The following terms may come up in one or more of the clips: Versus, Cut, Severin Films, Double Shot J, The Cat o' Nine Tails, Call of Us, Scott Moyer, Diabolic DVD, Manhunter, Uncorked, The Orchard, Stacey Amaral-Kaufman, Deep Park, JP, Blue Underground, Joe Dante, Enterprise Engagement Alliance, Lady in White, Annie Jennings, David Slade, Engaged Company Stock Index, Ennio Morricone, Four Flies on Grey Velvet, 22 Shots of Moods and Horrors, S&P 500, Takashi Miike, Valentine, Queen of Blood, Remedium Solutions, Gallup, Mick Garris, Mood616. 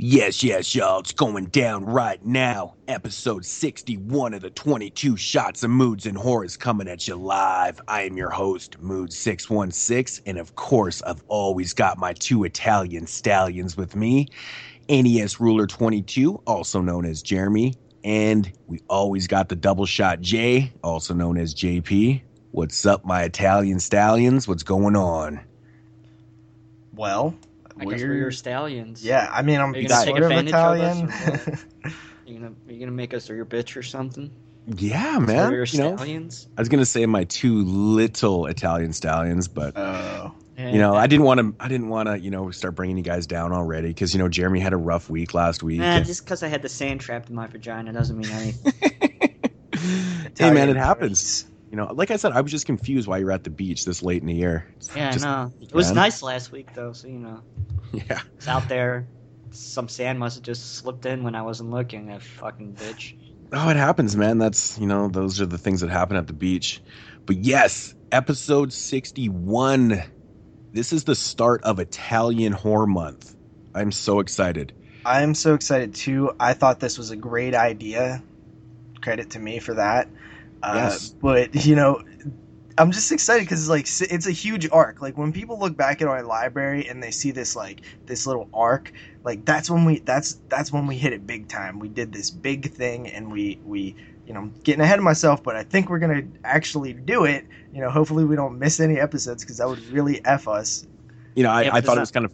Yes, yes, y'all, it's going down right now. Episode 61 of the 22 Shots of Moods and Horrors coming at you live. I am your host, Mood616, and of course, I've always got my two Italian stallions with me, NES Ruler 22, also known as Jeremy, and we always got the Double Shot J, also known as JP. What's up, my Italian stallions? What's going on? Well, we're your stallions. Yeah, I mean, I'm sort of Italian. You're gonna make us your bitch or something? Yeah, man. Your stallions. I was gonna say my two little Italian stallions, but I didn't want to start bringing you guys down already because Jeremy had a rough week last week. Nah, just because I had the sand trapped in my vagina doesn't mean anything. Hey, man, it happens. Like I said, I was just confused why you were at the beach this late in the year. Yeah, no. It was nice last week, though, so, Yeah. It's out there. Some sand must have just slipped in when I wasn't looking, that fucking bitch. Oh, it happens, man. That's, those are the things that happen at the beach. But yes, episode 61. This is the start of Italian Horror Month. I'm so excited. I'm so excited, too. I thought this was a great idea. Credit to me for that. Yes. But, I'm just excited because it's it's a huge arc. Like when people look back at our library and they see this, this little arc, that's when we hit it big time. We did this big thing and we getting ahead of myself, but I think we're going to actually do it. Hopefully we don't miss any episodes because that would really F us. I thought it was kind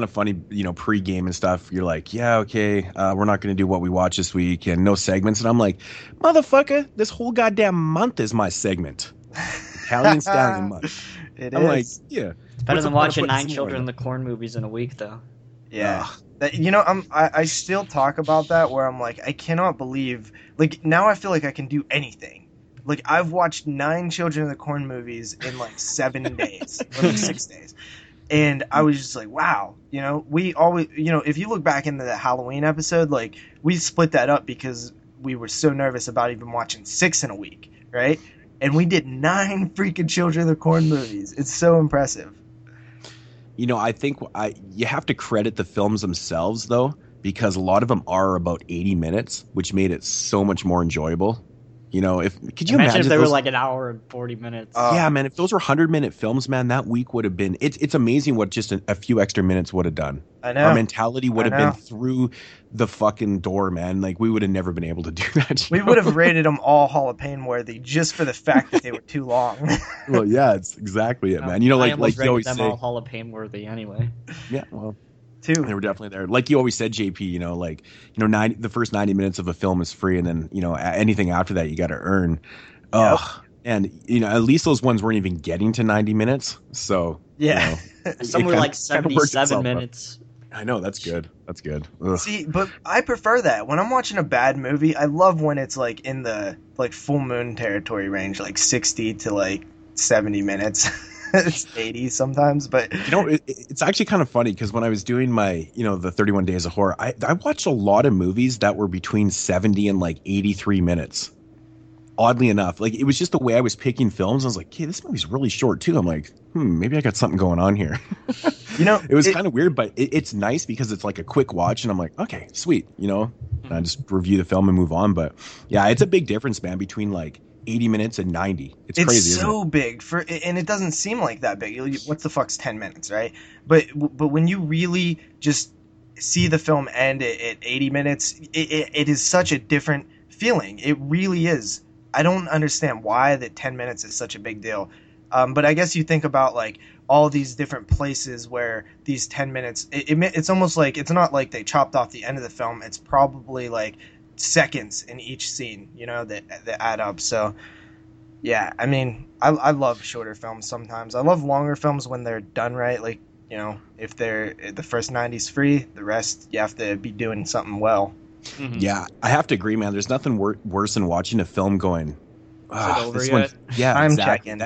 of funny, pregame and stuff. You're like, yeah, okay, we're not going to do what we watch this week and no segments. And I'm like, motherfucker, this whole goddamn month is my segment. Italian Stallion Month. Yeah. Better than watching 9 Children in the Corn movies in a week, though. Yeah. I still talk about that where I'm like, I cannot believe, now I feel like I can do anything. I've watched 9 Children of the Corn movies in 7 days or 6 days. And I was just like, wow, we always, if you look back into the Halloween episode, we split that up because we were so nervous about even watching 6 in a week. Right. And we did 9 freaking Children of the Corn movies. It's so impressive. I think you have to credit the films themselves, though, because a lot of them are about 80 minutes, which made it so much more enjoyable. Could you imagine if they were an hour and 40 minutes? Yeah, man. If those were 100-minute films, man, that week would have been. It's amazing what just a few extra minutes would have done. I know. Our mentality would have been through the fucking door, man. We would have never been able to do that. We would have rated them all Hall of Pain worthy just for the fact that they were too long. Well, yeah, it's exactly it, man. You always them say, all Hall of Pain worthy anyway. Yeah, well. Too. They were definitely there. Like you always said, JP, the first 90 minutes of a film is free. And then, anything after that, you got to earn. Yep. And, at least those ones weren't even getting to 90 minutes. So, yeah. Some were 77 minutes. Up. I know. That's good. That's good. Ugh. See, but I prefer that. When I'm watching a bad movie, I love when it's in the full moon territory range, 60 to 70 minutes. It's 80 sometimes, but it's actually kind of funny because when I was doing my the 31 Days of Horror, I watched a lot of movies that were between 70 and 83 minutes. Oddly enough, it was just the way I was picking films. I was like, hey, this movie's really short too. I'm like, maybe I got something going on here. It was kind of weird, but it's nice because it's a quick watch, and I'm like, okay, sweet. And I just review the film and move on. But yeah, it's a big difference, man, between 80 minutes and 90. It's crazy. It's so big and it doesn't seem like that big. What the fuck's 10 minutes, right? But when you really just see the film end at 80 minutes, it is such a different feeling. It really is. I don't understand why that 10 minutes is such a big deal. But I guess you think about all these different places where these 10 minutes, it's almost it's not like they chopped off the end of the film. It's probably seconds in each scene that add up. So yeah, I mean, I love shorter films sometimes. I love longer films when they're done right. If they're the first 90's free, the rest you have to be doing something well. Mm-hmm. Yeah, I have to agree, man. There's nothing worse than watching a film going, time checking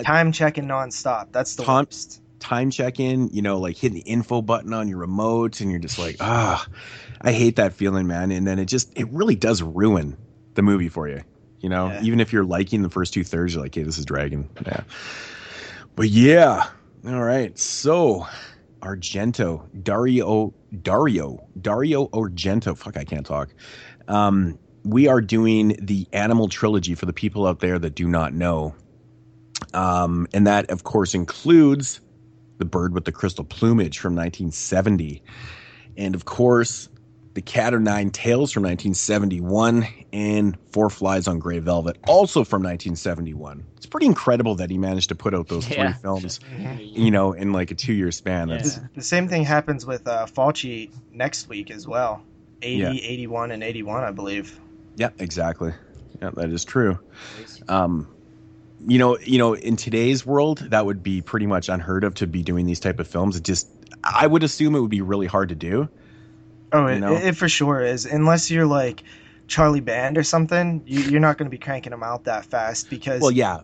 nonstop. That's the worst. Time check-in, hitting the info button on your remote, and you're just like, I hate that feeling, man. And then it really does ruin the movie for you, Yeah. Even if you're liking the first 2/3, you're like, hey, this is dragging. Yeah. But yeah, all right. So Argento, Dario Argento. Fuck, I can't talk. We are doing the Animal Trilogy for the people out there that do not know. And that, of course, includes The Bird with the Crystal Plumage from 1970. And, of course, The Cat o' Nine Tails from 1971 and Four Flies on Grey Velvet, also from 1971. It's pretty incredible that he managed to put out those three films, you know, in like a 2-year span. Yeah. The same thing happens with Fulci next week as well. 80, 81, and 81, I believe. Yeah, exactly. Yeah, that is true. You know, in today's world, that would be pretty much unheard of to be doing these type of films. It just, I would assume it would be really hard to do. Oh, it for sure is. Unless you're like Charlie Band or something, you're not going to be cranking them out that fast because. Well, yeah,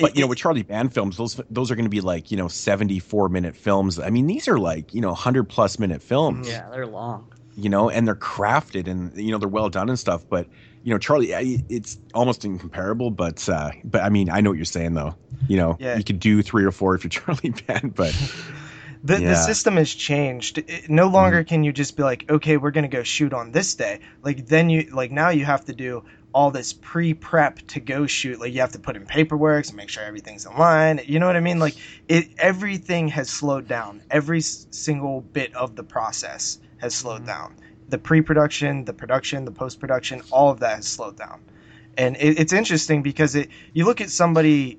but you know, with Charlie Band films, those are going to be like, you know, 74-minute films. I mean, these are like, you know, 100-plus minute films. Yeah, they're long. You know, and they're crafted and, you know, they're well done and stuff. But, you know, Charlie, it's almost incomparable. But I mean, I know what you're saying though. You know, you could do 3 or 4 if you're Charlie Band, but. The system has changed. It, no longer can you just be like, okay, we're going to go shoot on this day. Like then now you have to do all this prep to go shoot. Like you have to put in paperwork and make sure everything's in line. You know what I mean? Like everything has slowed down. Every single bit of the process has slowed down. The pre-production, the production, the post-production, all of that has slowed down. And it's interesting because you look at somebody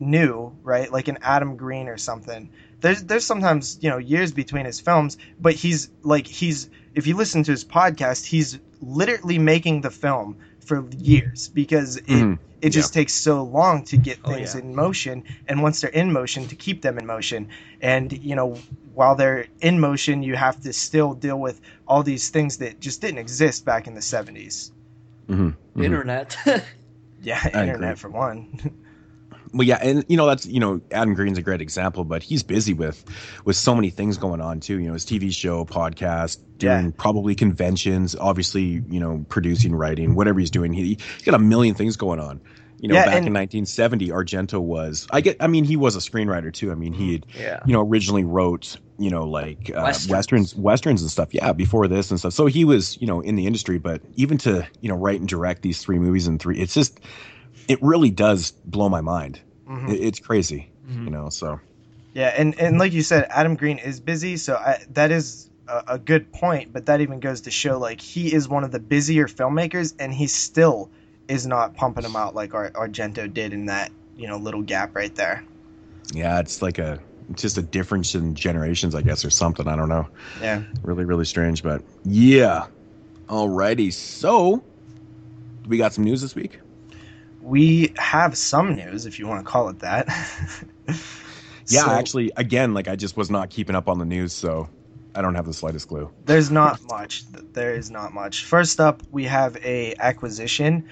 new, right? Like an Adam Green or something. There's sometimes, you know, years between his films, but he's if you listen to his podcast, he's literally making the film for years because it just takes so long to get things in motion, and once they're in motion, to keep them in motion. And, you know, while they're in motion, you have to still deal with all these things that just didn't exist back in the 70s. Mm-hmm. Mm-hmm. Internet. Internet for one. Well, yeah, and, you know, that's, you know, Adam Green's a great example, but he's busy with so many things going on, too. You know, his TV show, podcast, doing probably conventions, obviously, you know, producing, writing, whatever he's doing. He's got a million things going on. You know, back in 1970, Argento was – he was a screenwriter, too. I mean, he had, you know, originally wrote, you know, like Westerns and stuff. Yeah, before this and stuff. So he was, you know, in the industry, but even to, you know, write and direct these 3 movies in 3 – it's just – it really does blow my mind. Mm-hmm. It's crazy, you know, so. Yeah, and like you said, Adam Green is busy, so that is a good point, but that even goes to show, like, he is one of the busier filmmakers, and he still is not pumping them out like Argento did in that, you know, little gap right there. Yeah, it's like just a difference in generations, I guess, or something. I don't know. Yeah. Really, really strange, but yeah. Alrighty, so we got some news this week. We have some news, if you want to call it that. Actually, again, like I just was not keeping up on the news, so I don't have the slightest clue. There's not much. There is not much. First up, we have a acquisition.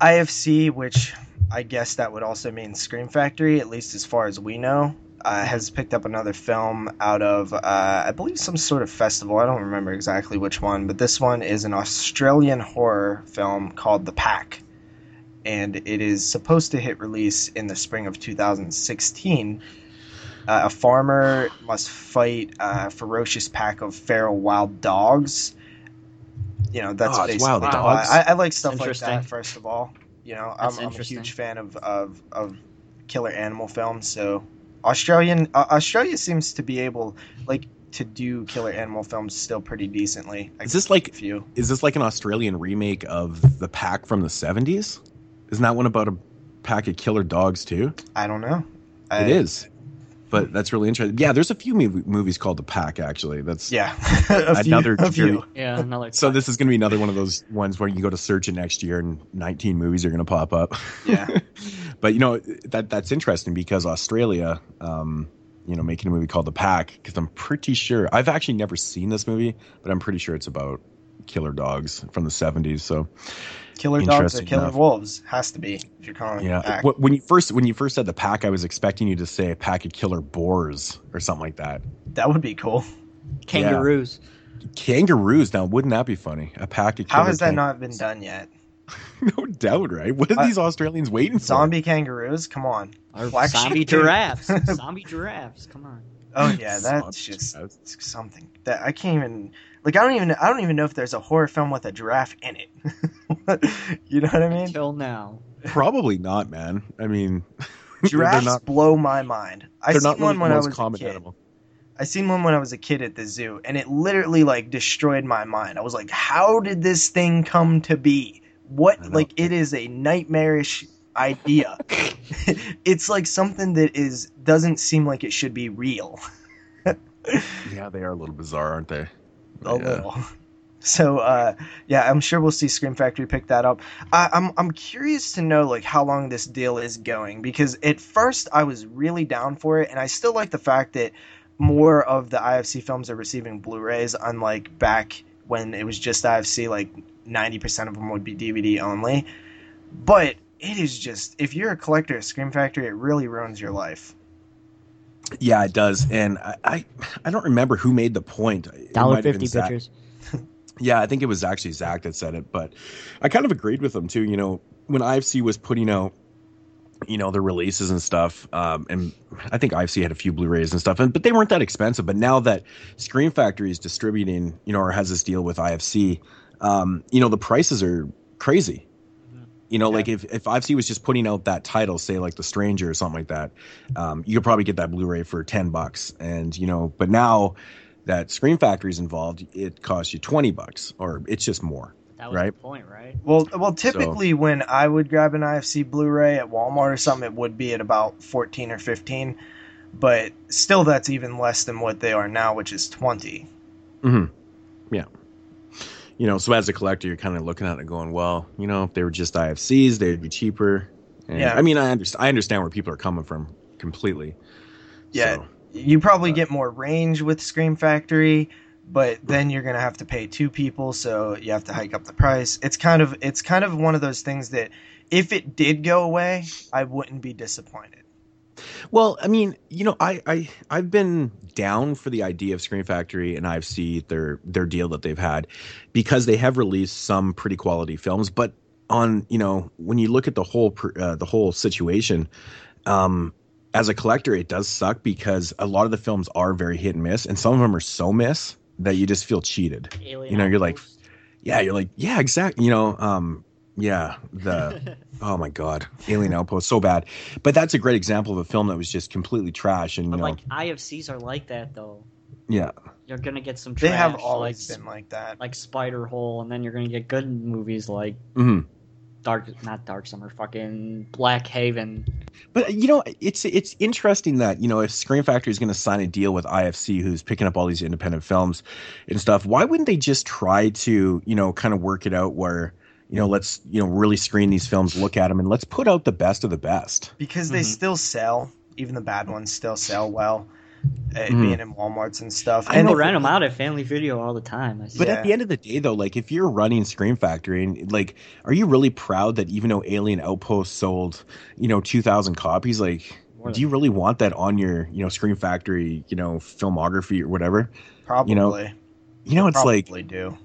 IFC, which I guess that would also mean Scream Factory, at least as far as we know, has picked up another film out of, I believe, some sort of festival. I don't remember exactly which one, but this one is an Australian horror film called The Pack. And it is supposed to hit release in the spring of 2016. A farmer must fight a ferocious pack of feral wild dogs. You know, that's basically wild dogs. I like stuff like that, first of all. You know, I'm a huge fan of killer animal films. So Australia seems to be able, like, to do killer animal films still pretty decently. Is this like an Australian remake of The Pack from the 70s? Isn't that one about a pack of killer dogs, too? I don't know. It is. But that's really interesting. Yeah, there's a few movies called The Pack, actually. That's a few. Yeah, another. So this is going to be another one of those ones where you can go to search it next year and 19 movies are going to pop up. Yeah. But, you know, that's interesting because Australia, you know, making a movie called The Pack, because I'm pretty sure. I've actually never seen this movie, but I'm pretty sure it's about killer dogs from the 70s, so... Killer dogs or killer wolves has to be if you're calling it a pack. When you first said The Pack, I was expecting you to say a pack of killer boars or something like that. That would be cool. Kangaroos. Yeah. Kangaroos. Now, wouldn't that be funny? A pack of killer. How has that not been done yet? No doubt, right? What are these Australians waiting for? Zombie kangaroos? Come on. Or zombie giraffes. Come on. Oh yeah, that's just something that I can't even like. I don't even know if there's a horror film with a giraffe in it. You know what I mean? Until now, probably not, man. I mean, giraffes blow my mind. I seen one when I was a kid. I seen one when I was a kid at the zoo, and it literally like destroyed my mind. I was like, how did this thing come to be? What, like, it is a nightmarish idea. It's like something that doesn't seem like it should be real. Yeah, they are a little bizarre, aren't they? A little. So, yeah, I'm sure we'll see Scream Factory pick that up. I'm curious to know, like, how long this deal is going, because at first I was really down for it, and I still like the fact that more of the IFC films are receiving Blu-rays, unlike back when it was just IFC, like 90% of them would be DVD only. But it is just, if you're a collector of Scream Factory, it really ruins your life. Yeah, it does. And I don't remember who made the point. $1.50 pictures. Yeah, I think it was actually Zach that said it, but I kind of agreed with him too. You know, when IFC was putting out, you know, their releases and stuff, and I think IFC had a few Blu-rays and stuff, but they weren't that expensive. But now that Scream Factory is distributing, you know, or has this deal with IFC, you know, the prices are crazy. You know, yeah. Like if IFC was just putting out that title, say like The Stranger or something like that, you could probably get that Blu-ray for $10. And, you know, but now that Scream Factory's involved, it costs you $20, or it's just more. That was the point, right? Well, typically when I would grab an IFC Blu-ray at Walmart or something, it would be at about 14 or 15, but still that's even less than what they are now, which is 20. Mm-hmm. Yeah. You know, so as a collector, you're kind of looking at it and going, well, you know, if they were just IFCs, they'd be cheaper. And, yeah. I mean, I understand where people are coming from completely. Yeah. So, you probably get more range with Scream Factory, but then you're going to have to pay two people, so you have to hike up the price. It's kind of one of those things that if it did go away, I wouldn't be disappointed. Well, I mean, you know, I've been down for the idea of Scream Factory and IFC, their deal that they've had, because they have released some pretty quality films. But on, you know, when you look at the whole situation, as a collector, it does suck because a lot of the films are very hit and miss, and some of them are so miss that you just feel cheated. Alien, you know, you're like, yeah, exactly. You know, yeah, oh my God, Alien Outpost, so bad. But that's a great example of a film that was just completely trash. And but like IFCs are like that though. Yeah, you're gonna get some trash. They have always been like that, like Spider Hole, and then you're gonna get good movies like fucking Black Haven. But you know, it's interesting that, you know, if Scream Factory is going to sign a deal with IFC, who's picking up all these independent films and stuff, why wouldn't they just try to, you know, kind of work it out where, you know, let's, you know, really screen these films, look at them, and let's put out the best of the best, because they still sell, even the bad ones still sell well. Being in Walmarts and stuff. I know, rent them out at Family Video all the time. But at the end of the day, though, like, if you're running Scream Factory, and like, are you really proud that even though Alien Outpost sold, you know, 2,000 copies, like, do you really want that on your, you know, Scream Factory, you know, filmography or whatever? Probably. You know, it's probably like, probably do.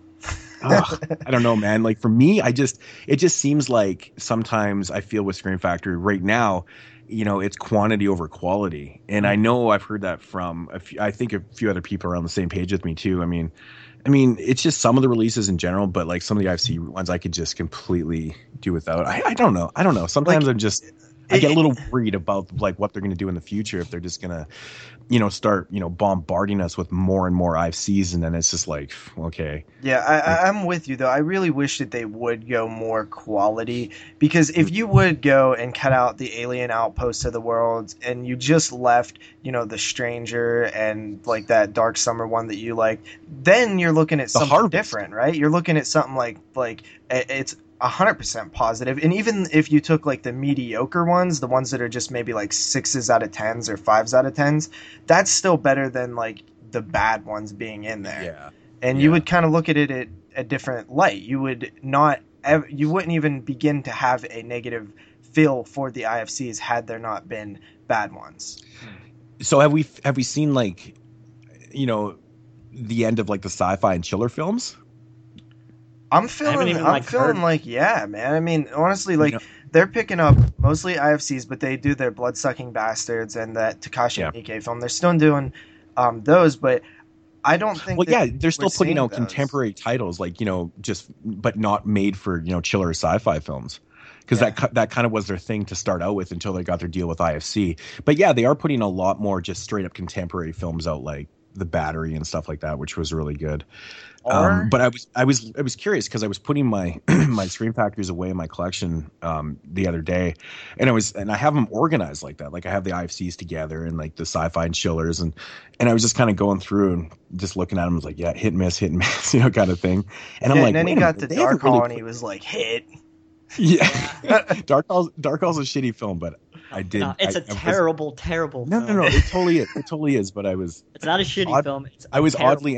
Oh, I don't know, man. Like, for me, it just seems like sometimes I feel with Scream Factory right now, you know, it's quantity over quality. And I know I've heard that from a few other people are on the same page with me too. I mean, it's just some of the releases in general, but like some of the IFC ones I could just completely do without. I don't know. Sometimes like, I get a little worried about like what they're going to do in the future, if they're just going to, you know, start, you know, bombarding us with more and more IFCs. And then it's just like, okay. Yeah, I'm with you though. I really wish that they would go more quality, because if you would go and cut out the Alien Outposts of the world and you just left, you know, The Stranger and like that Dark Summer one that you like, then you're looking at something different, right? You're looking at something like it's 100% positive. And even if you took like the mediocre ones, the ones that are just maybe like 6s out of 10s or 5s out of 10s, that's still better than like the bad ones being in there. Yeah. And you would kind of look at it at a different light. You wouldn't even begin to have a negative feel for the IFCs had there not been bad ones. So have we seen like, you know, the end of like the sci-fi and chiller films? I'm feeling like, yeah, man. I mean, honestly, like, you know, they're picking up mostly IFCs, but they do their Bloodsucking Bastards and that Takashi Miike film. They're still doing those, but I don't think. Well, yeah, they're still putting out contemporary titles, like, you know, just but not made for, you know, chiller sci-fi films. Because that kind of was their thing to start out with until they got their deal with IFC. But yeah, they are putting a lot more just straight up contemporary films out, like The Battery and stuff like that, which was really good. But I was curious because I was putting my my Scream Factories away in my collection the other day, and I have them organized like that. Like I have the IFCs together and like the sci-fi and chillers, and I was just kind of going through and just looking at them. I was like, yeah, hit and miss, you know, kind of thing. And I'm like, then he got the Dark Hall and he was like, hit. Yeah, Dark Hall's a shitty film, but I did. It's a terrible film. No, it totally is. But I was. It's not a shitty film. I was oddly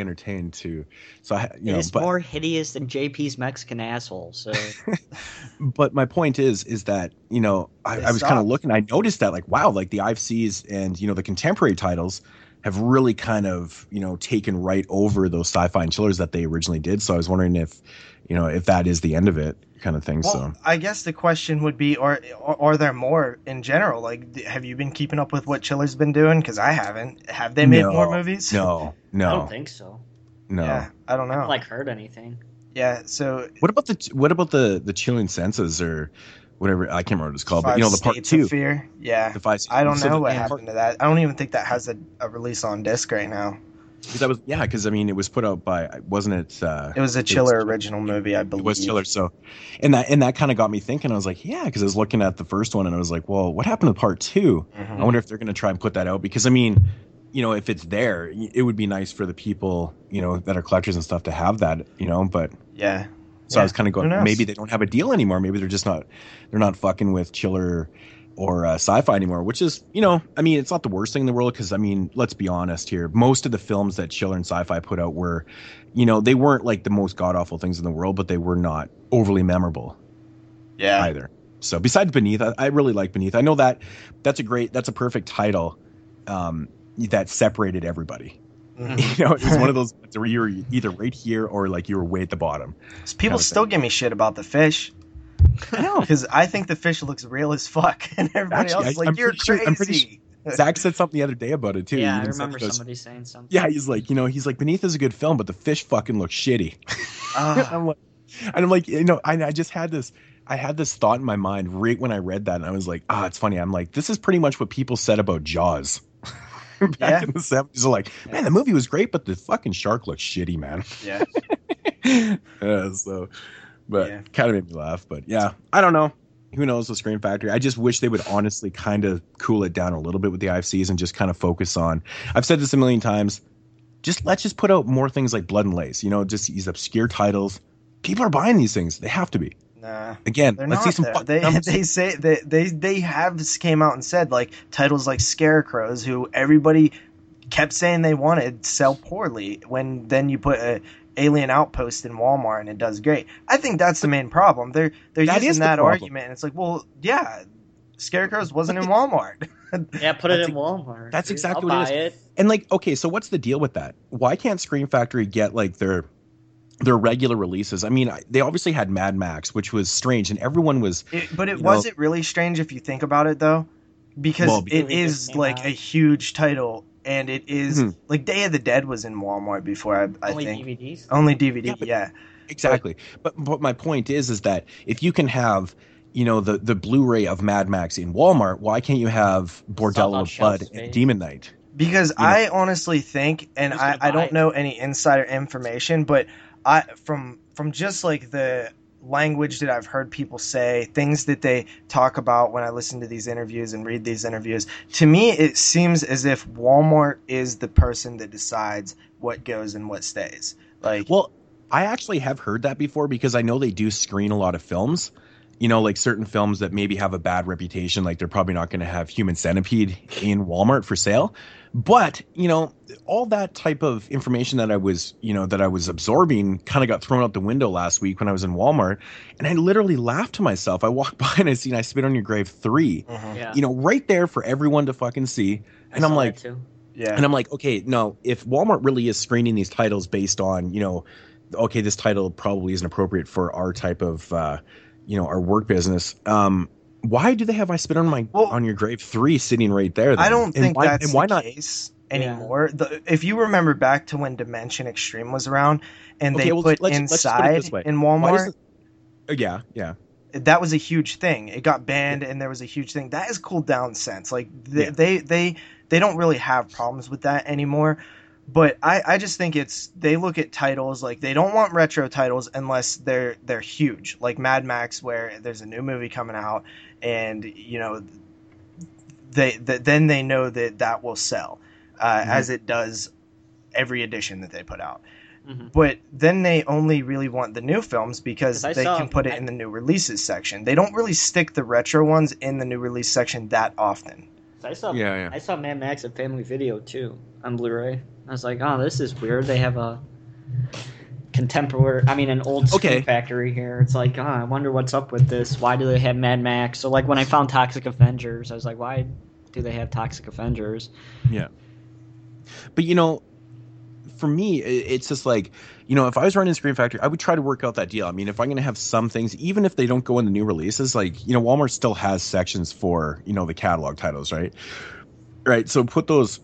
entertained too. So it's more hideous than JP's Mexican asshole. So, but my point is that, you know, I was kind of looking. I noticed that, like, wow, like the IFCs and, you know, the contemporary titles have really kind of, you know, taken right over those sci-fi and chillers that they originally did. So I was wondering if, you know, if that is the end of it, kind of thing. Well, so I guess the question would be, are there more in general? Like, have you been keeping up with what Chiller's been doing? Because I haven't. Have they made more movies? No. I don't think so. No. Yeah, I don't know. I haven't, like, heard anything. Yeah, so... What about the Chilling Senses or... whatever, I can't remember what it's called, but you know, the part 2. Fear. Yeah. I don't know what happened to that. I don't even think that has a release on disc right now. Because I mean, it was put out by, wasn't it? It was a Chiller original movie, I believe. It was Chiller, so, and that kind of got me thinking. I was like, yeah, because I was looking at the first one and I was like, well, what happened to part 2? Mm-hmm. I wonder if they're going to try and put that out, because I mean, you know, if it's there, it would be nice for the people, you know, that are collectors and stuff to have that, you know, but yeah. So I was kind of going, maybe they don't have a deal anymore. Maybe they're not fucking with chiller or sci-fi anymore, which is, you know, I mean, it's not the worst thing in the world. Because I mean, let's be honest here. Most of the films that chiller and sci-fi put out were, you know, they weren't like the most god awful things in the world, but they were not overly memorable. Yeah. Either. So besides Beneath, I really like Beneath. I know that's a perfect title that separated everybody. Mm-hmm. You know, it's one of those where you were either right here or like you were way at the bottom. People still give me shit about The Fish. I know, because I think The Fish looks real as fuck, and everybody else is like, "You're crazy." Zach said something the other day about it too. Yeah, I remember somebody saying something. Yeah, he's like, Beneath is a good film, but The Fish fucking looks shitty. I'm like, you know, I had this thought in my mind right when I read that, and I was like, it's funny. I'm like, this is pretty much what people said about Jaws. Back in the 70s, like, man, the movie was great, but the fucking shark looked shitty, man. Yeah. Kind of made me laugh. But yeah, I don't know. Who knows with Scream Factory? I just wish they would honestly kind of cool it down a little bit with the IFCs and just kind of focus on. I've said this a million times. Let's put out more things like Blood and Lace. You know, just these obscure titles. People are buying these things. They have to be. Nah. Again, let's see some fucking numbers. They say they have came out and said, like, titles like Scarecrows, who everybody kept saying they wanted, sell poorly. When then you put a Alien Outpost in Walmart and it does great. I think that's the main problem. They're using that argument, and it's like, well, yeah, Scarecrows wasn't in Walmart. Yeah, put it in Walmart. That's exactly what it is. And like, okay, so what's the deal with that? Why can't Scream Factory get like their regular releases? I mean, they obviously had Mad Max, which was strange, and everyone was... But wasn't it really strange if you think about it, though? Because it is, like, a huge title, and it is... Mm-hmm. Like, Day of the Dead was in Walmart before, I think. Only DVDs? Only DVD, yeah. Exactly. But my point is that if you can have, you know, the Blu-ray of Mad Max in Walmart, why can't you have Bordello of Blood and Demon Knight? Because I honestly think, and I don't know any insider information, but... From just like the language that I've heard people say, things that they talk about when I listen to these interviews and read these interviews, to me it seems as if Walmart is the person that decides what goes and what stays. Like, well, I actually have heard that before, because I know they do screen a lot of films. You know, like certain films that maybe have a bad reputation, like they're probably not going to have Human Centipede in Walmart for sale. But, you know, all that type of information that I was absorbing kind of got thrown out the window last week when I was in Walmart. And I literally laughed to myself. I walked by and I seen I Spit on Your Grave 3, mm-hmm. Yeah. You know, right there for everyone to fucking see. And I'm like, yeah. And I'm like, okay, no, if Walmart really is screening these titles based on, you know, okay, this title probably isn't appropriate for our type of, you know, our work business. Why do they have I Spit on Your Grave 3 sitting right there? Then? I don't think that's the case. anymore. Yeah. If you remember back to when Dimension Extreme was around, and let's put it in Walmart. That was a huge thing. It got banned, and there was a huge thing. That is cooled down since. Like they don't really have problems with that anymore. But I just think it's, they look at titles like they don't want retro titles unless they're huge, like Mad Max, where there's a new movie coming out, and you know then they know that will sell, as it does every edition that they put out. Mm-hmm. But then they only really want the new films because they can put it in the new releases section. They don't really stick the retro ones in the new release section that often. I saw Mad Max at Family Video too on Blu-ray. I was like, oh, this is weird. They have a contemporary, an old Scream Factory here. It's like, oh, I wonder what's up with this. Why do they have Mad Max? So like when I found Toxic Avengers, I was like, why do they have Toxic Avengers? Yeah. But you know, for me, it's just like, you know, if I was running Scream Factory, I would try to work out that deal. I mean, if I'm going to have some things, even if they don't go in the new releases, like, you know, Walmart still has sections for, you know, the catalog titles, right? Right. So put those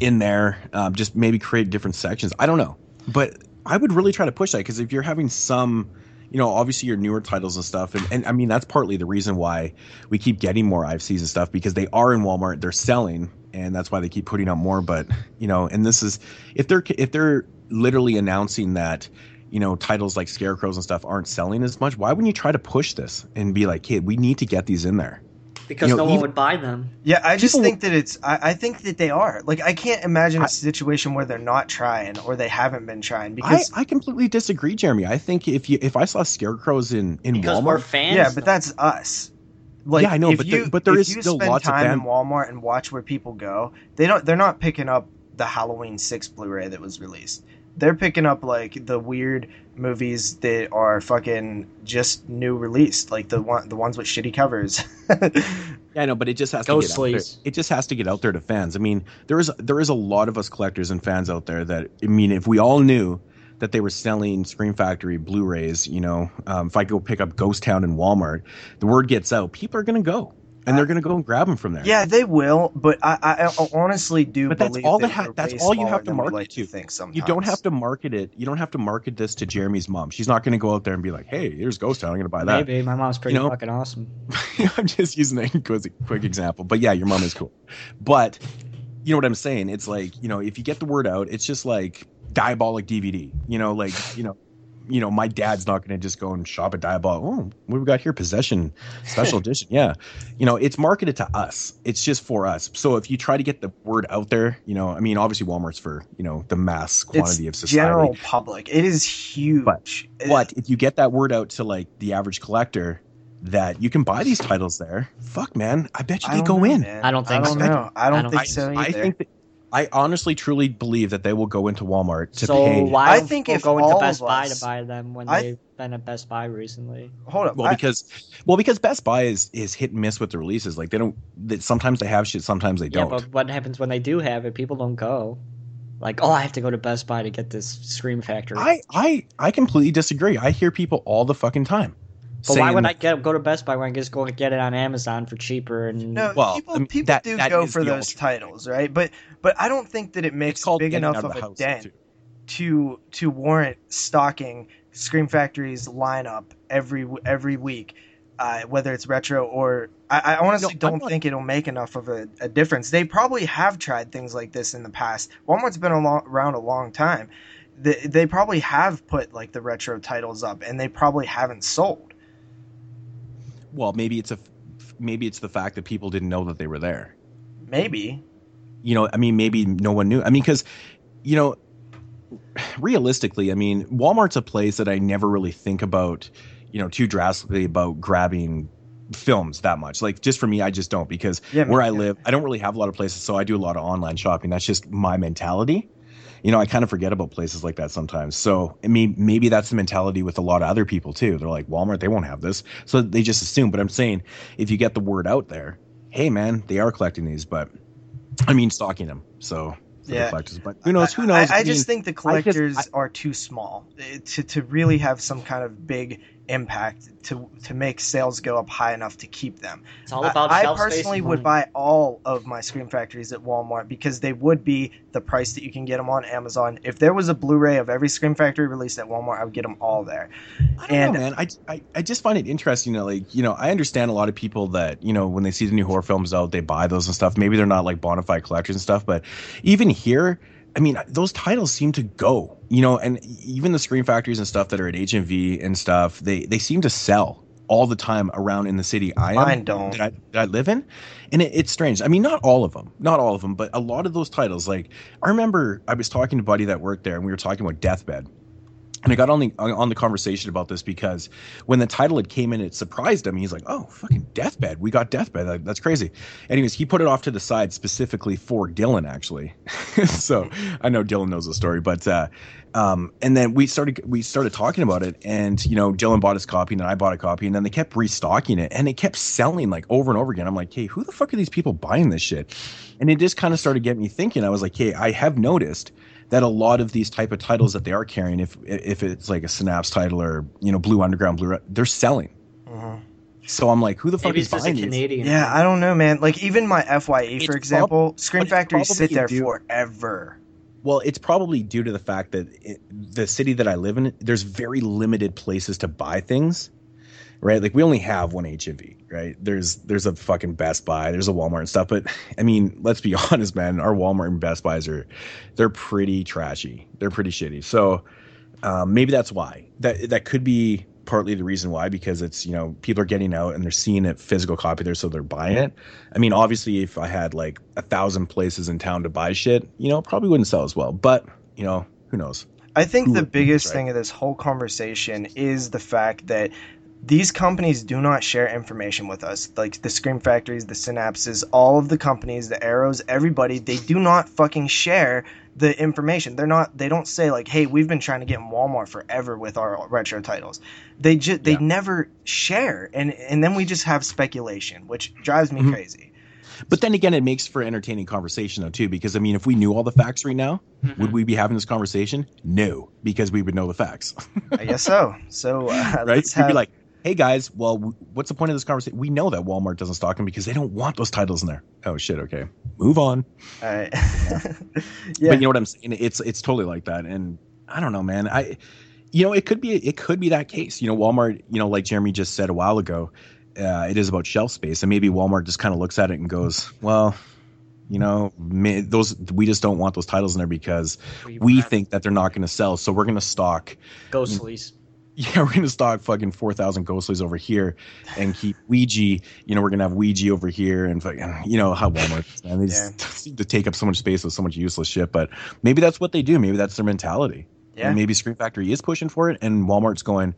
in there, just maybe create different sections. I don't know. But I would really try to push that, because if you're having some, you know, obviously your newer titles and stuff. And I mean, that's partly the reason why we keep getting more IFCs and stuff, because they are in Walmart, they're selling, and that's why they keep putting out more. But, you know, and this is, if they're literally announcing that, you know, titles like Scarecrows and stuff aren't selling as much, why wouldn't you try to push this and be like, hey, we need to get these in there? Because no one would buy them. Yeah, I just think that it's – I think that they are. Like, I can't imagine a situation where they're not trying or they haven't been trying. Because I completely disagree, Jeremy. I think if I saw Scarecrows in Walmart – because we're fans. Yeah, but that's us. Like, yeah, I know, but there is still lots of – if you spend time in Walmart and watch where people go, they're not picking up the Halloween 6 Blu-ray that was released. They're picking up, like, the weird movies that are fucking just new released, like the ones with shitty covers. Yeah, I know, but it just has to get out there to fans. I mean, there is a lot of us collectors and fans out there that, I mean, if we all knew that they were selling Scream Factory Blu-rays, you know, if I go pick up Ghost Town in Walmart, the word gets out, people are going to go. And they're going to go and grab them from there. Yeah, they will. But I honestly do believe that's all you have to market like to. You don't have to market it. You don't have to market this to Jeremy's mom. She's not going to go out there and be like, "Hey, here's Ghost Town. I'm going to buy that." Maybe my mom's pretty fucking awesome. I'm just using that as a quick example. But yeah, your mom is cool. But you know what I'm saying? It's like, you know, if you get the word out, it's just like Diabolic DVD. You know, like, you know, my dad's not going to just go and shop at Diabolic. Oh, what do we got here? Possession special edition. Yeah. You know, it's marketed to us. It's just for us. So if you try to get the word out there, you know, I mean, obviously Walmart's for, you know, the mass quantity of society. General public. It is huge. But if you get that word out to like the average collector that you can buy these titles there, fuck man, I bet you they go in. I don't think so. I don't think so. Either. I think that, I honestly, truly believe that they will go into Walmart to pay. So why I think if going to Best Buy to buy them when they've been at Best Buy recently? Hold up. Well, because Best Buy is hit and miss with the releases. Like sometimes they have shit, sometimes they don't. Yeah, but what happens when they do have it? People don't go. Like, oh, I have to go to Best Buy to get this Scream Factory. I completely disagree. I hear people all the fucking time. But why would I go to Best Buy when I just go get it on Amazon for cheaper? And people go for those titles, right? But I don't think that it makes big enough of a dent to warrant stocking Scream Factory's lineup every week, whether it's retro or I honestly don't think it'll make enough of a difference. They probably have tried things like this in the past. Walmart's been around a long time. They probably have put like the retro titles up, and they probably haven't sold. Well, maybe it's the fact that people didn't know that they were there. Maybe. You know, I mean, maybe no one knew. I mean, because, you know, realistically, I mean, Walmart's a place that I never really think about, you know, too drastically about grabbing films that much. Like, just for me, I just don't, because where I live, I don't really have a lot of places, so I do a lot of online shopping. That's just my mentality. You know, I kind of forget about places like that sometimes. So, I mean, maybe that's the mentality with a lot of other people, too. They're like, Walmart, they won't have this. So they just assume. But I'm saying, if you get the word out there, hey, man, they are collecting these. But, I mean, stocking them. So, the collectors. But who knows? I just think the collectors are too small to really have some kind of big impact to make sales go up high enough to keep them. It's all about shelf space. I personally would buy all of my Scream Factories at Walmart because they would be the price that you can get them on Amazon. If there was a Blu-ray of every Scream Factory released at Walmart, I would get them all there. I don't know, man. I just find it interesting that, like, you know, I understand a lot of people that, you know, when they see the new horror films out, they buy those and stuff. Maybe they're not like bona fide collectors and stuff, but even here, I mean, those titles seem to go, you know, and even the Scream Factories and stuff that are at HMV and stuff, they seem to sell all the time around in the city that I live in. And it's strange. I mean, not all of them, but a lot of those titles. Like, I remember I was talking to a buddy that worked there and we were talking about Deathbed. And I got on the conversation about this because when the title had came in, it surprised him. He's like, "Oh, fucking Deathbed! We got Deathbed. That's crazy." Anyways, he put it off to the side specifically for Dylan, actually. So I know Dylan knows the story, but and then we started talking about it, and you know, Dylan bought his copy, and then I bought a copy, and then they kept restocking it, and it kept selling like over and over again. I'm like, "Hey, who the fuck are these people buying this shit?" And it just kind of started getting me thinking. I was like, "Hey, I have noticed that a lot of these type of titles that they are carrying, if it's like a Synapse title or, you know, Blue Underground, Blu-ray, they're selling." Mm-hmm. So I'm like, who the fuck is buying these? Yeah, I don't know, man. Like, even my FYE, for example, Scream Factory sit there forever. Well, it's probably due to the fact that the city that I live in, there's very limited places to buy things. Right, like we only have one HMV, right? There's a fucking Best Buy, there's a Walmart and stuff, but I mean, let's be honest, man. Our Walmart and Best Buys they're pretty trashy, they're pretty shitty. So maybe that's why. That could be partly the reason why, because it's, you know, people are getting out and they're seeing a physical copy there, so they're buying it. I mean, obviously, if I had like 1,000 places in town to buy shit, you know, probably wouldn't sell as well. But you know, who knows? I think the biggest thing of this whole conversation is the fact that these companies do not share information with us. Like the Scream Factories, the Synapses, all of the companies, the Arrows, everybody, they do not fucking share the information. They don't say like, "Hey, we've been trying to get in Walmart forever with our retro titles." They never share. And then we just have speculation, which drives me crazy. But then again, it makes for entertaining conversation, though, too, because, I mean, if we knew all the facts right now, would we be having this conversation? No, because we would know the facts. I guess so. So right? We'd be like, "Hey guys, well, what's the point of this conversation? We know that Walmart doesn't stock them because they don't want those titles in there." Oh shit. Okay, move on. All right. Yeah. But you know what I'm saying? It's totally like that, and I don't know, man. You know, it could be that case. You know, Walmart. You know, like Jeremy just said a while ago, it is about shelf space, and maybe Walmart just kind of looks at it and goes, "Well, you know, we just don't want those titles in there because we think that they're not going to sell, so we're going to stock Ghostlies." Yeah, we're gonna stock fucking 4,000 Ghostlies over here, and keep Ouija. You know, we're gonna have Ouija over here, and fucking, you know how Walmart, man, they just seem to take up so much space with so much useless shit. But maybe that's what they do. Maybe that's their mentality. Yeah. And maybe Scream Factory is pushing for it, and Walmart's going,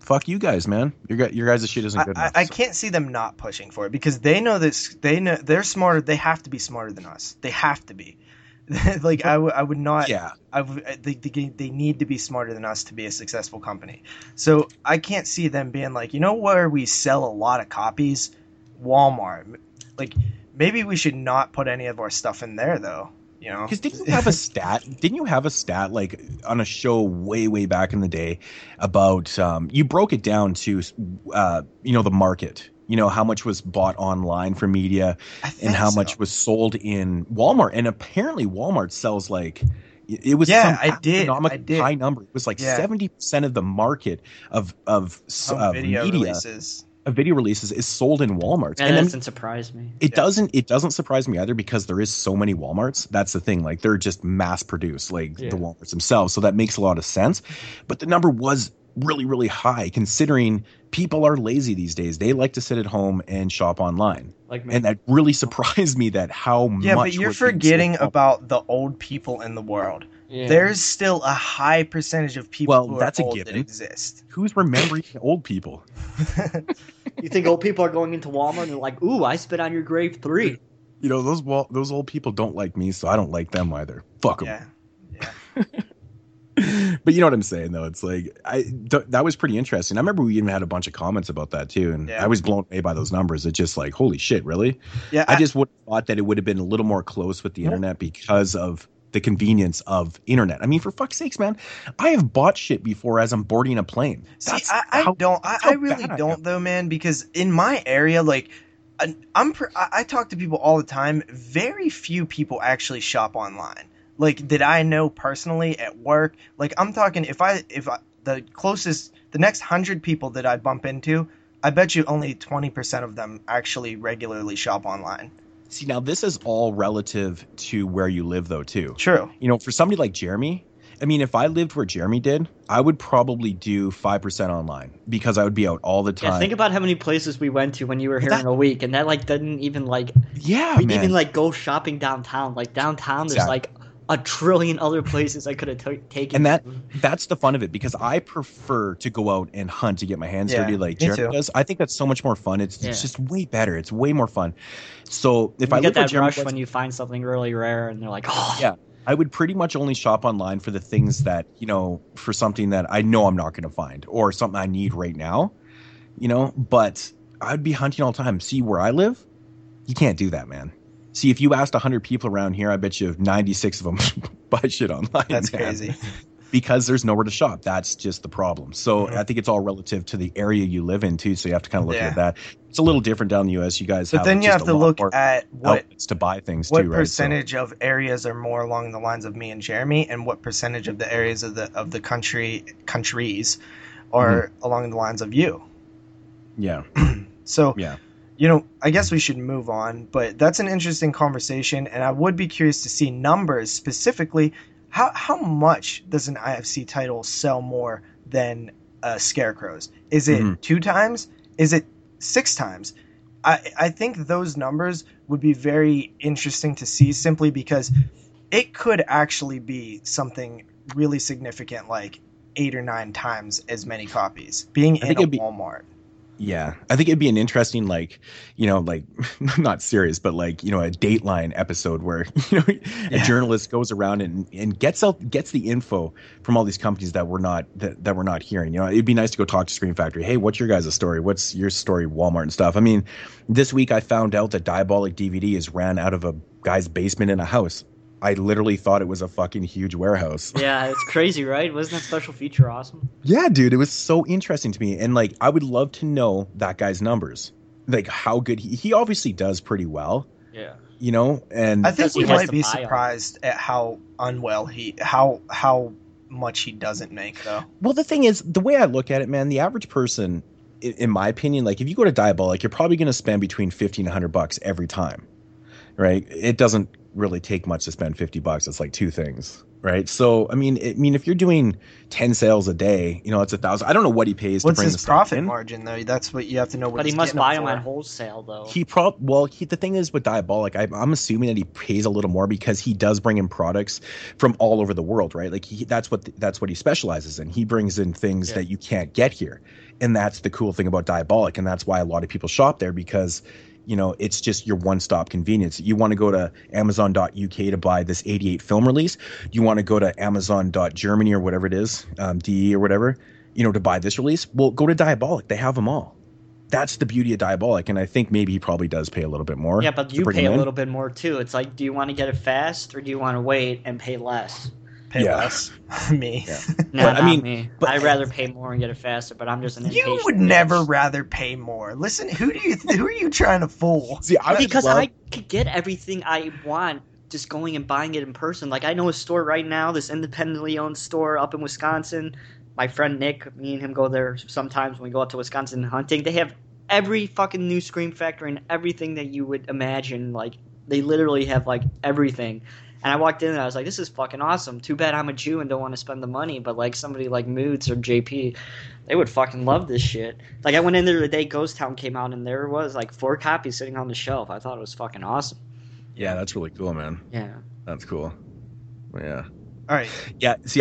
"Fuck you guys, man. Your guys' shit isn't good enough." I can't see them not pushing for it because they know this. They know they're smarter. They have to be smarter than us. They have to be. Like I would not. Yeah. They need to be smarter than us to be a successful company. So I can't see them being like, you know, where we sell a lot of copies, Walmart. Like maybe we should not put any of our stuff in there though. You know, because didn't you have a stat? Didn't you have a stat like on a show way back in the day about you broke it down to you know, the market. You know, how much was bought online for media and how much was sold in Walmart. And apparently Walmart sells like it was an astronomical high number. It was like 70% of the market of video media releases. Video releases is sold in Walmart. And that doesn't surprise me. It doesn't surprise me either because there is so many Walmarts. That's the thing. Like they're just mass produced, like the Walmarts themselves. So that makes a lot of sense. But the number was really, really high considering people are lazy these days. They like to sit at home and shop online. Like me. And that really surprised me that how much. Yeah, but you're forgetting about the old people in the world. Yeah. There's still a high percentage of people that exist. Who's remembering old people? You think old people are going into Walmart and they're like, "Ooh, I spit on your grave 3." You know, those old people don't like me, so I don't like them either. Fuck them. Yeah. But you know what I'm saying, though. It's like that was pretty interesting. I remember we even had a bunch of comments about that too, and I was blown away by those numbers. It's just like, holy shit, really? Yeah. I just would have thought that it would have been a little more close with the internet because of the convenience of internet. I mean, for fuck's sakes, man, I have bought shit before as I'm boarding a plane. That's I really don't, though, man, because in my area, like, I talk to people all the time. Very few people actually shop online. Like, that I know personally at work. Like, I'm talking, if I the closest, the next 100 people that I bump into, I bet you only 20% of them actually regularly shop online. See, now this is all relative to where you live, though, too. True. You know, for somebody like Jeremy, I mean, if I lived where Jeremy did, I would probably do 5% online because I would be out all the time. Yeah, think about how many places we went to when you were here in a week, and that, like, didn't even, like, yeah, we didn't even, like, go shopping downtown. Like, downtown, there's, like, a trillion other places I could have taken. And that's the fun of it, because I prefer to go out and hunt to get my hands dirty like Jeremy does. I think that's so much more fun. It's just way better. It's way more fun. So if I get that rush when you find something really rare and they're like, oh. Yeah, I would pretty much only shop online for the things that, you know, for something that I know I'm not going to find or something I need right now, you know. But I'd be hunting all the time. See, where I live, you can't do that, man. See, if you asked 100 people around here, I bet you 96 of them buy shit online. That's crazy. Because there's nowhere to shop. That's just the problem. So I think it's all relative to the area you live in, too. So you have to kind of look at that. It's a little different down in the U.S. You guys have then you have to look at what to buy things, what too, right? Percentage of areas are more along the lines of me and Jeremy, and what percentage of the areas of the countries are along the lines of you. Yeah. So yeah. You know, I guess we should move on, but that's an interesting conversation, and I would be curious to see numbers specifically. How much does an IFC title sell more than Scarecrows? Is it 2 times? Is it 6 times? I think those numbers would be very interesting to see, simply because it could actually be something really significant, like 8 or 9 times as many copies being in a Walmart. Yeah, I think it'd be an interesting, like, you know, like, not serious, but like, you know, a Dateline episode where, you know, a journalist goes around and gets the info from all these companies that we're not that we're not hearing. You know, it'd be nice to go talk to Scream Factory. Hey, what's your guys' story? What's your story, Walmart and stuff? I mean, this week I found out that Diabolic DVD is ran out of a guy's basement in a house. I literally thought it was a fucking huge warehouse. Yeah, it's crazy, right? Wasn't that special feature awesome? Yeah, dude, it was so interesting to me. And, like, I would love to know that guy's numbers. Like, how good he obviously does pretty well. Yeah. You know, and I think we might be surprised at how unwell how much he doesn't make, though. Well, the thing is, the way I look at it, man, the average person, in my opinion, like, if you go to Diabolic, you're probably going to spend between $15 and $100 every time, right? It doesn't really take much to spend $50. It's like 2 things, right? So I mean if you're doing 10 sales a day, you know, it's 1,000. I don't know what he pays to bring his profit margin, though. That's what you have to know. But he must buy them at wholesale, though. The thing is with Diabolic, I'm assuming that he pays a little more because he does bring in products from all over the world, right? Like that's what he specializes in. He brings in things that you can't get here, and that's the cool thing about Diabolic, and that's why a lot of people shop there, because, you know, it's just your one-stop convenience. You want to go to Amazon.UK to buy this 88 film release. You want to go to Amazon.Germany or whatever it is, DE or whatever, you know, to buy this release. Well, go to Diabolic. They have them all. That's the beauty of Diabolic, and I think maybe he probably does pay a little bit more. Yeah, but you pay a little bit more too. It's like, do you want to get it fast or do you want to wait and pay less? Pay less. Me. Yeah. No, but, me. But, I'd rather pay more and get it faster, but I'm just an impatient You would bitch. Never rather pay more. Listen, who are you trying to fool? See, I could get everything I want just going and buying it in person. Like, I know a store right now, this independently owned store up in Wisconsin. My friend Nick, me and him go there sometimes when we go out to Wisconsin hunting. They have every fucking new Scream Factory and everything that you would imagine. Like, they literally have, like, everything. And I walked in and I was like, this is fucking awesome. Too bad I'm a Jew and don't want to spend the money. But, like, somebody like Moods or JP, they would fucking love this shit. Like, I went in there the day Ghost Town came out, and there was, like, 4 copies sitting on the shelf. I thought it was fucking awesome. Yeah, that's really cool, man. Yeah. That's cool. Yeah. All right. Yeah, see,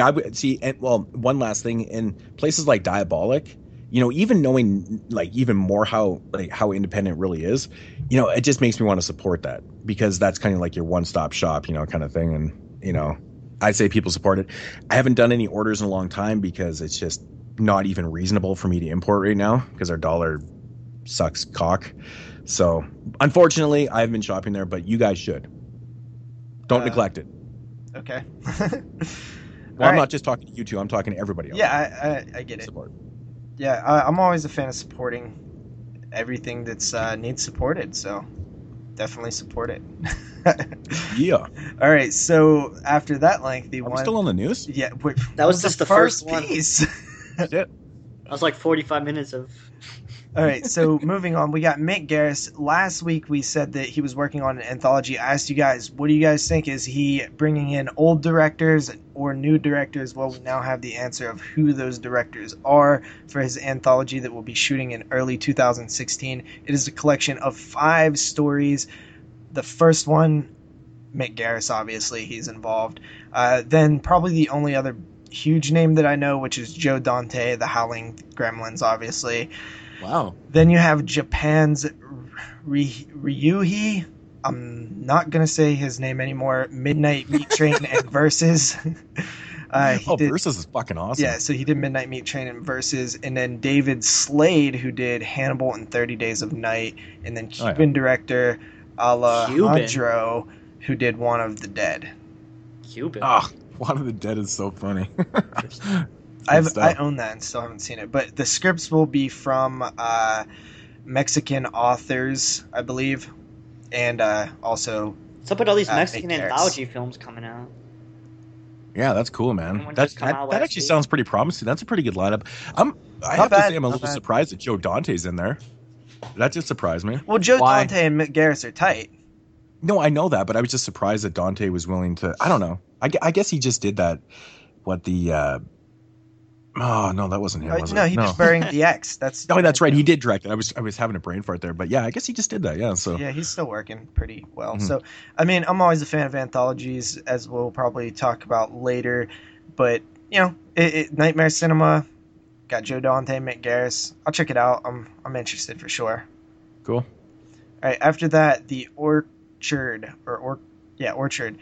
one last thing. In places like Diabolic, you know, even knowing, like, even more how independent it really is, you know, it just makes me want to support that, because that's kind of like your one-stop shop, you know, kind of thing. And, you know, I'd say people support it. I haven't done any orders in a long time because it's just not even reasonable for me to import right now because our dollar sucks cock. So, unfortunately, I haven't been shopping there, but you guys should. Don't neglect it. Okay. Well, I'm not just talking to you two. I'm talking to everybody else. Yeah, I get it. Support. Yeah, I'm always a fan of supporting everything that's needs supported, so definitely support it. Yeah. All right, so after that lengthy one... Are we still on the news? Yeah. Wait, that was just the first piece. That's it. That was like 45 minutes of... All right, so moving on, we got Mick Garris. Last week we said that he was working on an anthology. I asked you guys, what do you guys think? Is he bringing in old directors or new directors? Well, we now have the answer of who those directors are for his anthology that will be shooting in early 2016. It is a collection of 5 stories. The first one, Mick Garris, obviously, he's involved. Then probably the only other huge name that I know, which is Joe Dante, the Howling Gremlins, obviously. Wow. Then you have Japan's Ryuhi. I'm not going to say his name anymore. Midnight Meat Train and Versus. Versus is fucking awesome. Yeah, so he did Midnight Meat Train and Versus. And then David Slade, who did Hannibal and 30 Days of Night. And then Cuban director Alejandro, who did One of the Dead. Cuban. Oh, One of the Dead is so funny. I own that and still haven't seen it. But the scripts will be from Mexican authors, I believe, and also... What's up with all these Mexican anthology films coming out? Yeah, that's cool, man. That actually sounds pretty promising. That's a pretty good lineup. I'm a little surprised that Joe Dante's in there. That just surprised me. Well, Joe Dante and Mick Garris are tight. No, I know that, but I was just surprised that Dante was willing to... I don't know. I guess he just did that, Oh, no, that wasn't him, was it? No, he was burying the X. That's right. He did direct it. I was having a brain fart there. But, yeah, I guess he just did that, yeah. So yeah, he's still working pretty well. Mm-hmm. So, I mean, I'm always a fan of anthologies, as we'll probably talk about later. But, you know, Nightmare Cinema, got Joe Dante, Mick Garris. I'll check it out. I'm interested for sure. Cool. All right, after that, The Orchard. Orchard.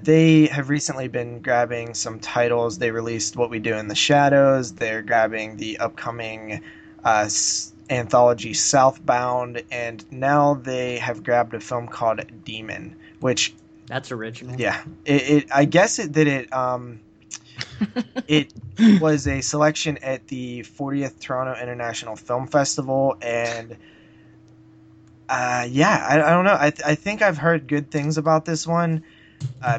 They have recently been grabbing some titles. They released What We Do in the Shadows. They're grabbing the upcoming anthology Southbound, and now they have grabbed a film called Demon, which... That's original. Yeah. It was a selection at the 40th Toronto International Film Festival, and... I don't know. I think I've heard good things about this one.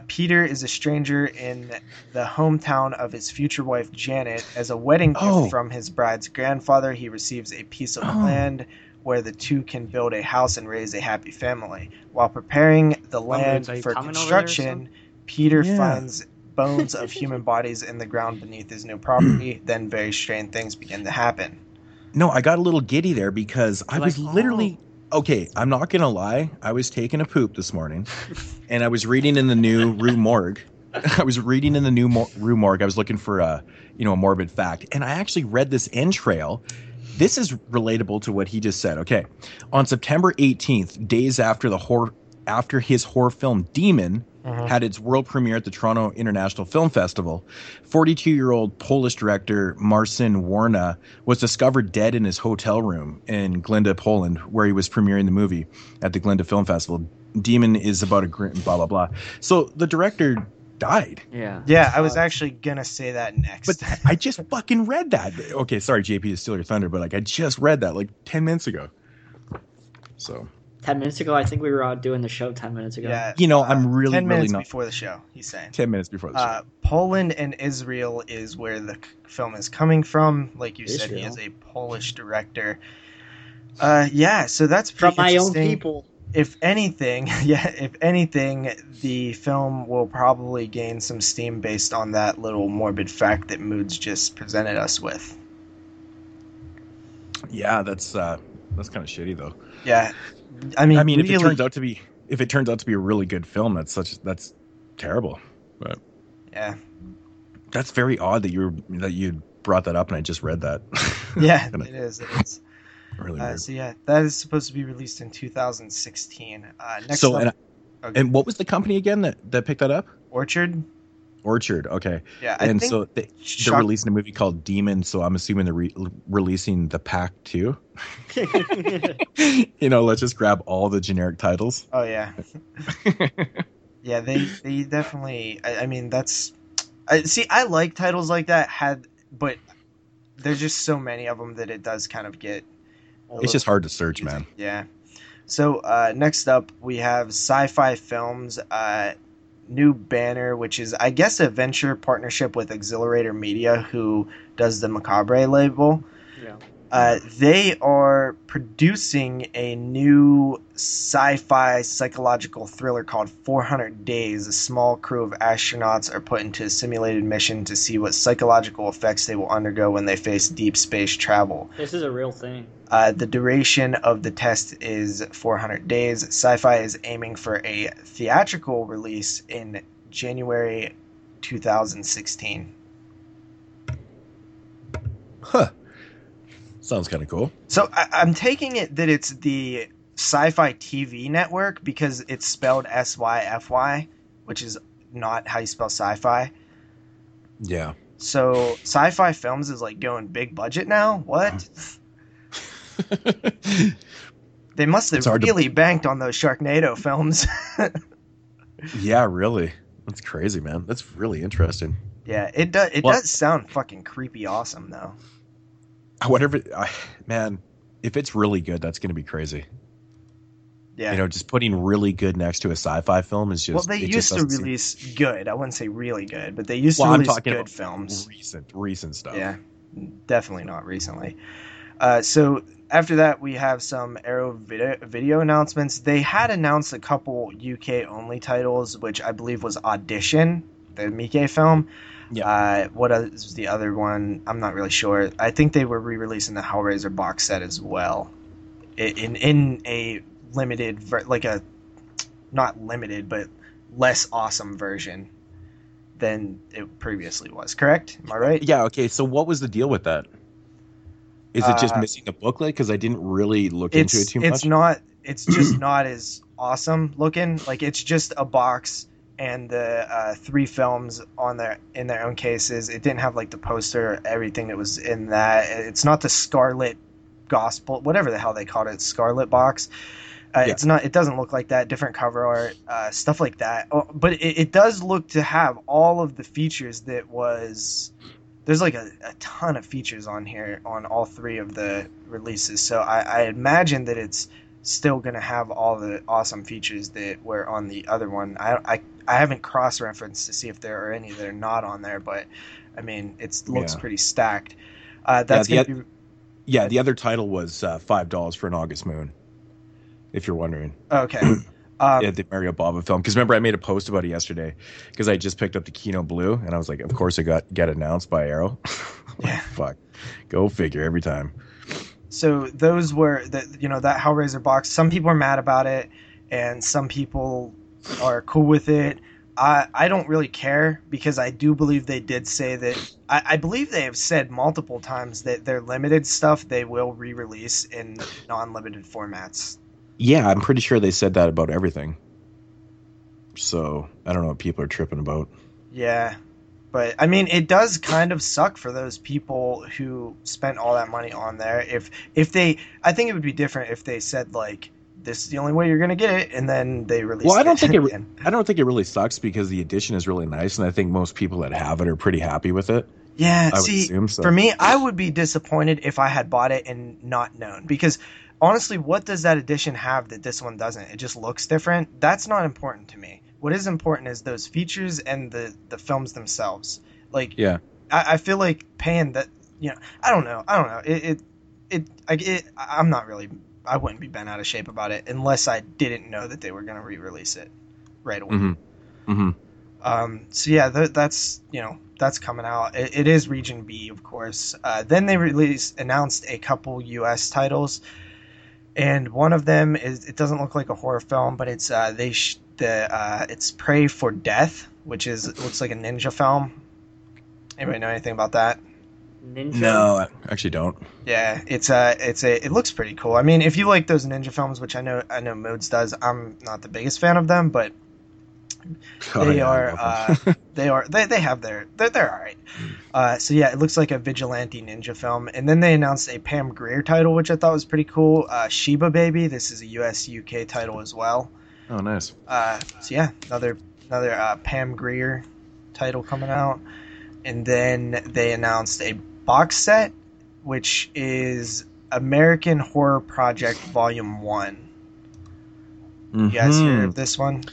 Peter is a stranger in the hometown of his future wife, Janet. As a wedding gift from his bride's grandfather, he receives a piece of land where the two can build a house and raise a happy family. While preparing the land for construction, Peter finds bones of human bodies in the ground beneath his new property. Then very strange things begin to happen. No, I got a little giddy there because I was literally... Okay, I'm not going to lie. I was taking a poop this morning, and I was reading in the new Rue Morgue. Rue Morgue. I was looking for a morbid fact, and I actually read this entrail. This is relatable to what he just said. Okay, on September 18th, days after his horror film Demon had its world premiere at the Toronto International Film Festival, 42-year-old Polish director Marcin Warna was discovered dead in his hotel room in Glinda, Poland, where he was premiering the movie at the Glinda Film Festival. Demon is about a blah, blah, blah. So the director died. Yeah. Yeah, I was actually going to say that next. But I just fucking read that. Okay, sorry, JP, to steal your thunder, but I just read that 10 minutes ago. So... 10 minutes ago, I think we were doing the show 10 minutes ago. Yeah, I'm really, 10 minutes really not before the show. He's saying 10 minutes before the show. Poland and Israel is where the film is coming from. Like you said, he is a Polish director. So that's pretty from interesting. My own people. If anything, the film will probably gain some steam based on that little morbid fact that Moods just presented us with. Yeah, that's kind of shitty though. Yeah. I mean, really, if it turns out to be a really good film, that's terrible. But yeah, that's very odd that you brought that up, and I just read that. Yeah, it is. Really weird. So yeah, that is supposed to be released in 2016. And what was the company again that picked that up? Orchard. Okay. Yeah, they're releasing a movie called Demon, so I'm assuming they're releasing The Pack too. Let's just grab all the generic titles. Oh yeah. Yeah, they definitely. I mean, that's. I like titles like that. But there's just so many of them that it does kind of get. It's just hard to search, man. Yeah. So next up, we have Sci-Fi Films. New Banner, which is, I guess, a venture partnership with Exhilarator Media, who does the Macabre label. Yeah. They are producing a new sci-fi psychological thriller called 400 Days. A small crew of astronauts are put into a simulated mission to see what psychological effects they will undergo when they face deep space travel. This is a real thing. The duration of the test is 400 days. Sci-Fi is aiming for a theatrical release in January 2016. Huh. Sounds kind of cool. So I'm taking it that it's the Sci-Fi TV network because it's spelled SYFY, which is not how you spell sci-fi. Yeah. So Sci-Fi Films is like going big budget now? What? They must have really banked on those Sharknado films. Yeah, really. That's crazy, man. That's really interesting. Yeah, it does sound fucking creepy awesome, though. Whatever, man, if it's really good, that's going to be crazy. Yeah. You know, just putting really good next to a sci-fi film is just... Well, they used to release good. I wouldn't say really good, but they used to release good films. Recent stuff. Yeah, definitely not recently. So after that, we have some Arrow video announcements. They had announced a couple UK-only titles, which I believe was Audition, the Miike film. Yeah. What is the other one? I'm not really sure. I think they were re-releasing the Hellraiser box set as well, in a limited, like a not limited, but less awesome version than it previously was. Correct? Am I right? Yeah. Okay. So what was the deal with that? Is it just missing the booklet? Because I didn't really look into it too much. It's not. It's just not as awesome looking. Like it's just a box. And the three films in their own cases. It didn't have like the poster or everything that was in that. It's not the Scarlet Gospel, whatever the hell they called it, Scarlet Box. Yeah. It's not. It doesn't look like that. Different cover art, stuff like that. But it does look to have all of the features that was. There's like a ton of features on here on all three of the releases. So I imagine that it's still going to have all the awesome features that were on the other one. I haven't cross-referenced to see if there are any that are not on there, but I mean, it looks pretty stacked. The other title was $5 for an August Moon, if you're wondering. Okay. The Mario Bava film. Because remember, I made a post about it yesterday because I just picked up the Kino Blue, and I was like, of course it got announced by Arrow. Yeah. Fuck. Go figure every time. So those were, that Hellraiser box. Some people are mad about it, and some people are cool with it. I don't really care because I do believe they did say that I believe they have said multiple times that their limited stuff they will re-release in non-limited formats. Yeah, I'm pretty sure they said that about everything. So I don't know what people are tripping about. Yeah, but I mean it does kind of suck for those people who spent all that money on there. If they, I think it would be different if they said like, this is the only way you're going to get it, and then they release it. Well, I don't think it really sucks because the edition is really nice, and I think most people that have it are pretty happy with it. Yeah, for me, I would be disappointed if I had bought it and not known, because honestly, what does that edition have that this one doesn't? It just looks different. That's not important to me. What is important is those features and the films themselves. Like, yeah, I feel like paying that, you know, I don't know. I'm not really... I wouldn't be bent out of shape about it unless I didn't know that they were going to re-release it right away. Mm-hmm. Mm-hmm. So yeah, that's coming out. It is Region B, of course. Then they announced a couple US titles, and one of them is, it doesn't look like a horror film, but it's, it's Pray for Death, which is, it looks like a ninja film. Anybody know anything about that? Ninja? No, I actually don't. Yeah, it looks pretty cool. I mean, if you like those ninja films, which I know Modes does, I'm not the biggest fan of them, but they're all right. So yeah, it looks like a vigilante ninja film, and then they announced a Pam Grier title, which I thought was pretty cool. Sheba Baby. This is a US UK title as well. Oh, nice. So yeah, another another Pam Grier title coming out. And then they announced a box set, which is American Horror Project Volume 1. Mm-hmm. You guys hear of this one?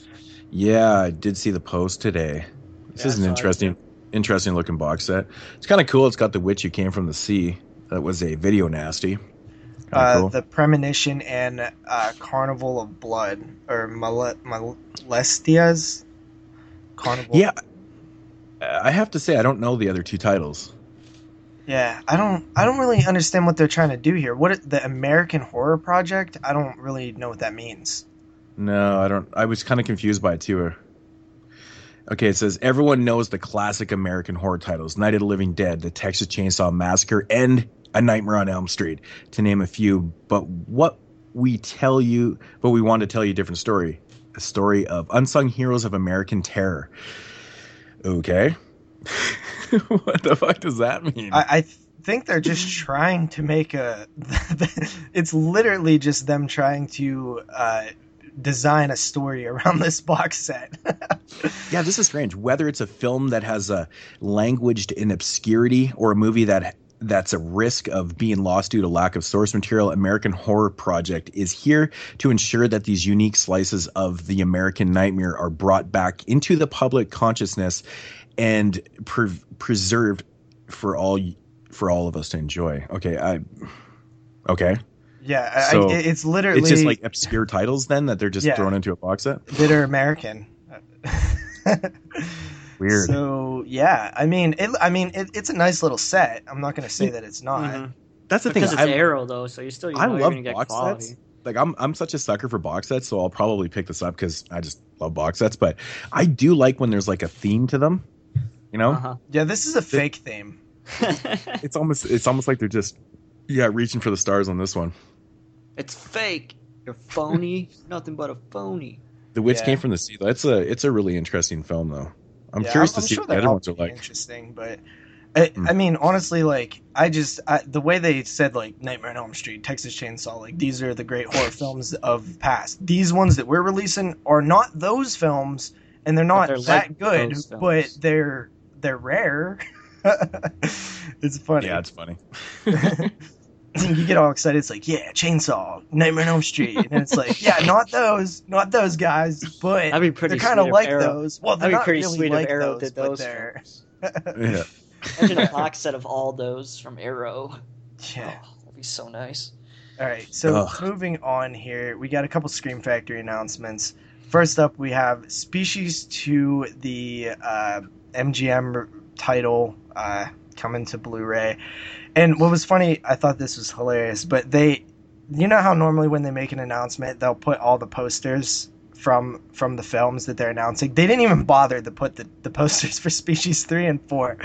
Yeah, I did see the post today. This is an interesting looking box set. It's kind of cool. It's got The Witch Who Came From the Sea. That was a video nasty. Cool. The Premonition and Carnival of Blood, or Molestia's Carnival. Yeah, I have to say I don't know the other two titles. Yeah, I don't really understand what they're trying to do here. What the American Horror Project? I don't really know what that means. No, I don't. I was kind of confused by it too. Okay, it says everyone knows the classic American horror titles: Night of the Living Dead, The Texas Chainsaw Massacre, and A Nightmare on Elm Street, to name a few. But we want to tell you a different story: a story of unsung heroes of American terror. Okay, what the fuck does that mean? I think they're just trying to make a. It's literally just them trying to. Design a story around this box set. Yeah, this is strange. Whether it's a film that has a language in obscurity or a movie that's a risk of being lost due to lack of source material, American Horror Project is here to ensure that these unique slices of the American nightmare are brought back into the public consciousness and preserved for all of us to enjoy. Okay. Yeah, so it's literally... It's just like obscure titles then that they're just thrown into a box set? That are American. Weird. So, yeah. I mean, it's a nice little set. I'm not going to say that it's not. Mm-hmm. That's the thing. Because it's Arrow, though, so I love you're going to get quality. Sets. Like, I'm such a sucker for box sets, so I'll probably pick this up because I just love box sets. But I do like when there's like a theme to them, you know? Uh-huh. Yeah, this is a fake theme. It's almost like they're just... Yeah, reaching for the stars on this one. It's fake. You're phony. Nothing but a phony. The Witch Came From the Sea. It's a really interesting film, though. I'm curious to see what the other ones are like. Interesting, but I mean, honestly, like the way they said like Nightmare on Elm Street, Texas Chainsaw, like these are the great horror films of past. These ones that we're releasing are not those films, and they're not that good, but they're rare. It's funny. Yeah, it's funny. You get all excited. It's like, yeah, Chainsaw, Nightmare on Elm Street, and it's like, yeah, not those guys, but they're kind of like those. Well, that'd be pretty sweet of Arrow to those. Yeah. Imagine a box set of all those from Arrow. Yeah, oh, that'd be so nice. All right, so moving on here, we got a couple Scream Factory announcements. First up, we have Species 2, the MGM title coming to Blu-ray. And what was funny, I thought this was hilarious, but they, you know how normally when they make an announcement, they'll put all the posters from the films that they're announcing. They didn't even bother to put the posters for Species 3 and 4.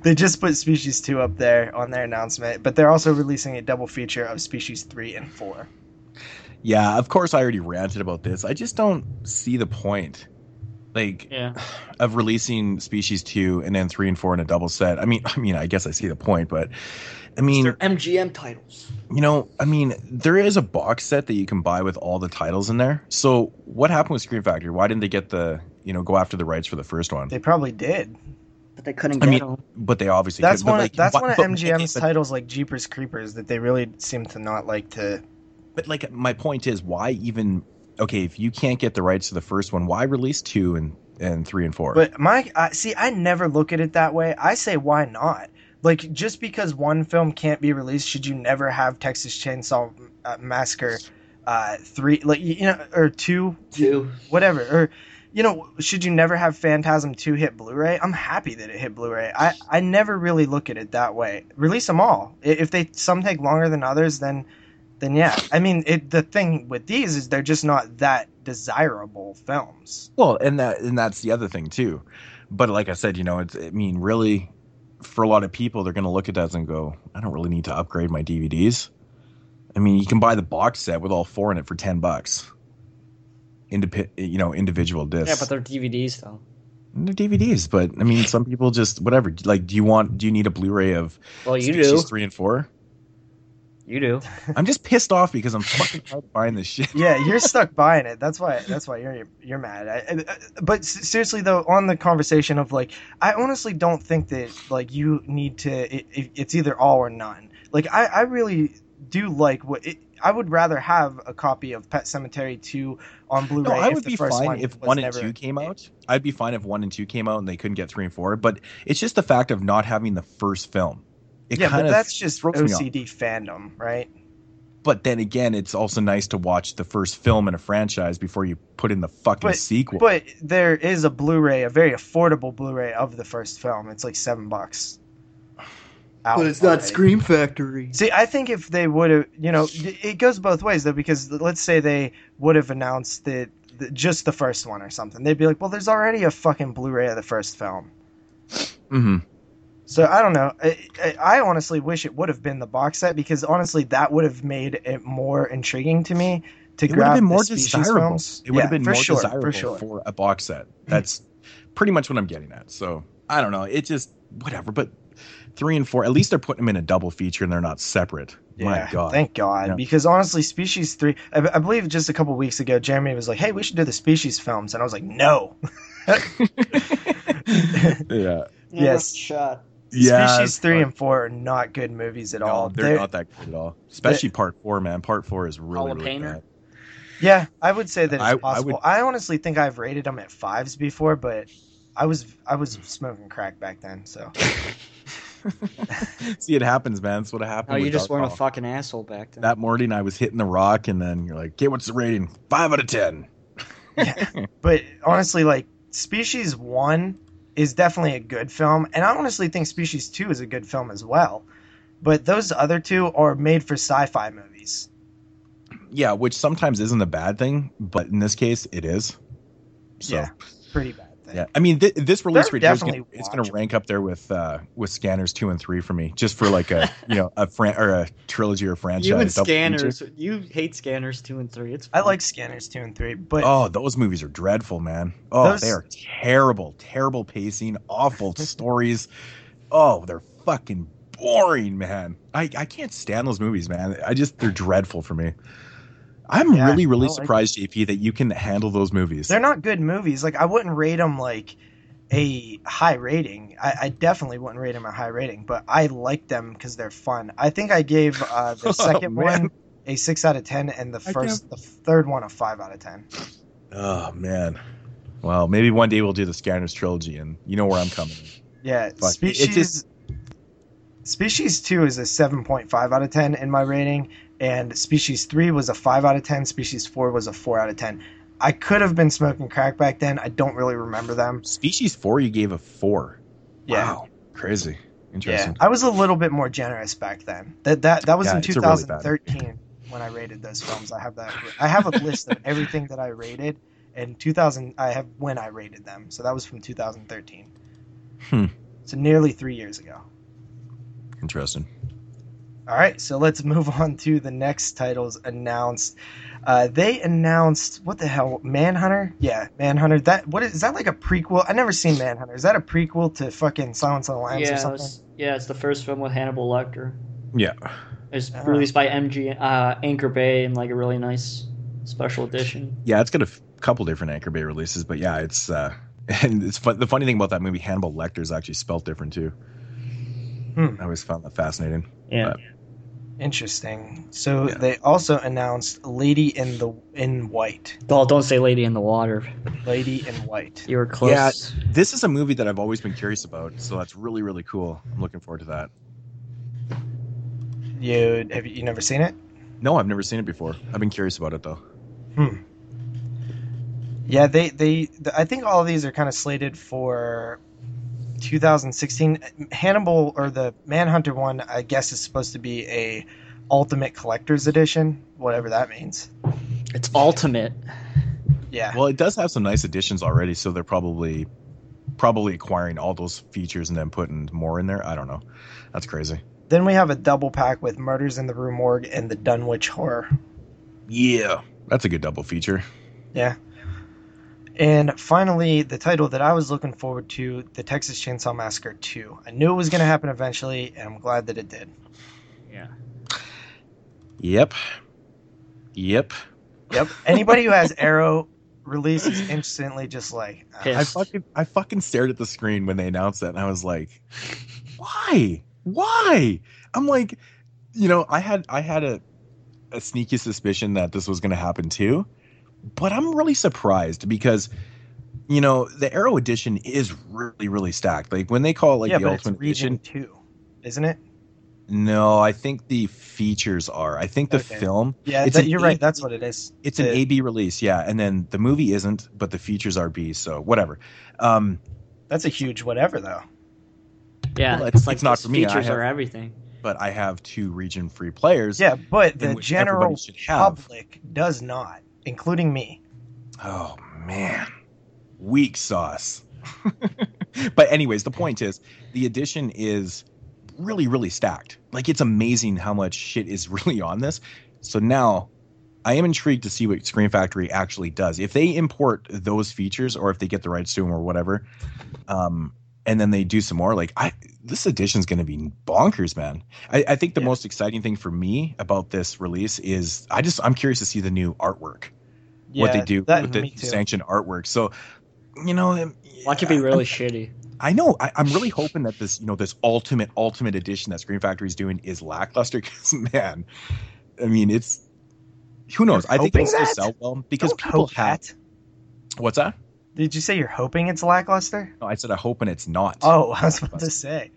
They just put Species 2 up there on their announcement, but they're also releasing a double feature of Species 3 and 4. Yeah, of course I already ranted about this. I just don't see the point. Of releasing Species 2 and then 3 and 4 in a double set. I mean, I guess I see the point, but I mean, they're MGM titles. You know, I mean, there is a box set that you can buy with all the titles in there. So what happened with Scream Factory? Why didn't they get go after the rights for the first one? They probably did, but they couldn't. Get them. But they obviously. That's one of MGM's titles, like Jeepers Creepers, that they really seem to not like to. But like, my point is, why even? Okay, if you can't get the rights to the first one, why release 2 and 3 and 4? But I never look at it that way. I say, why not? Like, just because one film can't be released, should you never have Texas Chainsaw Massacre 3, like, you know, or 2, whatever, or, you know, should you never have Phantasm 2 hit Blu-ray? I'm happy that it hit Blu-ray. I never really look at it that way. Release them all. If some take longer than others, then yeah, I mean, the thing with these is they're just not that desirable films. Well, and that's the other thing too. But like I said, you know, really, for a lot of people, they're going to look at that and go, I don't really need to upgrade my DVDs. I mean, you can buy the box set with all 4 in it for $10. Individual discs. Yeah, but they're DVDs though. They're DVDs, but I mean, some people just whatever. Like, do you need a Blu-ray of Species 3 and 4? You do. I'm just pissed off because I'm fucking buying this shit. Yeah, you're stuck buying it. That's why you're mad. But seriously though, on the conversation of like, I honestly don't think that like you need to. It's either all or none. Like I really do like what. I would rather have a copy of Pet Sematary 2 on Blu-ray. No, I would be fine if 1 and 2 came out. I'd be fine if 1 and 2 came out and they couldn't get 3 and 4. But it's just the fact of not having the first film. Yeah, but that's just OCD fandom, right? But then again, it's also nice to watch the first film in a franchise before you put in the fucking sequel. But there is a Blu-ray, a very affordable Blu-ray of the first film. It's like $7. But it's not Scream Factory. See, I think if they would have, you know, it goes both ways though, because let's say they would have announced that just the first one or something. They'd be like, well, there's already a fucking Blu-ray of the first film. Mm-hmm. So I don't know. I honestly wish it would have been the box set, because honestly that would have made it more intriguing to me to grab. It would have been more desirable. It would have been more desirable for a box set. That's pretty much what I'm getting at. So I don't know. It just whatever. But 3 and 4, at least they're putting them in a double feature and they're not separate. Yeah, my God. Thank God. Yeah. Because honestly, Species 3, I believe just a couple weeks ago, Jeremy was like, hey, we should do the Species films. And I was like, no. Yeah. Yes. Shot. Yeah, Species 3 and 4 are not good movies at all. They're not that good at all. Especially part 4, man. Part 4 is really bad. Yeah, I would say that it's possible. I honestly think I've rated them at 5s before, but I was smoking crack back then, so. See, it happens, man. That's what happened. Oh, you just weren't a fucking asshole back then. That morning, I was hitting the rock, and then you're like, okay, what's the rating? 5 out of 10. Yeah, but honestly, like, Species 1... is definitely a good film, and I honestly think Species 2 is a good film as well. But those other two are made for sci-fi movies. Yeah, which sometimes isn't a bad thing, but in this case, it is. So, yeah, pretty bad thing. Yeah, I mean, this release right here is going to rank up there with Scanners 2 and 3 for me, just for like a a trilogy or franchise. You and Scanners, you hate Scanners 2 and 3. I like Scanners 2 and 3, but those movies are dreadful, man. Oh, they are terrible pacing, awful stories. Oh, they're fucking boring, man. I can't stand those movies, man. They're dreadful for me. I'm really surprised, JP, that you can handle those movies. They're not good movies. Like, I wouldn't rate them like a high rating. I definitely wouldn't rate them a high rating, but I like them because they're fun. I think I gave the second one a 6 out of 10, and the third one a 5 out of 10. Oh man! Well, maybe one day we'll do the Scanners trilogy, and you know where I'm coming. Yeah, fuck. Species 2 is a 7.5 out of 10 in my rating, and Species 3 was a 5 out of 10. Species 4 was a 4 out of 10. I could have been smoking crack back then. I don't really remember them. Species 4 you gave a 4. Yeah. Wow. Crazy. Interesting. Yeah. I was a little bit more generous back then. That was in 2013 when I rated those films. I have a list of everything that I rated, and I have when I rated them. So that was from 2013. So nearly 3 years ago. Interesting. All right, so let's move on to the next titles announced. They announced, what the hell, Manhunter? Yeah, Manhunter. Is that like a prequel? I've never seen Manhunter. Is that a prequel to fucking Silence of the Lambs or something? It's the first film with Hannibal Lecter. Yeah. It's released by MG Anchor Bay in like a really nice special edition. Yeah, it's got a couple different Anchor Bay releases, but yeah, it's and it's fun. The funny thing about that movie, Hannibal Lecter is actually spelled different too. I always found that fascinating. Yeah. Interesting. So they also announced Lady in White. Well, don't say Lady in the Water. Lady in White. You were close. Yeah, this is a movie that I've always been curious about, so that's really, really cool. I'm looking forward to that. Have you never seen it? No, I've never seen it before. I've been curious about it, though. Yeah, I think all of these are kind of slated for 2016. Hannibal, or the Manhunter one, I guess is supposed to be a ultimate collector's edition, whatever that means. It's ultimate. Yeah. Well, it does have some nice additions already, so they're probably acquiring all those features and then putting more in there. I don't know. That's crazy. Then we have a double pack with Murders in the Rue Morgue and the Dunwich Horror. Yeah. That's a good double feature. Yeah. And finally, the title that I was looking forward to, The Texas Chainsaw Massacre 2. I knew it was going to happen eventually, and I'm glad that it did. Yeah. Yep. Anybody who has Arrow releases instantly just like I fucking stared at the screen when they announced that, and I was like, why? I'm like, you know, I had a sneaky suspicion that this was going to happen too, but I'm really surprised because, you know, the Arrow edition is really, really stacked. Like when they call it like the Ultimate Edition, too, isn't it? No, I think the features are. I think the film. Yeah, you're right. That's what it is. It's an AB release, yeah. And then the movie isn't, but the features are B, so whatever. That's a huge whatever, though. Yeah, well, it's not for me. Features are everything. But I have two region-free players. Yeah, but the general public does not, including me. Oh, man. Weak sauce. But anyways, the point is, the edition is really, really stacked. Like, it's amazing how much shit is really on this. So now I am intrigued to see what Scream Factory actually does. If they import those features, or if they get the rights to them or whatever, and then they do some more, like, this edition is going to be bonkers, man. I think the most exciting thing for me about this release is I'm curious to see the new artwork, what they do with the sanctioned artwork. So, you know, watch it be really shitty. I know. I'm really hoping that this, you know, this ultimate edition that Scream Factory is doing is lackluster. Because, man, I mean, it's who knows? I think it'll still sell well because people have. What's that? Did you say you're hoping it's lackluster? No, I said I'm hoping it's not. Oh, I was about to say.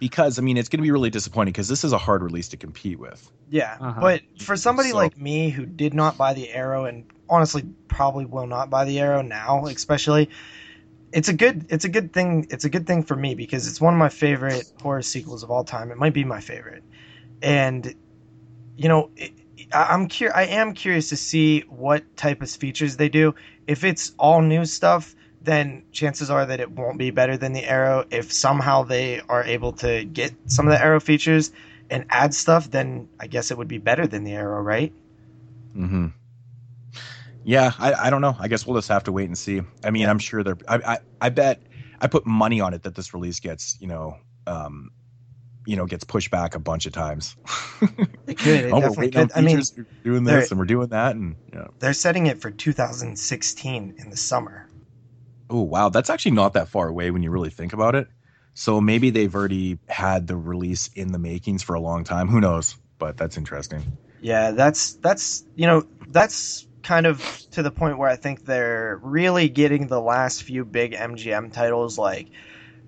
Because, I mean, it's going to be really disappointing because this is a hard release to compete with. Yeah, but for somebody like me who did not buy the Arrow and honestly probably will not buy the Arrow now, especially, it's a good thing. It's a good thing for me because it's one of my favorite horror sequels of all time. It might be my favorite. And, you know, I am curious to see what type of features they do. If it's all new stuff, then chances are that it won't be better than the Arrow. If somehow they are able to get some of the Arrow features and add stuff, then I guess it would be better than the Arrow, right? Mm-hmm. Yeah, I don't know. I guess we'll just have to wait and see. I mean, I'm sure they're. I bet I put money on it that this release gets, gets pushed back a bunch of times. It could. It definitely could. I mean, we're doing this and we're doing that, and they're setting it for 2016 in the summer. Oh wow, that's actually not that far away when you really think about it. So maybe they've already had the release in the makings for a long time. Who knows? But that's interesting. Yeah, that's kind of to the point where I think they're really getting the last few big MGM titles like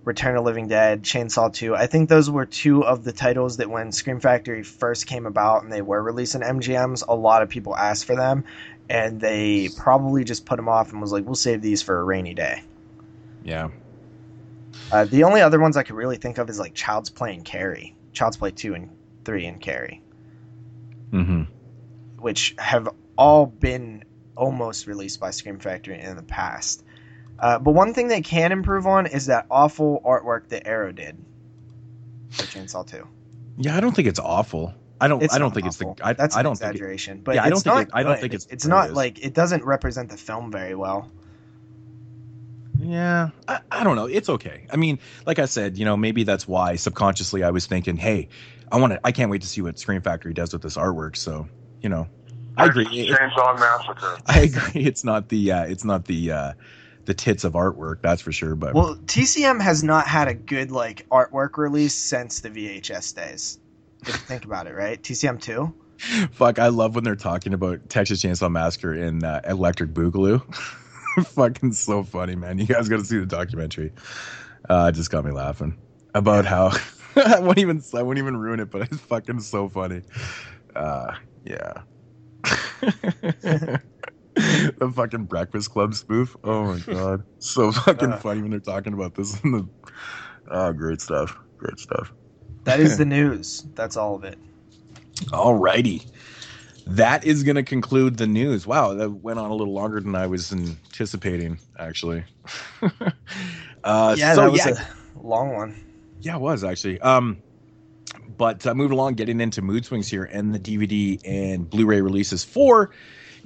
Return of the Living Dead, Chainsaw 2. I think those were two of the titles that when Scream Factory first came about and they were releasing MGMs, a lot of people asked for them, and they probably just put them off and was like, we'll save these for a rainy day. Yeah. The only other ones I could really think of is like Child's Play and Carrie. Child's Play 2 and 3 and Carrie. Mm-hmm. Which have all been almost released by Scream Factory in the past. But one thing they can improve on is that awful artwork that Arrow did for Chainsaw 2. Yeah, I don't think it's awful. I don't think it's awful. That's an exaggeration. But I don't think it's not like it doesn't represent the film very well. Yeah, I don't know. It's okay. I mean, like I said, you know, maybe that's why subconsciously I was thinking, hey, I can't wait to see what Scream Factory does with this artwork. So, you know, I agree. Chainsaw Massacre. I agree. It's not the tits of artwork, that's for sure. But well, TCM has not had a good like artwork release since the VHS days. If you think about it, right? TCM 2. Fuck, I love when they're talking about Texas Chainsaw Massacre in Electric Boogaloo. Fucking so funny, man! You guys got to see the documentary. It just got me laughing about how I won't even ruin it, but it's fucking so funny. Yeah. The fucking Breakfast Club spoof. Oh my god, so fucking funny when they're talking about this. And great stuff. That is the news. That's all of it. Alrighty, that is going to conclude the news. Wow, that went on a little longer than I was anticipating, actually. That was a long one. Yeah, it was actually. But moving along, getting into mood swings here, and the DVD and Blu-ray releases for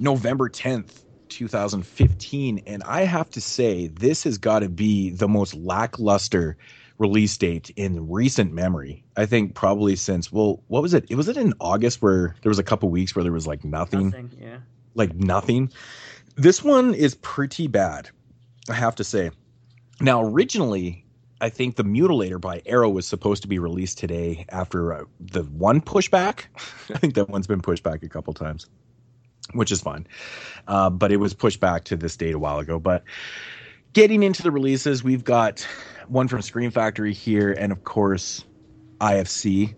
November 10th, 2015. And I have to say, this has got to be the most lackluster release date in recent memory. I think probably since, well, what was it? It was it in August where there was a couple weeks where there was like nothing. Yeah. Like nothing. This one is pretty bad, I have to say. Now, originally, I think The Mutilator by Arrow was supposed to be released today after the one pushback. I think that one's been pushed back a couple times, which is fine. But it was pushed back to this date a while ago. But getting into the releases, we've got one from Scream Factory here and, of course, IFC.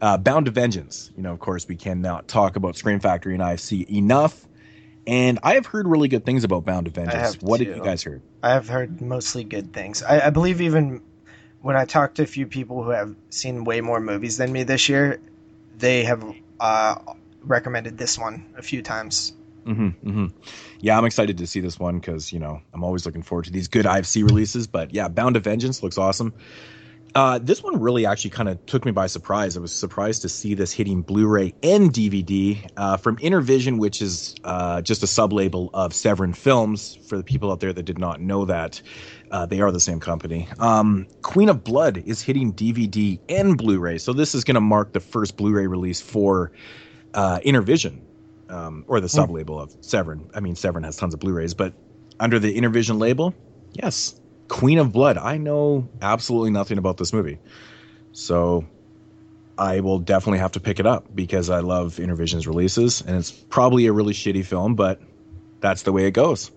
Bound to Vengeance. You know, of course, we cannot talk about Scream Factory and IFC enough. And I have heard really good things about Bound to Vengeance. What have you guys heard? I have heard mostly good things. I believe even when I talked to a few people who have seen way more movies than me this year, they have recommended this one a few times. Mm-hmm, mm-hmm. Yeah, I'm excited to see this one because, you know, I'm always looking forward to these good IFC releases. But yeah, Bound to Vengeance looks awesome. This one really actually kind of took me by surprise. I was surprised to see this hitting Blu-ray and DVD from Intervision, which is just a sub-label of Severin Films. For the people out there that did not know that, they are the same company. Queen of Blood is hitting DVD and Blu-ray. So this is going to mark the first Blu-ray release for Intervision, or the sub-label of Severin. I mean, Severin has tons of Blu-rays, but under the Intervision label, yes. Queen of Blood. I know absolutely nothing about this movie, so I will definitely have to pick it up because I love Intervision's releases, and it's probably a really shitty film, but that's the way it goes.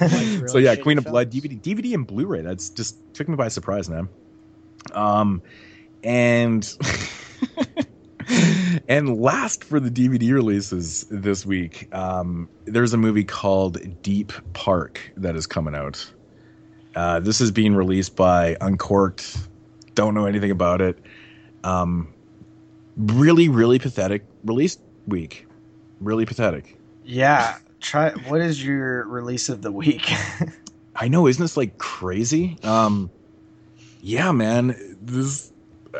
Really so yeah, Queen of Blood, DVD and Blu-ray. That's just took me by surprise, man. And and last for the DVD releases this week, there's a movie called Deep Park that is coming out. This is being released by Uncorked. Don't know anything about it. Really, really pathetic release week. Really pathetic. Yeah. What is your release of the week? I know. Isn't this like crazy? Yeah, man.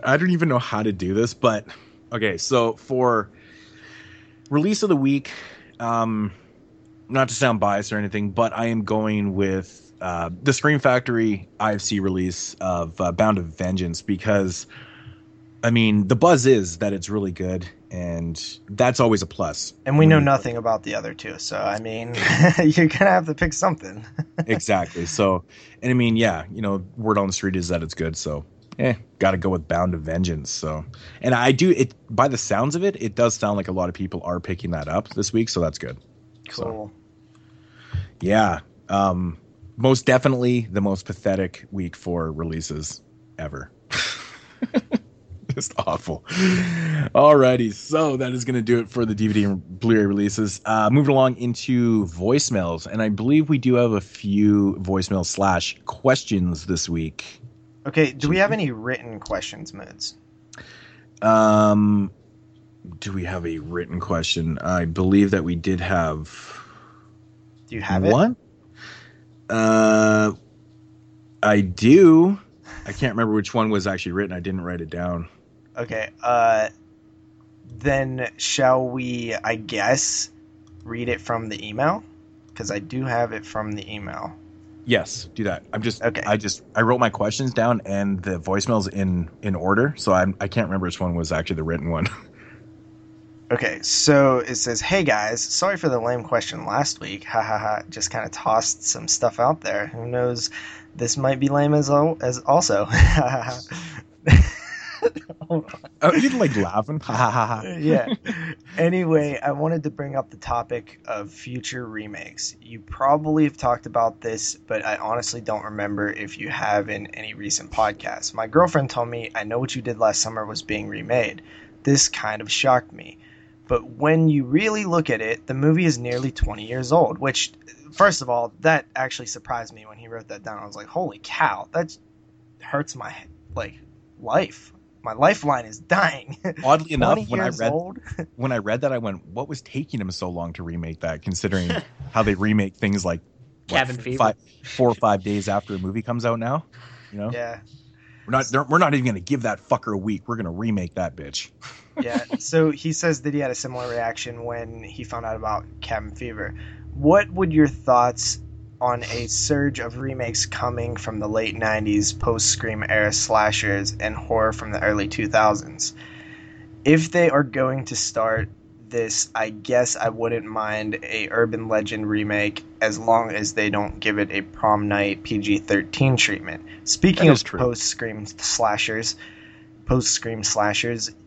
I don't even know how to do this. But okay. So for release of the week, not to sound biased or anything, but I am going with the Scream Factory IFC release of Bound to Vengeance because, I mean, the buzz is that it's really good, and that's always a plus. And we know nothing about the other two, so, I mean, you're going to have to pick something. Exactly. So, and I mean, yeah, you know, word on the street is that it's good, so, got to go with Bound to Vengeance. So, and I do, it by the sounds of it, it does sound like a lot of people are picking that up this week, so that's good. Cool. So, yeah. Most definitely the most pathetic week for releases ever. Just awful. Alrighty, so that is going to do it for the DVD and Blu-ray releases. Moving along into voicemails, and I believe we do have a few voicemail / questions this week. Okay, do we have any written questions, Mads? Do we have a written question? I believe that we did have. Do you have one? I do. I can't remember which one was actually written. I didn't write it down. Okay. Then shall we, I guess, read it from the email? Because I do have it from the email. Yes, do that. I'm just, okay. I wrote my questions down and the voicemails in order. So I can't remember which one was actually the written one. Okay, so it says, hey guys, sorry for the lame question last week. Ha ha ha, just kind of tossed some stuff out there. Who knows, this might be lame as also. Ha ha ha. Oh, you like laughing? Ha ha ha. Yeah. Anyway, I wanted to bring up the topic of future remakes. You probably have talked about this, but I honestly don't remember if you have in any recent podcasts. My girlfriend told me I Know What You Did Last Summer was being remade. This kind of shocked me. But when you really look at it, the movie is nearly 20 years old, which, first of all, that actually surprised me when he wrote that down. I was like, holy cow, that hurts my life. My lifeline is dying. Oddly enough, when I read that, I went, what was taking him so long to remake that, considering how they remake things like Cabin Fever 4 or 5 days after a movie comes out now? You know? Yeah. We're not even going to give that fucker a week. We're going to remake that bitch. Yeah, so he says that he had a similar reaction when he found out about Cabin Fever. What would your thoughts on a surge of remakes coming from the late 90s post-Scream era slashers and horror from the early 2000s. If they are going to start this, I guess I wouldn't mind a urban legend remake as long as they don't give it a prom night PG-13 treatment. Speaking of post-Scream slashers,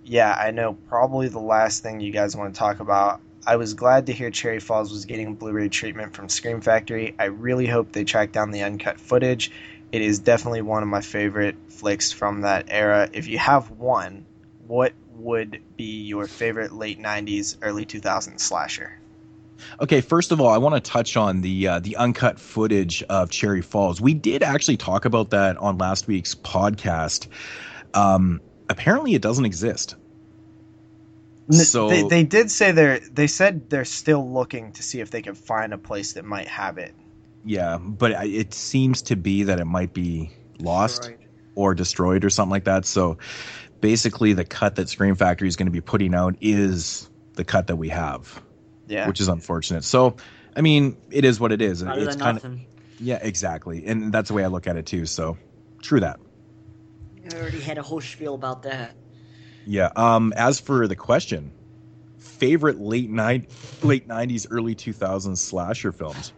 yeah, I know, probably the last thing you guys want to talk about. I was glad to hear Cherry Falls was getting a Blu-ray treatment from Scream Factory. I really hope they track down the uncut footage. It is definitely one of my favorite flicks from that era. If you have one, what would be your favorite late 90s, early 2000s slasher? Okay, first of all, I want to touch on the uncut footage of Cherry Falls. We did actually talk about that on last week's podcast. Apparently it doesn't exist. So they did say they're still looking to see if they can find a place that might have it. Yeah, but it seems to be that it might be lost or destroyed or something like that. So basically the cut that Scream Factory is going to be putting out is the cut that we have. Yeah, which is unfortunate. So, I mean, it is what it is. It's kind of, yeah, exactly. And that's the way I look at it too. So true that. I already had a whole spiel about that. Yeah. As for the question, favorite late 90s, early 2000s slasher films.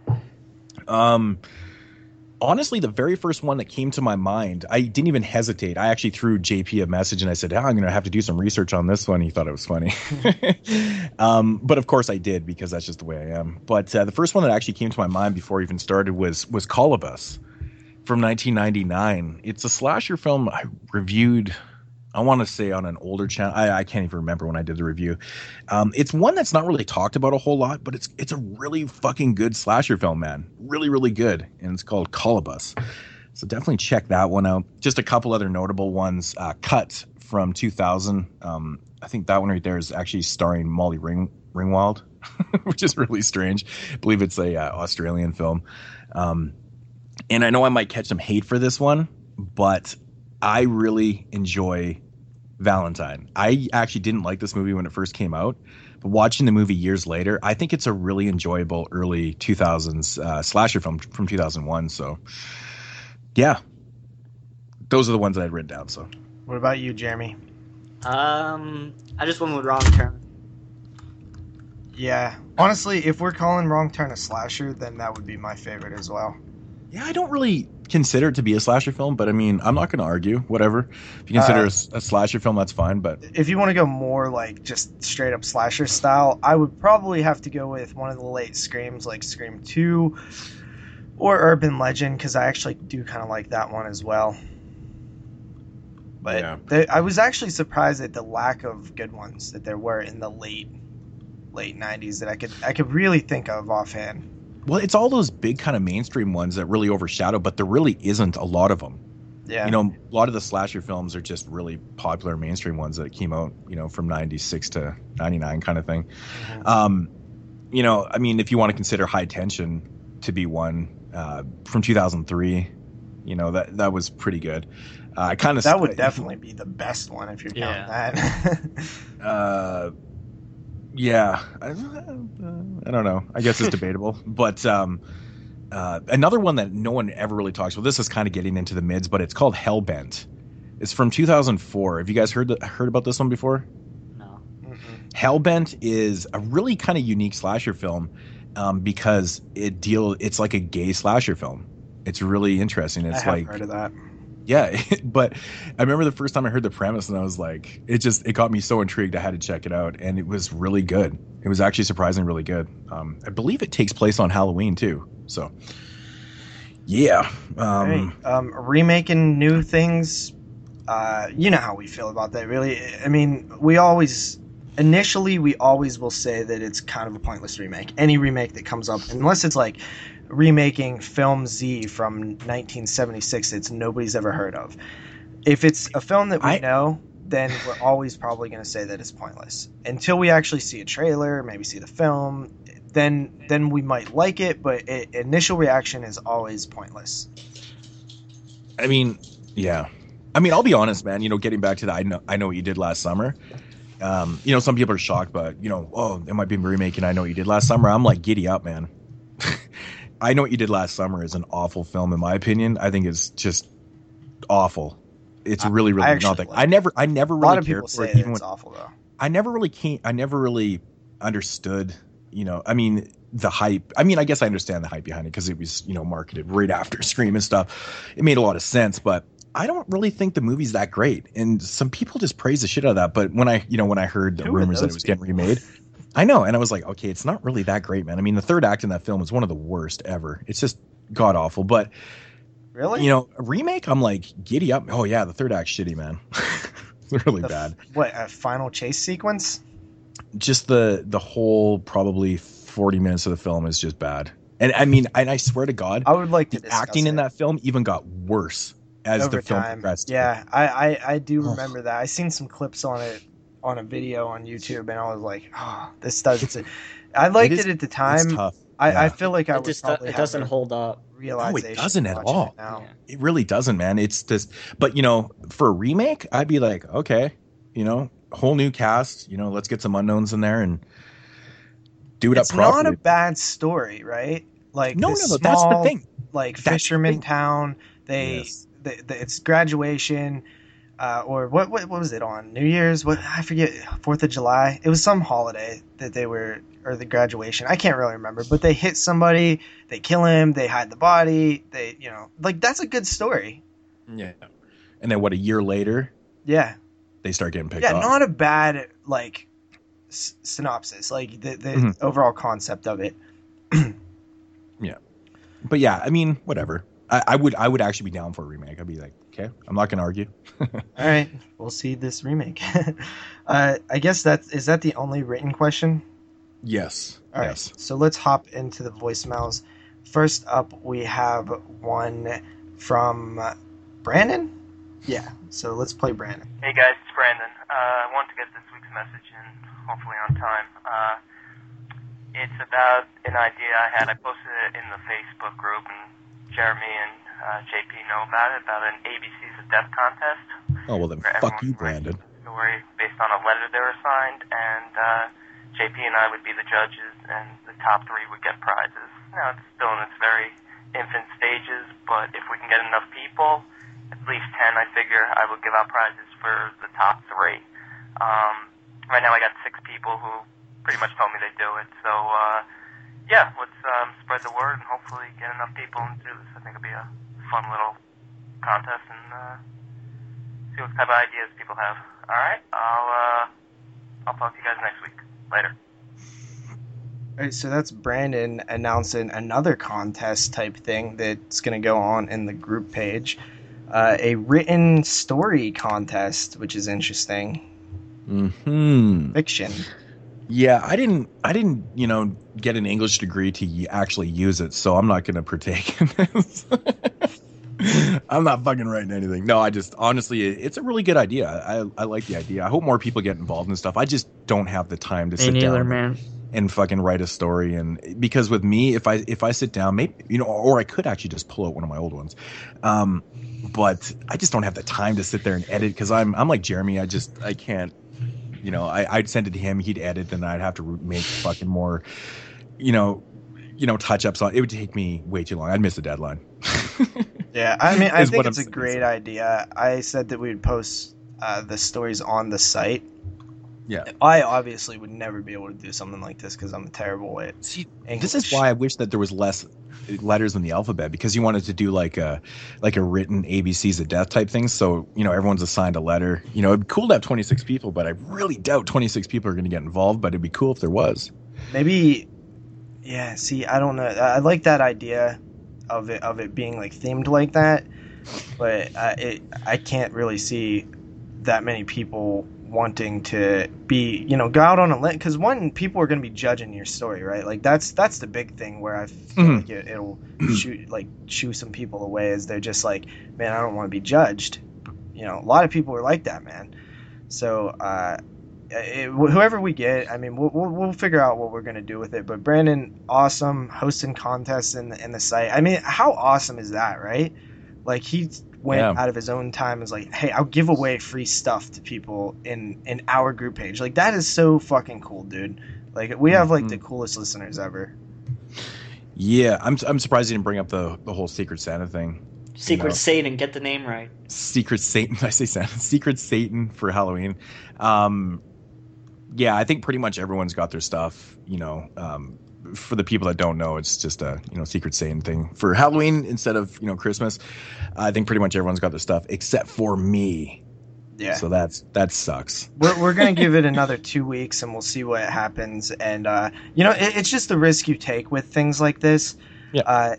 Honestly, the very first one that came to my mind, I didn't even hesitate. I actually threw JP a message and I said, I'm going to have to do some research on this one. He thought it was funny. But of course I did, because that's just the way I am. But the first one that actually came to my mind before I even started was Call of Us from 1999. It's a slasher film I reviewed, I want to say, on an older channel. I can't even remember when I did the review. It's one that's not really talked about a whole lot, but it's a really fucking good slasher film, man. Really, really good. And it's called Call of Us. So definitely check that one out. Just a couple other notable ones. Cut from 2000. I think that one right there is actually starring Molly Ringwald, which is really strange. I believe it's a Australian film. And I know I might catch some hate for this one, but I really enjoy Valentine. I actually didn't like this movie when it first came out, but watching the movie years later, I think it's a really enjoyable early 2000s slasher film from 2001. So yeah, those are the ones that I'd written down. So what about you, Jeremy? I just went with Wrong Turn. Yeah, honestly, if we're calling Wrong Turn a slasher, then that would be my favorite as well. Yeah, I don't really consider it to be a slasher film, but I mean, I'm not going to argue. Whatever. If you consider a slasher film, that's fine. But if you want to go more like just straight up slasher style, I would probably have to go with one of the late Screams, like Scream 2 or Urban Legend, because I actually do kind of like that one as well. But yeah. I was actually surprised at the lack of good ones that there were in the late 90s that I could really think of offhand. Well, it's all those big kind of mainstream ones that really overshadow, but there really isn't a lot of them. Yeah. You know, a lot of the slasher films are just really popular mainstream ones that came out, you know, from 96 to 99 kind of thing. Mm-hmm. You know, I mean, if you want to consider High Tension to be one from 2003, you know, that was pretty good. That would definitely be the best one if you're counting that. Yeah, I don't know. I guess it's debatable. But another one that no one ever really talks about, this is kind of getting into the mids, but it's called Hellbent. It's from 2004. Have you guys heard about this one before? No. Mm-hmm. Hellbent is a really kind of unique slasher film because it's like a gay slasher film. It's really interesting. It's I have heard of that. Yeah, but I remember the first time I heard the premise and I was like, it got me so intrigued I had to check it out, and it was really good. It was actually surprisingly really good. I believe it takes place on Halloween too. So yeah. Right. Remaking new things, you know how we feel about that, really. I mean, we always will say that it's kind of a pointless remake. Any remake that comes up, unless it's like remaking Film Z from 1976 that nobody's ever heard of. If it's a film that we know, then we're always probably going to say that it's pointless. Until we actually see a trailer, maybe see the film, then we might like it, but initial reaction is always pointless. I mean, yeah. I mean, I'll be honest, man. You know, getting back to the I Know What You Did Last Summer, you know, some people are shocked, but, you know, oh, it might be remaking I Know What You Did Last Summer. I'm like, giddy up, man. I Know What You Did Last Summer is an awful film, in my opinion. I think it's just awful. It's really, really nothing. I never really cared for it. Even it's awful, though. I never really understood, you know, I mean, the hype. I mean, I guess I understand the hype behind it because it was, you know, marketed right after Scream and stuff. It made a lot of sense, but I don't really think the movie's that great. And some people just praise the shit out of that. But when I heard the rumors that it was getting remade, I know. And I was like, okay, it's not really that great, man. I mean, the third act in that film is one of the worst ever. It's just god awful. But really, you know, a remake, I'm like, giddy up. Oh yeah. The third act's shitty, man. It's really bad. What, a final chase sequence? Just the whole probably 40 minutes of the film is just bad. And I mean, and I swear to God, I would like the acting in that film even got worse as over the film progressed. Yeah, I do remember that. I seen some clips on it on a video on YouTube, and I was like, oh, this doesn't. I liked it at the time. It's tough. I feel like I was probably. It doesn't hold up. No, it doesn't at all. It really doesn't, man. It's just, but you know, for a remake, I'd be like, okay, you know, whole new cast, you know, let's get some unknowns in there and do it up properly. It's not a bad story, right? Like, no, that's the thing. Like fisherman town, it's graduation, or what was it on New Year's? What, I forget, 4th of July. It was some holiday that they were, or the graduation. I can't really remember, but they hit somebody, they kill him, they hide the body, they, you know, like that's a good story. Yeah. And then what, a year later? Yeah. They start getting picked up. Yeah, not a bad like synopsis, like the overall concept of it. Yeah. But yeah, I mean, whatever. I would actually be down for a remake. I'd be like, okay, I'm not going to argue. All right, we'll see this remake. I guess is that the only written question? Yes. All right, yes. So let's hop into the voicemails. First up, we have one from Brandon. Yeah, so let's play Brandon. Hey guys, it's Brandon. I want to get this week's message in, hopefully on time. It's about an idea I had. I posted it in the Facebook group, and Jeremy and JP know about it, about an ABCs of Death contest. Oh, well then fuck you, Brandon. Story based on a letter they were signed, and JP and I would be the judges, and the top three would get prizes. Now, it's still in its very infant stages, but if we can get enough people, at least 10, I figure, I would give out prizes for the top three. Right now I got 6 people who pretty much told me they do it, so... yeah, let's spread the word and hopefully get enough people into this. I think it'll be a fun little contest and see what type of ideas people have. All right, I'll talk to you guys next week. Later. All right, so that's Brandon announcing another contest type thing that's going to go on in the group page. A written story contest, which is interesting. Mm-hmm. Fiction. Yeah, I didn't, you know, get an English degree to actually use it, so I'm not going to partake in this. I'm not fucking writing anything. No, I just, honestly, it's a really good idea. I like the idea. I hope more people get involved in stuff. I just don't have the time to sit down, man, and fucking write a story. And because with me, if I sit down, maybe, you know, or I could actually just pull out one of my old ones. But I just don't have the time to sit there and edit because I'm like Jeremy. I can't. You know, I'd send it to him, he'd edit, then I'd have to make fucking more, you know, touch-ups on it. Would take me way too long. I'd miss the deadline. Yeah, I mean, I think it's a great idea. I said that we'd post the stories on the site. Yeah, I obviously would never be able to do something like this because I'm terrible at English. This is why I wish that there was less letters in the alphabet, because you wanted to do like a written ABCs of Death type thing. So, you know, everyone's assigned a letter. You know, it'd be cool to have 26 people, but I really doubt 26 people are going to get involved. But it'd be cool if there was. Maybe, yeah. See, I don't know. I like that idea of it being like themed like that, but I can't really see that many people wanting to be, you know, go out on a limb, because one, people are going to be judging your story, right? Like that's the big thing where I feel like it'll shoo some people away, is they're just like, man, I don't want to be judged. You know, a lot of people are like that, man. So whoever we get, I mean, we'll figure out what we're going to do with it. But Brandon, awesome, hosting contests in the site. I mean, how awesome is that, right? Like he's went out of his own time and was like, hey, I'll give away free stuff to people in our group page. Like, that is so fucking cool, dude. Like, we have, like, the coolest listeners ever. Yeah, I'm surprised you didn't bring up the whole Secret Santa thing. Secret Satan, get the name right. Secret Satan, I say Santa. Secret Satan for Halloween. Yeah, I think pretty much everyone's got their stuff, you know. For the people that don't know, it's just a, you know, Secret Satan thing for Halloween instead of, you know, Christmas. I think pretty much everyone's got their stuff except for me. Yeah. So that sucks. We're going to give it another 2 weeks and we'll see what happens. And, you know, it's just the risk you take with things like this. Yeah.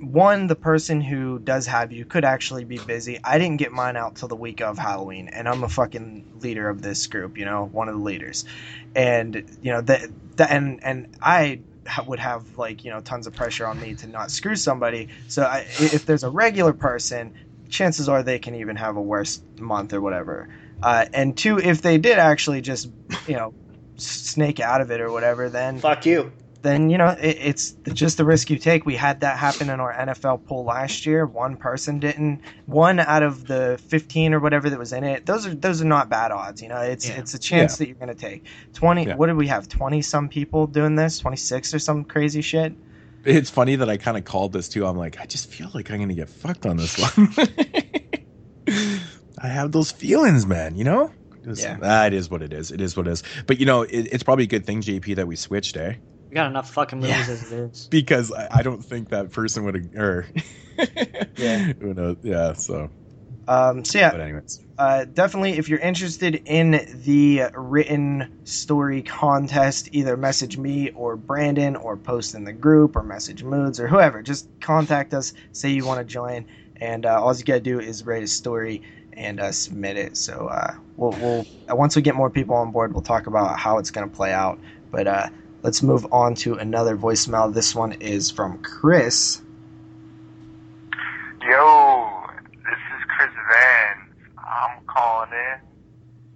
One, the person who does have you could actually be busy. I didn't get mine out till the week of Halloween, and I'm a fucking leader of this group, you know, one of the leaders. And, you know, and I would have, like, you know, tons of pressure on me to not screw somebody. So if there's a regular person, chances are they can even have a worse month or whatever. And two, if they did actually just, you know, snake out of it or whatever, then fuck you. Then, you know, it's just the risk you take. We had that happen in our NFL pool last year. One person didn't. One out of the 15 or whatever that was in it. Those are not bad odds. You know, it's a chance that you're going to take. 20. Yeah. What did we have? 20 some people doing this. 26 or some crazy shit. It's funny that I kind of called this too. I'm like, I just feel like I'm going to get fucked on this one. I have those feelings, man. You know, it is what it is. It is what it is. But, you know, it's probably a good thing, JP, that we switched, eh? We got enough fucking movies as it is. Because I don't think that person would, or yeah, who knows? Yeah, so. But anyways, definitely, if you're interested in the written story contest, either message me or Brandon, or post in the group, or message Moods, or whoever. Just contact us. Say you want to join, and all you gotta do is write a story and submit it. So we'll once we get more people on board, we'll talk about how it's gonna play out. But let's move on to another voicemail. This one is from Chris. Yo, this is Chris Vance. I'm calling in,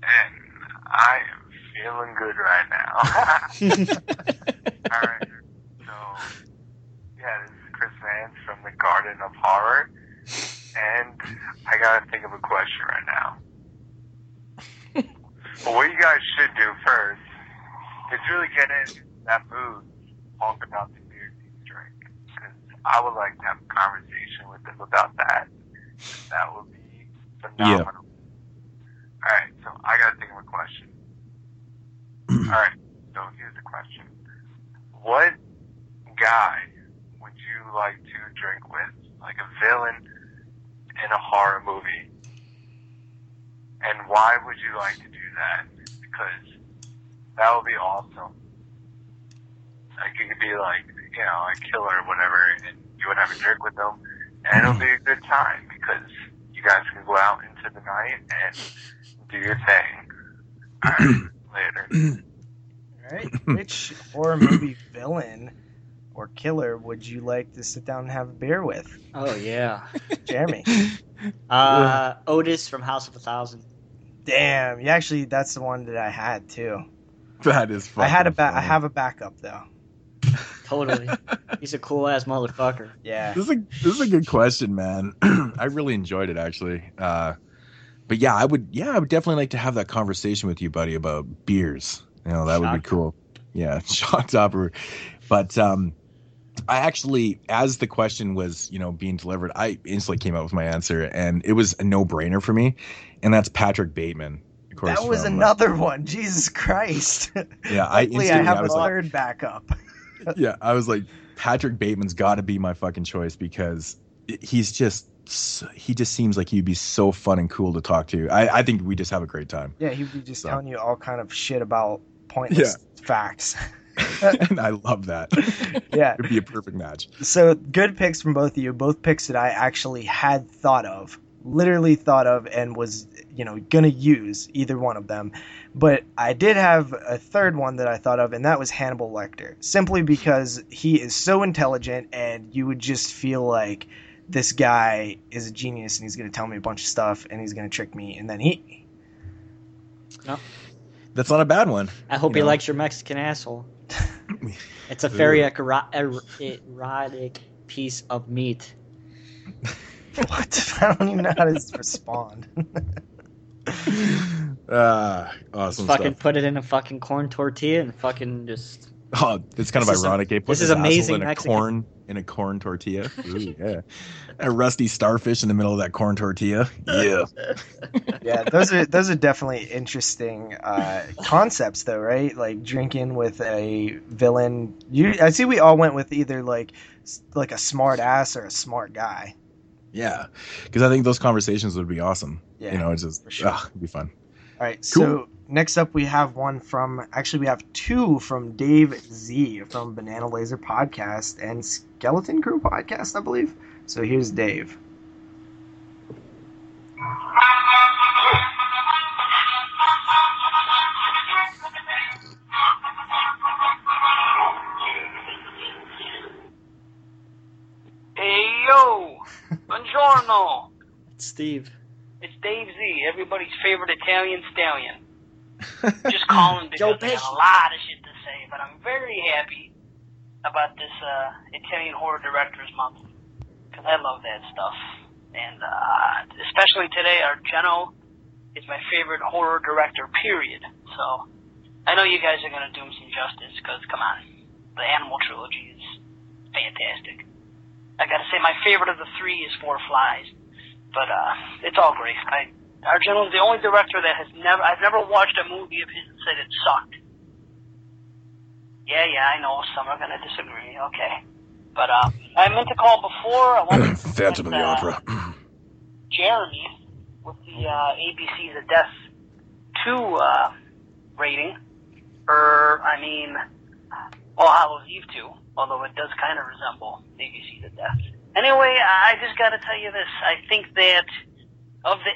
and I am feeling good right now. All right. So, yeah, this is Chris Vance from the Garden of Horror, and I got to think of a question right now. But what you guys should do first is really get in that mood, talk about the beer you drink, because I would like to have a conversation with them about that. That would be phenomenal. Yeah. All right, so I got to think of a question. All right, so here's the question. What guy would you like to drink with, like a villain in a horror movie? And why would you like to do that? Because that would be awesome. Like, it could be like, you know, a killer or whatever, and you would have a drink with them, and it'll be a good time because you guys can go out into the night and do your thing. Later. All right. Which horror movie villain or killer would you like to sit down and have a beer with? Oh, yeah. Jeremy. Otis from House of a Thousand. Damn. Yeah, actually, that's the one that I had, too. That is fucking funny. I have a backup though. Totally. He's a cool ass motherfucker. Yeah. This is a good question, man. I really enjoyed it actually. But yeah, I would definitely like to have that conversation with you, buddy, about beers. You know, that would be cool. Yeah, shock topper. But I actually, as the question was, you know, being delivered, I instantly came up with my answer, and it was a no-brainer for me, and that's Patrick Bateman. Course, that was another one. Jesus Christ. Yeah, I have a third backup. Yeah, I was like, Patrick Bateman's got to be my fucking choice because he just seems like he'd be so fun and cool to talk to. I think we just have a great time. Yeah, he'd be just telling you all kind of shit about pointless facts. And I love that. Yeah. It'd be a perfect match. So good picks from both of you. Both picks that I actually had thought of. Literally thought of and was, you know, gonna use either one of them, but I did have a third one that I thought of, and that was Hannibal Lecter, simply because he is so intelligent, and you would just feel like this guy is a genius, and he's gonna tell me a bunch of stuff, and he's gonna trick me, and then he. No, that's not a bad one. I hope he likes your Mexican asshole. It's a very erotic piece of meat. What? I don't even know how to respond. Awesome. Just fucking stuff. Put it in a fucking corn tortilla and fucking just Oh, it's kind of ironic. This is amazing. In a corn tortilla. Ooh, yeah. A rusty starfish in the middle of that corn tortilla. Yeah. Yeah, those are definitely interesting concepts, though, right? Like drinking with a villain. I see we all went with either like a smart ass or a smart guy. Yeah, because I think those conversations would be awesome. Yeah, you know, it's just sure. It'd be fun. All right, cool. So next up we have two from Dave Z from Banana Laser Podcast and Skeleton Crew Podcast, I believe. So here's Dave. Hey, yo. Buongiorno. It's Steve. It's Dave Z, everybody's favorite Italian stallion. Just calling because I have a lot of shit to say, but I'm very happy about this Italian Horror Directors Month, because I love that stuff. And especially today, Argento is my favorite horror director, period. So I know you guys are going to do him some justice, because come on, the Animal Trilogy is fantastic. I got to say my favorite of the three is Four Flies. But it's all great. Argento is the only director that I've never watched a movie of his and said it sucked. Yeah, I know. Some are going to disagree. Okay. But I meant to call before. I wanted to Phantom of the Opera. Jeremy with the ABC's of Death 2 rating. All Hallows Eve 2, although it does kind of resemble ABC's of Death. Anyway, I just gotta tell you this. I think that of the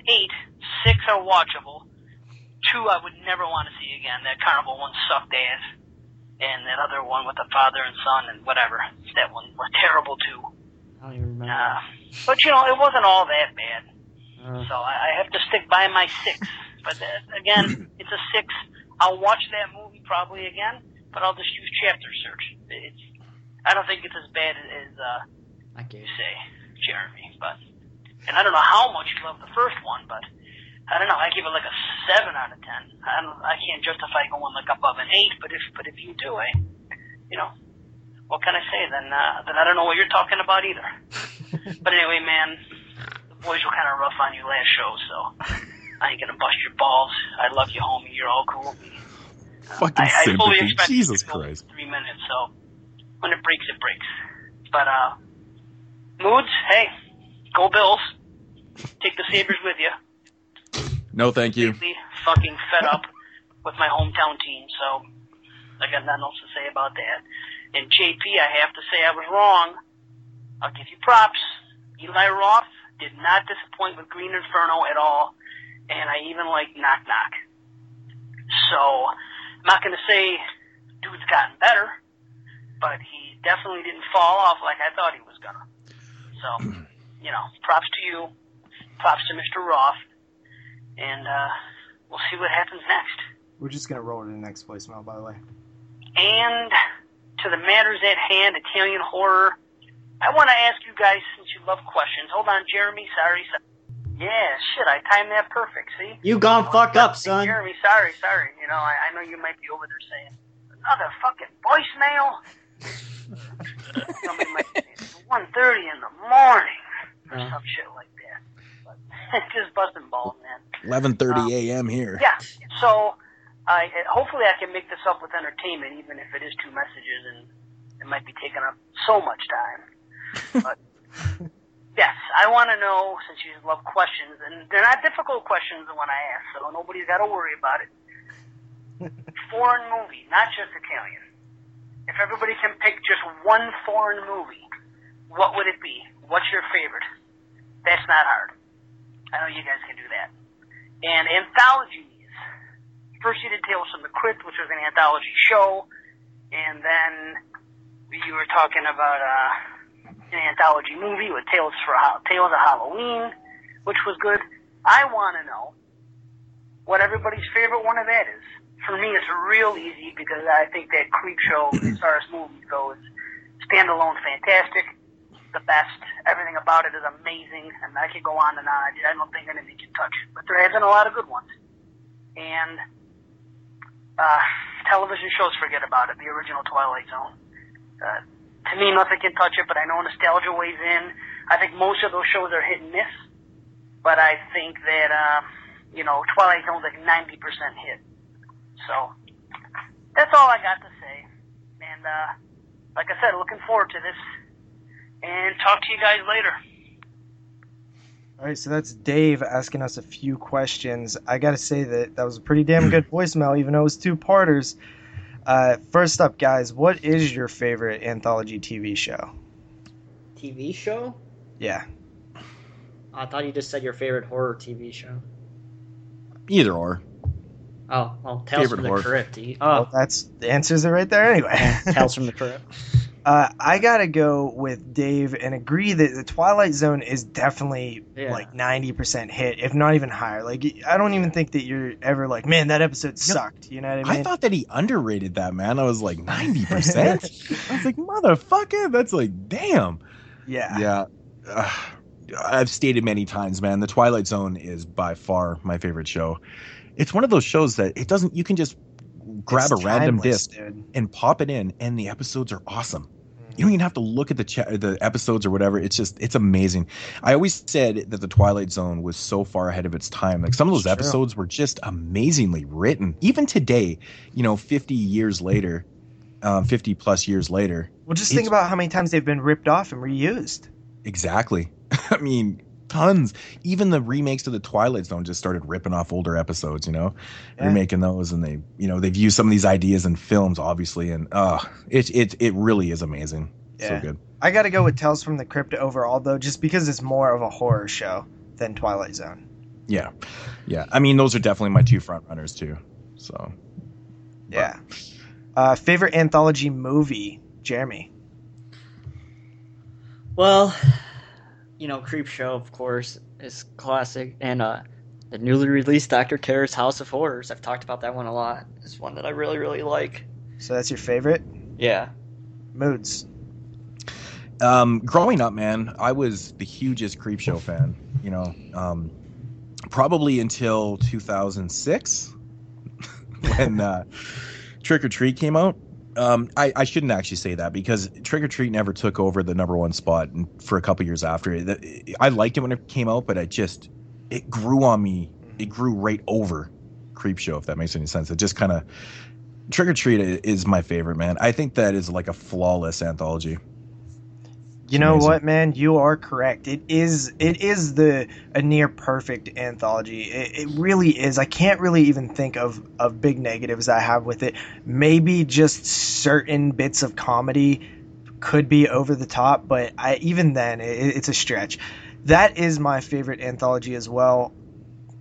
8, 6 are watchable. 2 I would never want to see again. That carnival one sucked ass. And that other one with the father and son and whatever. That one was terrible too. I don't even remember. But you know, it wasn't all that bad. So I have to stick by my 6. But again, it's a 6. I'll watch that movie probably again, but I'll just use chapter search. I don't think it's as bad as... I can't say Jeremy, and I don't know how much you love the first one, but I don't know. I give it like a 7 out of 10. I can't justify going like above an 8, but if you do, you know, what can I say? Then I don't know what you're talking about either. But anyway, man, the boys were kind of rough on you last show, so I ain't gonna bust your balls. I love you, homie. You're all cool. Fucking sympathy. I fully expect Jesus Christ. 3 minutes, so when it breaks, it breaks. But Moods, hey, go Bills. Take the Sabres with you. No, thank you. I'm completely fucking fed up with my hometown team, so I got nothing else to say about that. And JP, I have to say I was wrong. I'll give you props. Eli Roth did not disappoint with Green Inferno at all, and I even like Knock Knock. So I'm not going to say dude's gotten better, but he definitely didn't fall off like I thought he was going to. So, you know, props to you, props to Mr. Roth, and we'll see what happens next. We're just going to roll to the next voicemail, by the way. And to the matters at hand, Italian horror, I want to ask you guys, since you love questions. Hold on, Jeremy, sorry. Yeah, shit, I timed that perfect, see? You gone fucked up, son. Jeremy, sorry. You know, I know you might be over there saying, another fucking voicemail? Somebody might say that. 1:30 in the morning, or some shit like that. But just busting balls, man. 11:30 a.m. here. Yeah. So, hopefully, I can make this up with entertainment, even if it is 2 messages, and it might be taking up so much time. But yes, I want to know, since you love questions, and they're not difficult questions when I ask, so nobody's got to worry about it. Foreign movie, not just Italian. If everybody can pick just one foreign movie. What would it be? What's your favorite? That's not hard. I know you guys can do that. And anthologies. First you did Tales from the Crypt, which was an anthology show. And then you were talking about an anthology movie with Tales of Halloween, which was good. I want to know what everybody's favorite one of that is. For me, it's real easy because I think that Creepshow, as far as movies go, is standalone fantastic. The best. Everything about it is amazing, and I could go on and on. I don't think anything can touch it, but there have been a lot of good ones. And television shows forget about it, the original Twilight Zone. To me, nothing can touch it, but I know nostalgia weighs in. I think most of those shows are hit and miss, but I think that, you know, Twilight Zone's like 90% hit. So, that's all I got to say. And, like I said, looking forward to this. And talk to you guys later. All right, so that's Dave asking us a few questions. I got to say that that was a pretty damn good voicemail, even though it was two-parters. First up, guys, what is your favorite anthology TV show? TV show? Yeah. I thought you just said your favorite horror TV show. Either or. Oh, well, Tales from the Crypt. Well, that's the answers are right there anyway. Tales from the Crypt. I gotta go with Dave and agree that the Twilight Zone is definitely like 90% hit, if not even higher. Like, I don't even think that you're ever like, man, that episode sucked. You know what I mean? I thought that he underrated that, man. I was like 90%. I was like, motherfucker, that's like, damn. Yeah. Yeah. I've stated many times, man, the Twilight Zone is by far my favorite show. It's one of those shows that it doesn't. You can just grab a random disc and pop it in, and the episodes are awesome. You don't even have to look at the episodes or whatever. It's just, it's amazing. I always said that the Twilight Zone was so far ahead of its time. Like, some of those episodes were just amazingly written. Even today, you know, 50 years later, 50 plus years later. Well, just think about how many times they've been ripped off and reused. Exactly. I mean, tons. Even the remakes to the Twilight Zone just started ripping off older episodes, you know, remaking those, and they, you know, they've used some of these ideas in films, obviously, and it really is amazing. Yeah. So good. I got to go with Tales from the Crypt overall, though, just because it's more of a horror show than Twilight Zone. Yeah, yeah. I mean, those are definitely my two front runners too. So, yeah. Favorite anthology movie, Jeremy. Well, you know, Creepshow, of course, is classic, and the newly released Dr. Terror's House of Horrors. I've talked about that one a lot. It's one that I really, really like. So that's your favorite? Yeah. Moods. Growing up, man, I was the hugest Creepshow fan. You know, probably until 2006 when Trick or Treat came out. I shouldn't actually say that, because Trick or Treat never took over the number one spot for a couple years after. I liked it when it came out, but it grew on me. It grew right over Creepshow, if that makes any sense. It just kind of, Trick or Treat is my favorite, man. I think that is like a flawless anthology. You know what, man? You are correct. It is a near perfect anthology. It really is. I can't really even think of big negatives I have with it. Maybe just certain bits of comedy could be over the top, but even then, it's a stretch. That is my favorite anthology as well.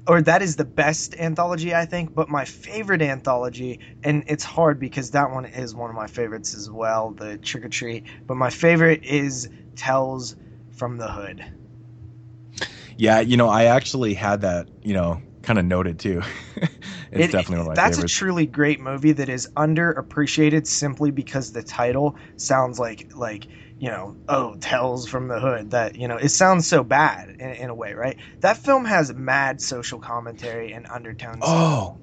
Or that is the best anthology, I think, but my favorite anthology, and it's hard because that one is one of my favorites as well, the Trick or Treat, but my favorite is Tales from the Hood. Yeah, you know, I actually had that, you know, kind of noted too. It's definitely one of my favorites. That's a truly great movie that is underappreciated simply because the title sounds like you know, oh, Tales from the Hood, that, you know, it sounds so bad in a way, right? That film has mad social commentary and undertones. Oh,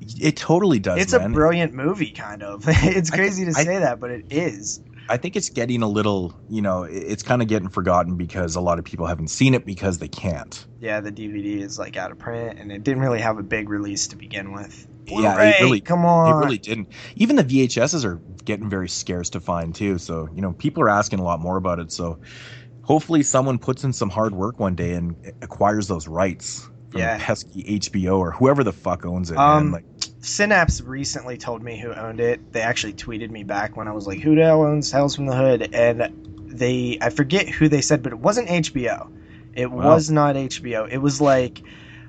it totally does. It's a brilliant movie, kind of. It's crazy to say that, but it is. I think it's getting a little, you know, it's kind of getting forgotten because a lot of people haven't seen it because they can't. Yeah, the DVD is like out of print, and it didn't really have a big release to begin with. Yeah, it really, come on. It really didn't. Even the VHSs are getting very scarce to find too. So, you know, people are asking a lot more about it. So hopefully someone puts in some hard work one day and acquires those rights from pesky HBO or whoever the fuck owns it. Man. Like, Synapse recently told me who owned it. They actually tweeted me back when I was like, who the hell owns Tales from the Hood? And I forget who they said, but it wasn't HBO. It was not HBO. It was like,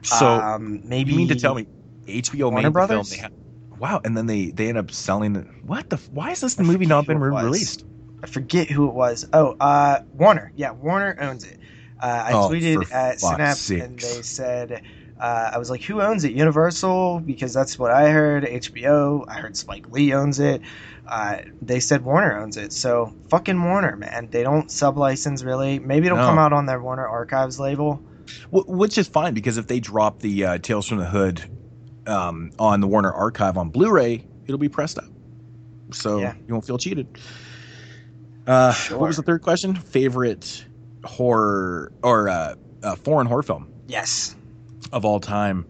so maybe you mean to tell me HBO Warner made Brothers? The film. Wow, and then they end up selling it. What the? Why has this movie not been released? I forget who it was. Oh, Warner. Yeah, Warner owns it. I tweeted at Synapse and they said, I was like, who owns it? Universal? Because that's what I heard. HBO. I heard Spike Lee owns it. They said Warner owns it. So fucking Warner, man. They don't sub-license really. Maybe it'll come out on their Warner Archives label. Which is fine, because if they drop the Tales from the Hood on the Warner Archive on Blu-ray, it'll be pressed up. So you won't feel cheated. Sure. What was the third question? Favorite horror or foreign horror film? Yes. Of all time.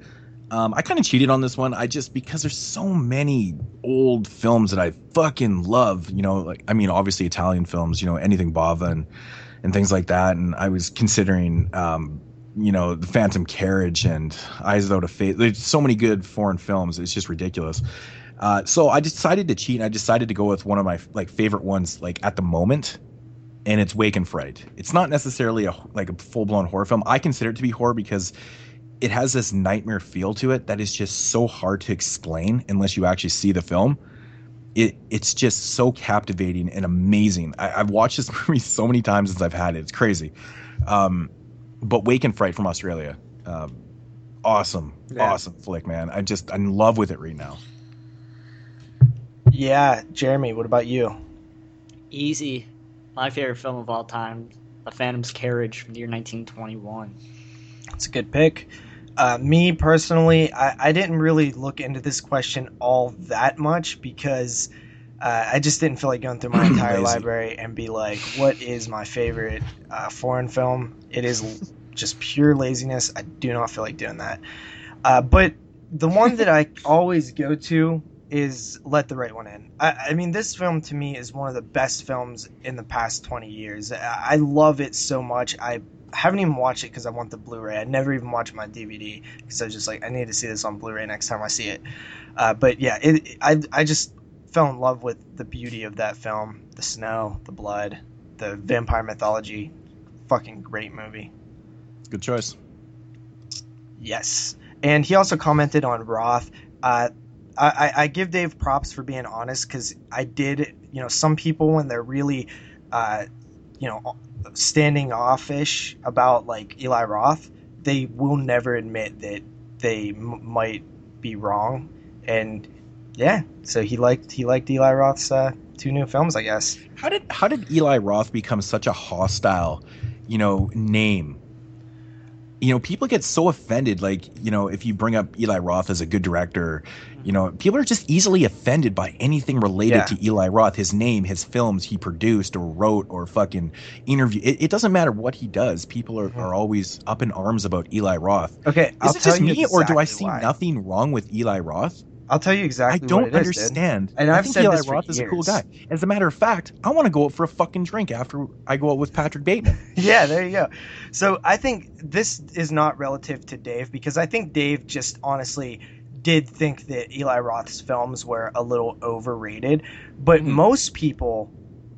I kind of cheated on this one. I just, because there's so many old films that I fucking love, you know, like, I mean, obviously Italian films, you know, anything Bava and things like that. And I was considering, you know, The Phantom Carriage and Eyes Without a Face. There's so many good foreign films. It's just ridiculous. So I decided to cheat, and I decided to go with one of my like favorite ones, like at the moment, and it's Wake and Fright. It's not necessarily a full blown horror film. I consider it to be horror because it has this nightmare feel to it that is just so hard to explain unless you actually see the film. It's just so captivating and amazing. I've watched this movie so many times since I've had it. It's crazy. But Wake and Fright from Australia, awesome flick, man. I'm in love with it right now. Yeah, Jeremy, what about you? Easy. My favorite film of all time, The Phantom's Carriage from the year 1921. That's a good pick. Me, personally, I didn't really look into this question all that much because I just didn't feel like going through my entire library and be like, what is my favorite foreign film? It is just pure laziness. I do not feel like doing that. But the one that I always go to is Let the Right One In. I mean, this film to me is one of the best films in the past 20 years. I love it so much. I haven't even watched it because I want the Blu-ray. I never even watched my DVD because I was just like, I need to see this on Blu-ray next time I see it. But yeah, I just fell in love with the beauty of that film. The snow, the blood, the vampire mythology. Fucking great movie. Good choice. Yes. And he also commented on Roth. I give Dave props for being honest because I did, you know, some people when they're really, you know, standing offish about like Eli Roth, they will never admit that they might be wrong. And yeah, so he liked Eli Roth's two new films, I guess. How did Eli Roth become such a hostile, you know, name? You know, people get so offended, like, you know, if you bring up Eli Roth as a good director, you know, people are just easily offended by anything related to Eli Roth, his name, his films he produced or wrote or fucking interview. It doesn't matter what he does. People are always up in arms about Eli Roth. Okay, is it just me exactly, or do I see nothing wrong with Eli Roth? I'll tell you exactly what it is. I don't understand. And I've said Eli Roth is a cool guy. As a matter of fact, I want to go out for a fucking drink after I go out with Patrick Bateman. Yeah, there you go. So I think this is not relative to Dave because I think Dave just honestly did think that Eli Roth's films were a little overrated. But most people,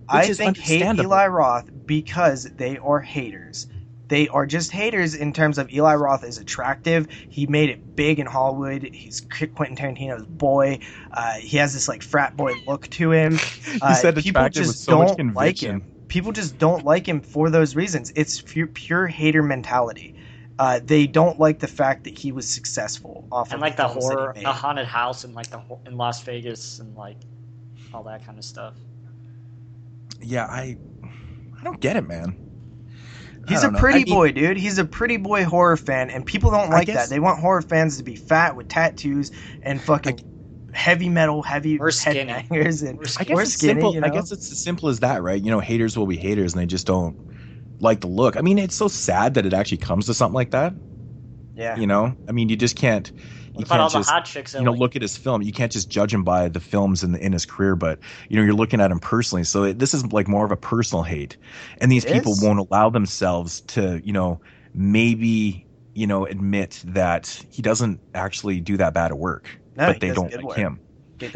I think, hate Eli Roth because they are haters. They are just haters in terms of Eli Roth is attractive. He made it big in Hollywood. He's Quentin Tarantino's boy. He has this like frat boy look to him. You said people just don't like him. People just don't like him for those reasons. It's pure hater mentality. They don't like the fact that he was successful off and of like the horror, the haunted house, and like in Las Vegas, and like all that kind of stuff. Yeah, I don't get it, man. He's a pretty boy, dude. He's a pretty boy horror fan, and people don't like that. They want horror fans to be fat with tattoos and fucking heavy metal, heavy headbangers. And we're skinny. Simple, you know? I guess it's as simple as that, right? You know, haters will be haters, and they just don't like the look. I mean, it's so sad that it actually comes to something like that. Yeah. You know? I mean, you just can't. You can't all just, the hot chicks, you know, look at his film. You can't just judge him by the films in his career, but you know you're looking at him personally. So this is like more of a personal hate, and these people won't allow themselves to, you know, maybe, you know, admit that he doesn't actually do that bad at work, no, but they don't like him.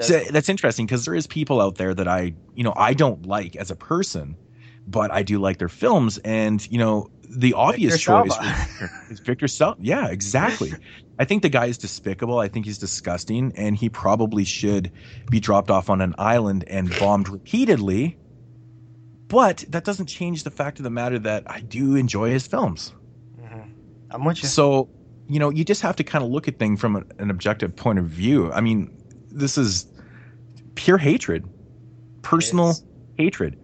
So that's interesting because there is people out there that I don't like as a person, but I do like their films, and you know. The obvious choice is Victor Salva. Yeah, exactly. I think the guy is despicable. I think he's disgusting, and he probably should be dropped off on an island and bombed repeatedly. But that doesn't change the fact of the matter that I do enjoy his films. Mm-hmm. I'm with you. So, you know, you just have to kind of look at things from an objective point of view. I mean, this is pure hatred, personal hatred.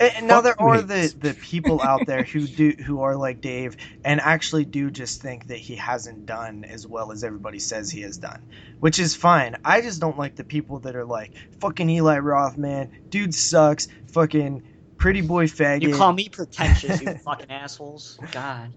And now there are the people out there who are like Dave and actually do just think that he hasn't done as well as everybody says he has done, which is fine. I just don't like the people that are like, fucking Eli Roth, man, dude sucks, fucking pretty boy faggot. You call me pretentious, you fucking assholes. God.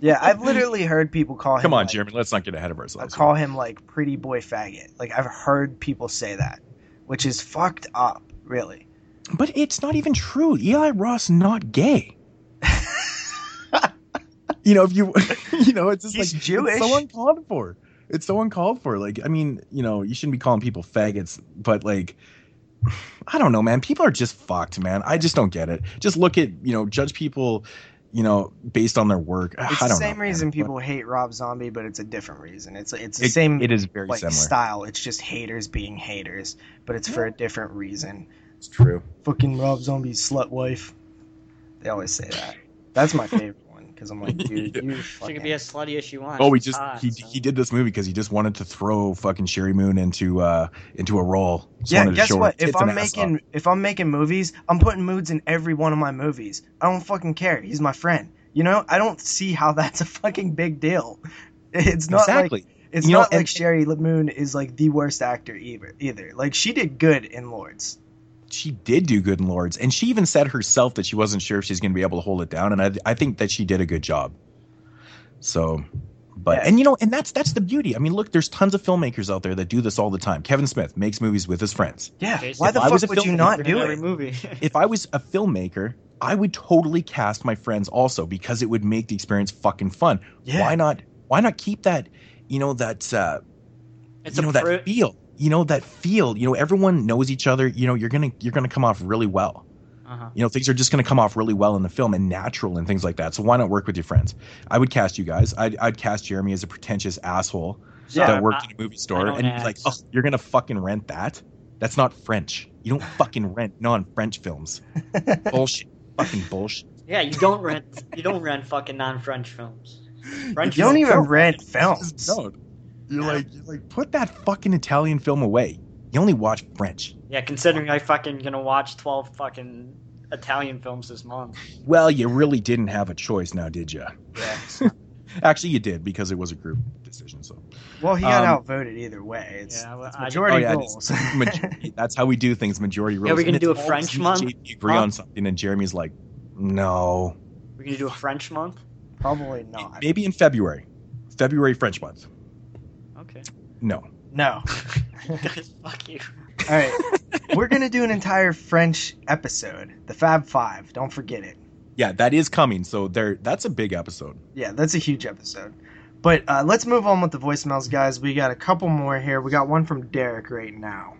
Yeah, I've literally heard people call him. Come on, like, Jeremy, let's not get ahead of ourselves. Call him like pretty boy faggot. Like, I've heard people say that, which is fucked up, really. But it's not even true. Eli Roth's not gay. You know, if you, you know, it's just he's like Jewish. It's so uncalled for. It's so uncalled for. Like, I mean, you know, you shouldn't be calling people faggots, but like, I don't know, man. People are just fucked, man. I just don't get it. Just look at, you know, judge people, you know, based on their work. It's the same reason people hate Rob Zombie, but it's a different reason. It's the same. It is very similar style. It's just haters being haters, but it's for a different reason. It's true. Fucking Rob Zombie's slut wife. They always say that. That's my favorite one because I'm like, dude, you fucking... She could be as slutty as she wants. Oh, he did this movie because he just wanted to throw fucking Sherry Moon into a role. Just guess what? If I'm making movies, I'm putting moods in every one of my movies. I don't fucking care. He's my friend. You know, I don't see how that's a fucking big deal. It's not exactly. Like Sherry Moon is like the worst actor either. Like, she did good in Lords. She did do good in Lords, and she even said herself that she wasn't sure if she's going to be able to hold it down, and I think that she did a good job. So, but yes. And you know, and that's the beauty. I mean, look, there's tons of filmmakers out there that do this all the time. Kevin Smith makes movies with his friends. Yeah, why the fuck would you not do every movie? If I was a filmmaker, I would totally cast my friends also because it would make the experience fucking fun. Yeah. Why not keep that? You know that. That feel. You know, that feel, you know, everyone knows each other, you know, you're going to come off really well. Uh-huh. You know, things are just going to come off really well in the film and natural and things like that. So why not work with your friends? I would cast you guys. I'd cast Jeremy as a pretentious asshole that worked in a movie store and be like, oh, you're going to fucking rent that? That's not French. You don't fucking rent non-French films. Bullshit. Fucking bullshit. Yeah, you don't rent fucking non-French films. You don't even rent films. No. You're like, put that fucking Italian film away. You only watch French. Yeah, considering I fucking gonna watch 12 fucking Italian films this month. Well, you really didn't have a choice now, did you? Yeah. Actually, you did because it was a group decision. So. Well, he got outvoted either way. It's majority rules. That's how we do things, majority rules. Yeah, we're gonna do a French month. JP agree on something, and Jeremy's like, no. We're gonna do a French month? Probably not. Maybe in February. February French month. Okay. No. Guys, fuck you. All right. We're going to do an entire French episode. The Fab Five. Don't forget it. Yeah, that is coming. So that's a big episode. Yeah, that's a huge episode. But let's move on with the voicemails, guys. We got a couple more here. We got one from Derek right now.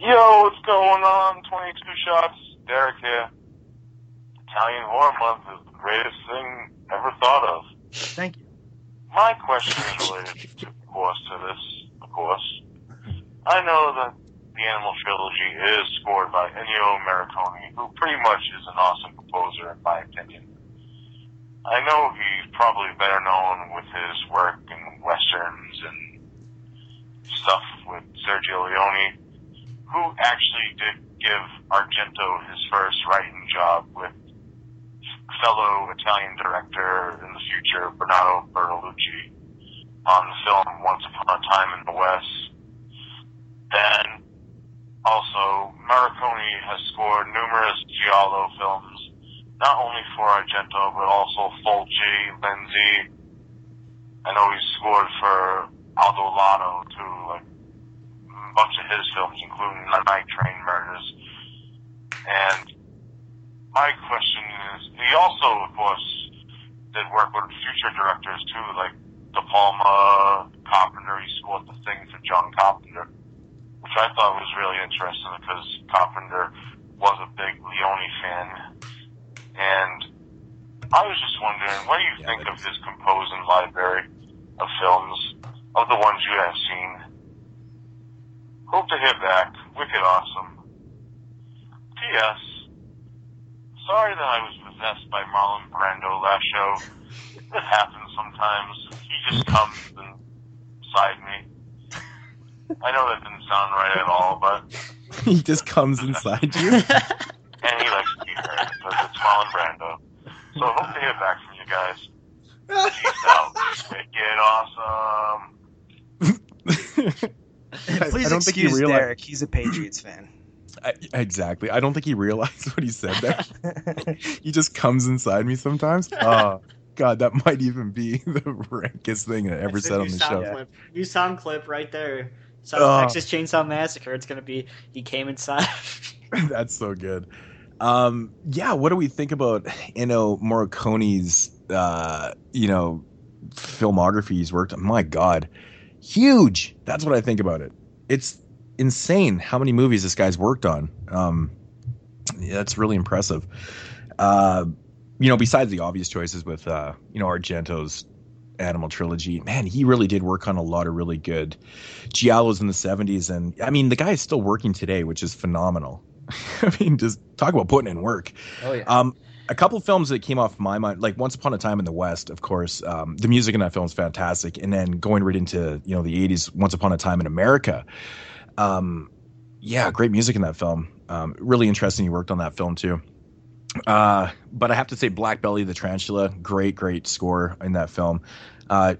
Yo, what's going on? 22 Shots. Derek here. Italian Horror Month is the greatest thing ever thought of. Thank you. My question is related, of course. I know that the Animal Trilogy is scored by Ennio Morricone, who pretty much is an awesome composer, in my opinion. I know he's probably better known with his work in Westerns and stuff with Sergio Leone, who actually did give Argento his first writing job with fellow Italian director in the future, Bernardo Bertolucci, on the film Once Upon a Time in the West. Then, also, Morricone has scored numerous Giallo films, not only for Argento, but also Fulci, Lindsay. I know he's scored for Aldo Lotto, too, like a bunch of his films, including The Night Train Murders. And my question is, he also, of course, did work with future directors, too, like De Palma, Carpenter. He scored the thing for John Carpenter, which I thought was really interesting because Carpenter was a big Leone fan. And I was just wondering, what do you think of his composing library of films, of the ones you have seen? Hope to hear back. Wicked awesome. P.S. Sorry that I was possessed by Marlon Brando last show. It happens sometimes. He just comes inside me. I know that didn't sound right at all, but He just comes inside you. And he likes to be hurt because it's Marlon Brando. So I hope to hear back from you guys. Peace out. Wicked awesome. Please I don't excuse think he realized... Derek. He's a Patriots fan. Exactly. I don't think he realized what he said there. He just comes inside me sometimes. God, that might even be the rankest thing I ever said on the show. Clip. New sound clip right there. Texas Chainsaw Massacre. It's going to be, he came inside. That's so good. Yeah, what do we think about Ennio Morricone's, filmography he's worked on? My God. Huge. That's what I think about it. It's insane how many movies this guy's worked on. That's really impressive. Besides the obvious choices with, Argento's Animal Trilogy, man, he really did work on a lot of really good giallos in the 70s. And, I mean, the guy is still working today, which is phenomenal. I mean, just talk about putting in work. Oh, yeah. A couple films that came off my mind, like Once Upon a Time in the West, of course. The music in that film is fantastic. And then going right into, the 80s, Once Upon a Time in America. Great music in that film. Really interesting. He worked on that film, too. But I have to say Black Belly the Tarantula, great score in that film.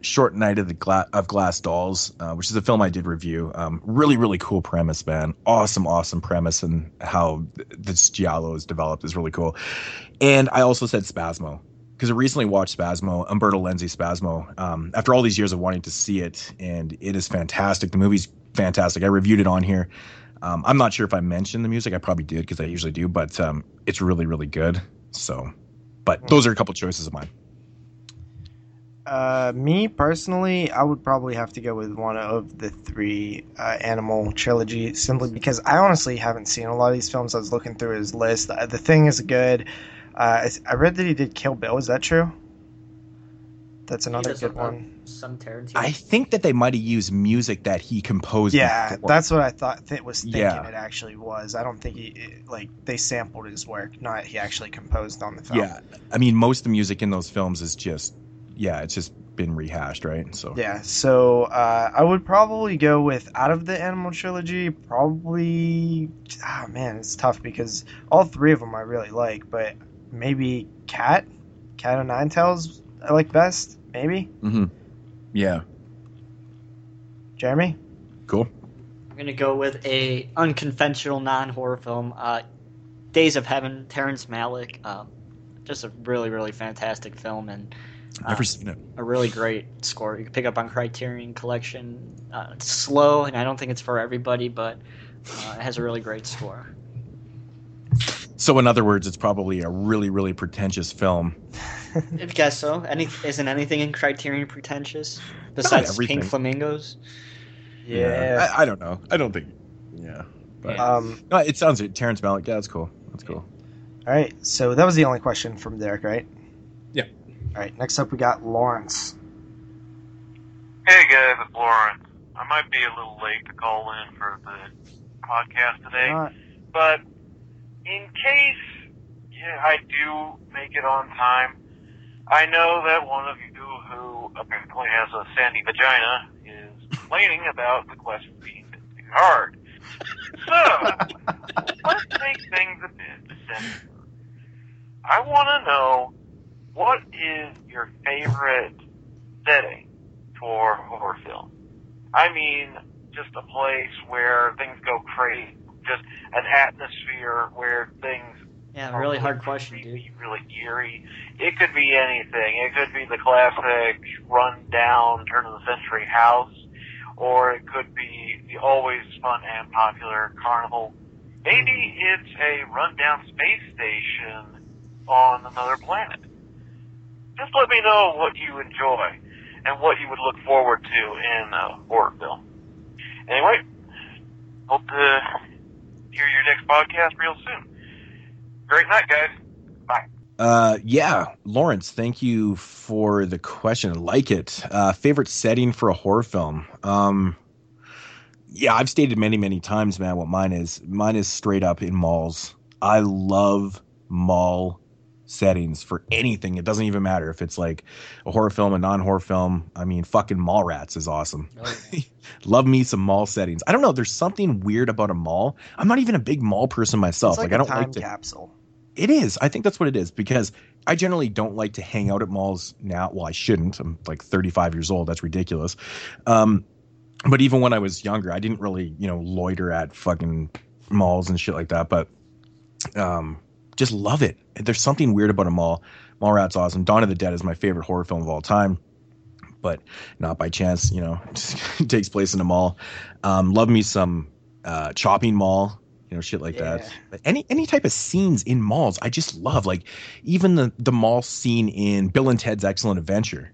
Short Night of the Glass Dolls, which is a film I did review. Really cool premise, man. Awesome premise, and how this giallo is developed is really cool. And I also said Spasmo, because I recently watched Spasmo, Umberto Lenzi's Spasmo, after all these years of wanting to see it, and it is fantastic. The movie's fantastic. I reviewed it on here. I'm not sure if I mentioned the music. I probably did, because I usually do, but it's really good. So, but those are a couple choices of mine. Me personally, I would probably have to go with one of the three Animal Trilogy, simply because I honestly haven't seen a lot of these films. I was looking through his list. The Thing is good. I read that he did Kill Bill. Is that true? That's another good one. Some Tarantino. I think that they might have used music that he composed. Yeah, before. That's what I thought. It actually was. I don't think they sampled his work, not he actually composed on the film. Yeah, I mean, most of the music in those films is just, it's just been rehashed, right? So yeah, so I would probably go with, out of the Animal Trilogy, probably. It's tough because all three of them I really like, but maybe Cat o' Nine Tails I like best. Maybe. Mm-hmm. Yeah. Jeremy? Cool. I'm going to go with a unconventional non-horror film, Days of Heaven, Terrence Malick. Just a really fantastic film, and never seen it. A really great score. You can pick up on Criterion Collection. It's slow, and I don't think it's for everybody, but it has a really great score. So in other words, it's probably a really pretentious film. I guess so. Isn't anything in Criterion pretentious besides Pink Flamingos? Yeah. I don't know. I don't think. Yeah. But no, it sounds like Terrence Malick. Yeah, that's cool. All right. So that was the only question from Derek, right? Yeah. All right. Next up, we got Lawrence. Hey guys, it's Lawrence. I might be a little late to call in for the podcast today, but in case I do make it on time. I know that one of you who apparently has a sandy vagina is complaining about the question being too hard. So, let's make things a bit simpler. I want to know, what is your favorite setting for horror film? I mean, just a place where things go crazy, just an atmosphere where things... Yeah, really hard question, dude. Really eerie. It could be anything. It could be the classic run-down, turn-of-the-century house, or it could be the always fun and popular carnival. Maybe it's a run-down space station on another planet. Just let me know what you enjoy and what you would look forward to in a horror film. Anyway, hope to hear your next podcast real soon. Great night, guys. Bye. Lawrence, thank you for the question. I like it. Favorite setting for a horror film? I've stated many times, man, what mine is. Mine is straight up in malls. I love mall settings for anything. It doesn't even matter if it's like a horror film, a non-horror film. I mean, fucking Mallrats is awesome. Oh, yeah. Love me some mall settings. I don't know. There's something weird about a mall. I'm not even a big mall person myself. It's like I don't like the capsule. It is. I think that's what it is, because I generally don't like to hang out at malls now. Well, I shouldn't. I'm like 35 years old. That's ridiculous. But even when I was younger, I didn't really, you know, loiter at fucking malls and shit like that. But just love it. There's something weird about a mall. Mallrats awesome. Dawn of the Dead is my favorite horror film of all time, but not by chance, you know, it takes place in a mall. Love me some Chopping Mall. You know, shit like that. But any type of scenes in malls, I just love. Like, even the mall scene in Bill and Ted's Excellent Adventure.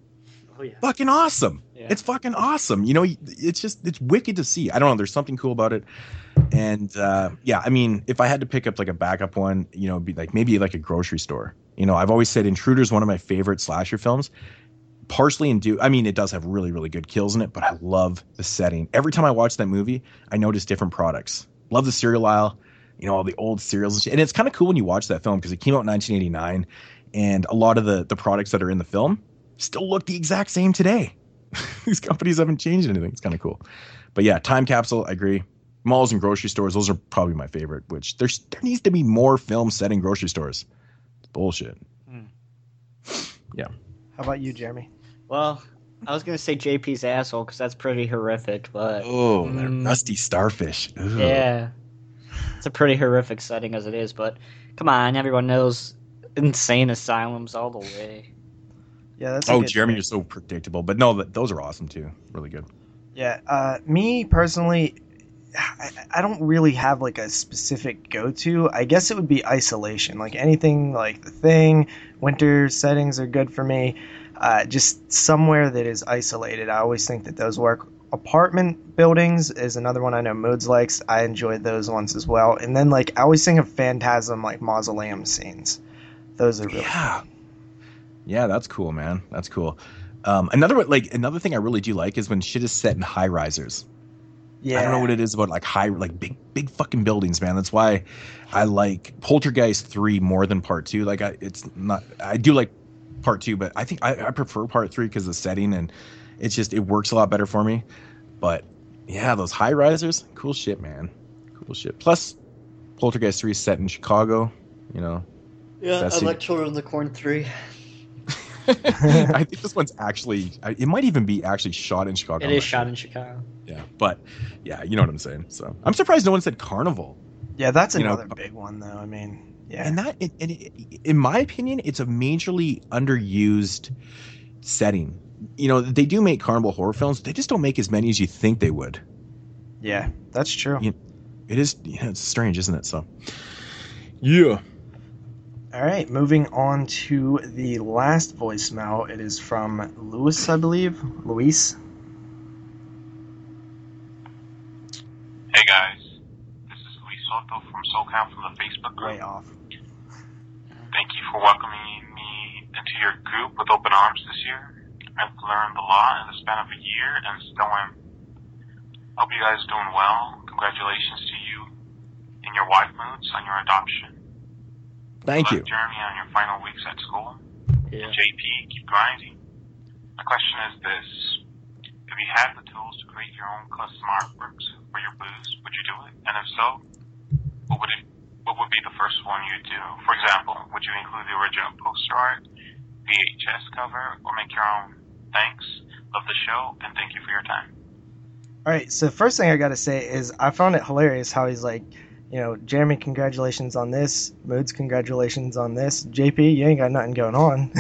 Oh, yeah. Fucking awesome. Yeah. It's fucking awesome. You know, it's just, it's wicked to see. I don't know. There's something cool about it. And, yeah, I mean, if I had to pick up, like, a backup one, you know, it'd be like maybe like a grocery store. You know, I've always said Intruder's one of my favorite slasher films. Partially I mean, it does have really, really good kills in it, but I love the setting. Every time I watch that movie, I notice different products. Love the cereal aisle, you know, all the old cereals and shit. And it's kind of cool when you watch that film, because it came out in 1989, and a lot of the products that are in the film still look the exact same today. These companies haven't changed anything. It's kind of cool. But yeah, time capsule, I agree. Malls and grocery stores, those are probably my favorite, which there needs to be more films set in grocery stores. It's bullshit. Yeah. How about you, Jeremy? Well, I was going to say JP's asshole, because that's pretty horrific, but... Oh, that rusty starfish. Ugh. Yeah. It's a pretty horrific setting as it is, but come on, everyone knows insane asylums all the way. Yeah, that's a good Jeremy, thing. You're so predictable. But no, those are awesome, too. Really good. Yeah, me, personally, I don't really have, like, a specific go-to. I guess it would be isolation. Like, anything like The Thing, winter settings are good for me. Just somewhere that is isolated. I always think that those work. Apartment buildings is another one I know Moods likes. I enjoyed those ones as well. And then, like, I always think of Phantasm, like, mausoleum scenes. Those are really cool. Yeah, that's cool, man. That's cool. Another thing I really do like is when shit is set in high-risers. Yeah. I don't know what it is about, like, big fucking buildings, man. That's why I like Poltergeist 3 more than Part 2. Like, I do like Part 2, but I think I prefer Part 3 because the setting, and it's just, it works a lot better for me. But yeah, those high risers, cool shit, man. Cool shit. Plus, Poltergeist 3 is set in Chicago, you know. Yeah, I like Children of the Corn 3. I think this one's actually, it might even be actually shot in Chicago. It is shot in Chicago. Yeah, but yeah, you know what I'm saying. So I'm surprised no one said Carnival. Yeah, that's another big one, though. I mean. Yeah. And that, in my opinion, it's a majorly underused setting. You know, they do make carnival horror films. They just don't make as many as you think they would. Yeah, that's true. You know, it is. Yeah, it's strange, isn't it? So, yeah. All right, moving on to the last voicemail. It is from Luis, I believe. Luis. Hey, guys. This is Luis Soto from SoCal, from the Facebook group. Way off. Thank you for welcoming me into your group with open arms this year. I've learned a lot in the span of a year, and still am. Hope you guys are doing well. Congratulations to you and your wife, Moods, on your adoption. Thank you. Jeremy, on your final weeks at school. Yeah. And JP, keep grinding. My question is this. If you had the tools to create your own custom artworks for your booths, would you do it? And if so, what would be the first one you do? For example, would you include the original poster art, VHS cover, or make your own? Thanks, love the show, and thank you for your time. All right, so first thing I got to say is I found it hilarious how he's like, you know, Jeremy, congratulations on this. Moods, congratulations on this. JP, you ain't got nothing going on.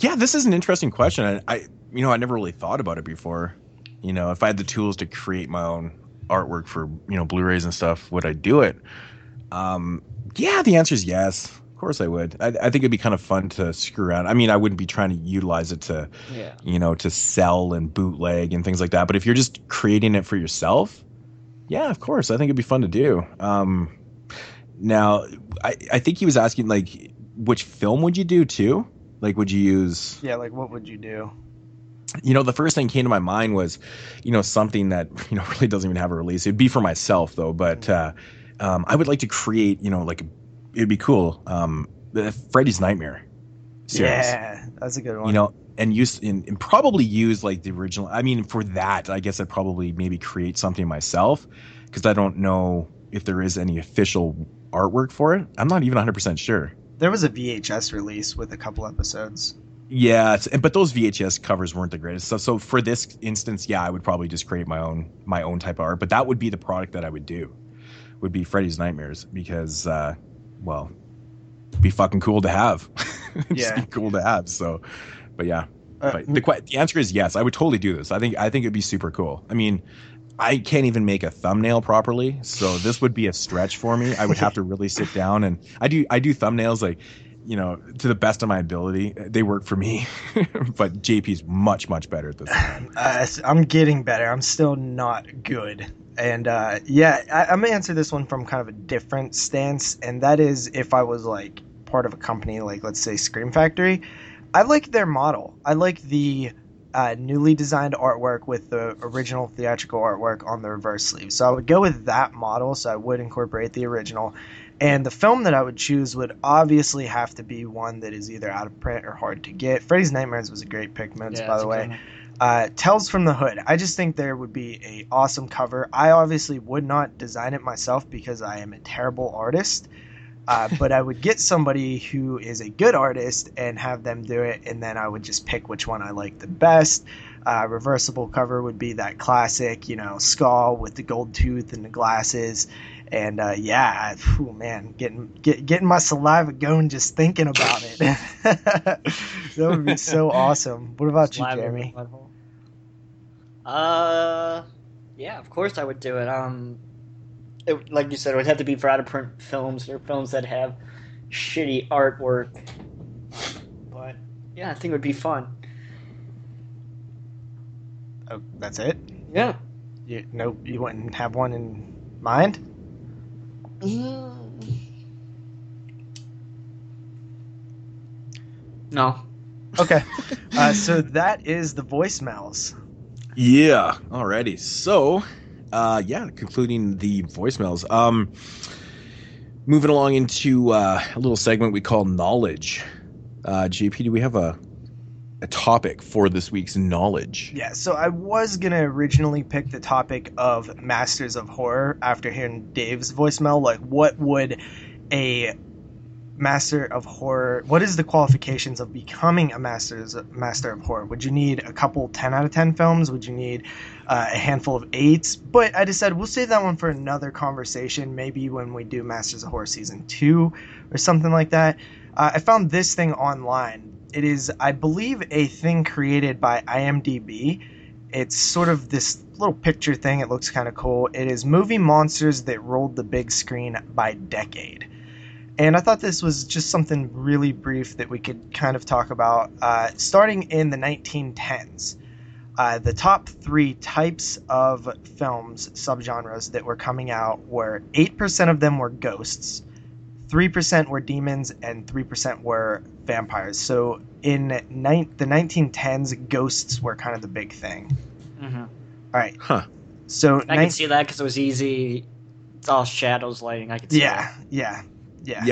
Yeah, this is an interesting question. I never really thought about it before. You know, if I had the tools to create my own artwork for, you know, Blu-rays and stuff, would I do it? Yeah, the answer is yes. Of course I would. I think it'd be kind of fun to screw around. I mean, I wouldn't be trying to utilize it to, you know, to sell and bootleg and things like that. But if you're just creating it for yourself, yeah, of course. I think it'd be fun to do. Now, I think he was asking, like, which film would you do too? Like, would you use... Yeah, like, what would you do? You know, the first thing came to my mind was, you know, something that, you know, really doesn't even have a release. It'd be for myself, though, but I would like to create, you know, like, it'd be cool. Freddy's Nightmare series. Yeah, that's a good one. You know, and use and probably use like the original. I mean, for that, I guess I'd probably maybe create something myself, because I don't know if there is any official artwork for it. I'm not even 100% sure. There was a VHS release with a couple episodes. Yeah, but those VHS covers weren't the greatest. So for this instance, yeah, I would probably just create my own type of art. But that would be the product that I would do, would be Freddy's Nightmares, because, well, it'd be fucking cool to have. Yeah, cool to have. So, but yeah, but the answer is yes. I would totally do this. I think it'd be super cool. I mean, I can't even make a thumbnail properly, so this would be a stretch for me. I would have to really sit down, and I do thumbnails like, you know, to the best of my ability. They work for me, but JP's much better at this. I'm getting better. I'm still not good. And yeah, I'm going to answer this one from kind of a different stance. And that is, if I was like part of a company, like let's say Scream Factory, I like their model. I like the newly designed artwork with the original theatrical artwork on the reverse sleeve. So I would go with that model. So I would incorporate the original. And the film that I would choose would obviously have to be one that is either out of print or hard to get. Freddy's Nightmares was a great pick, Meds, by the way. Tales from the Hood. I just think there would be an awesome cover. I obviously would not design it myself because I am a terrible artist. But I would get somebody who is a good artist and have them do it, and then I would just pick which one I like the best. Reversible cover would be that classic, you know, skull with the gold tooth and the glasses. And yeah, oh man, getting my saliva going just thinking about it. That would be so awesome. What about you, Jeremy? Yeah, of course I would do it. It, like you said, it would have to be for out of print films or films that have shitty artwork. But yeah, I think it would be fun. Oh, that's it? Yeah. No, you wouldn't have one in mind? No. Okay. So that is the voicemails. Yeah. Alrighty. So, yeah, concluding the voicemails. Moving along into a little segment we call Knowledge. JP, do we have a topic for this week's knowledge? Yeah, so I was going to originally pick the topic of Masters of Horror after hearing Dave's voicemail. Like, what would a Master of Horror... What is the qualifications of becoming a Master of Horror? Would you need a couple 10 out of 10 films? Would you need a handful of 8s? But I decided we'll save that one for another conversation, maybe when we do Masters of Horror Season 2 or something like that. I found this thing online. It is, I believe, a thing created by IMDb. It's sort of this little picture thing. It looks kind of cool. It is movie monsters that rolled the big screen by decade. And I thought this was just something really brief that we could kind of talk about. Starting in the 1910s, the top three types of films, subgenres, that were coming out were 8% of them were ghosts, 3% were demons, and 3% were vampires. So in the 1910s, ghosts were kind of the big thing. Mm-hmm. All right. Huh. So I could see that because it was easy. It's all shadows, lighting. I could see that. Yeah,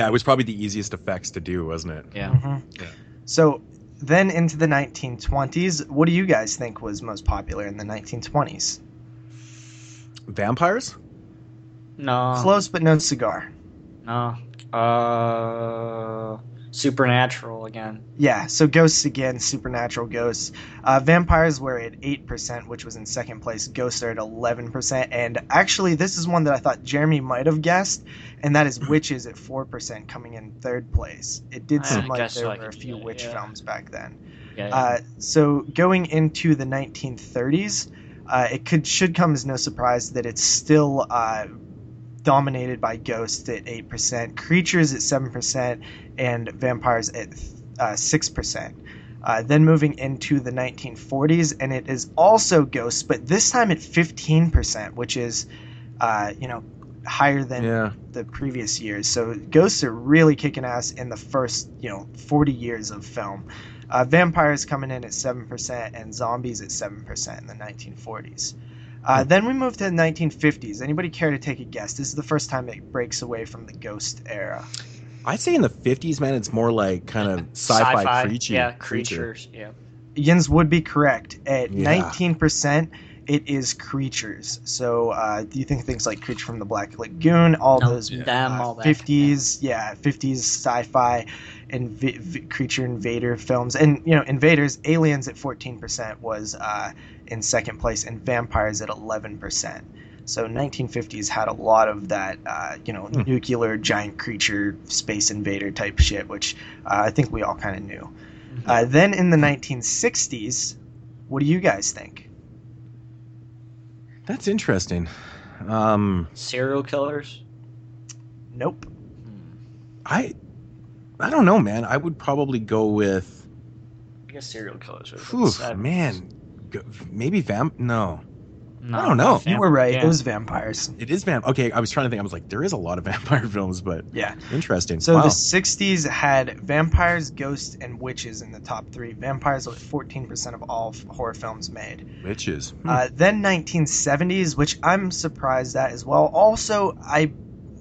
it was probably the easiest effects to do, wasn't it? Yeah. Mm-hmm. Yeah. So then into the 1920s, what do you guys think was most popular in the 1920s? Vampires? No. Close, but no cigar. No. Supernatural again. Yeah, so ghosts again, supernatural ghosts. Vampires were at 8%, which was in second place. Ghosts are at 11%. And actually, this is one that I thought Jeremy might have guessed, and that is witches at 4% coming in third place. It did seem like there were a few witch films back then. Yeah, yeah. So going into the 1930s, it should come as no surprise that it's still... dominated by ghosts at 8%, creatures at 7%, and vampires at 6%. Then moving into the 1940s, and it is also ghosts, but this time at 15%, which is, higher than the previous years. So ghosts are really kicking ass in the first, 40 years of film. Vampires coming in at 7% and zombies at 7% in the 1940s. Then we move to the 1950s. Anybody care to take a guess? This is the first time it breaks away from the ghost era. I'd say in the 50s, man, it's more like kind of sci-fi creature. Yeah, creatures. Yeah. Jens would be correct. At 19%, it is Creatures. So do you think things like Creature from the Black Lagoon, all that 50s, yeah, 50s sci-fi and creature invader films, and you know, invaders, Aliens at 14% was in second place, and Vampires at 11%. So 1950s had a lot of that, nuclear giant creature space invader type shit, which I think we all kind of knew. Mm-hmm. Then in the 1960s, what do you guys think? That's interesting. Serial killers? Nope. I don't know, man. I would probably go with... I guess serial killers. Maybe vamp? No. I don't know. You were right. Yeah. It was vampires. It is vampires. Okay, I was trying to think. I was like, there is a lot of vampire films, but yeah, interesting. So the 60s had vampires, ghosts, and witches in the top three. Vampires with 14% of all horror films made. Witches. Then 1970s, which I'm surprised at as well. Also, I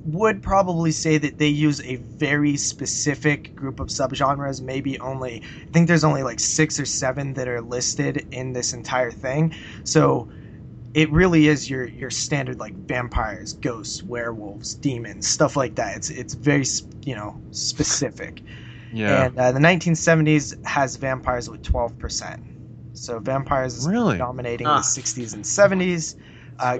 would probably say that they use a very specific group of subgenres, I think there's only like 6 or 7 that are listed in this entire thing. So... it really is your standard, like, vampires, ghosts, werewolves, demons, stuff like that. It's very, specific. Yeah. And the 1970s has vampires with 12%. So vampires is dominating the 60s and 70s.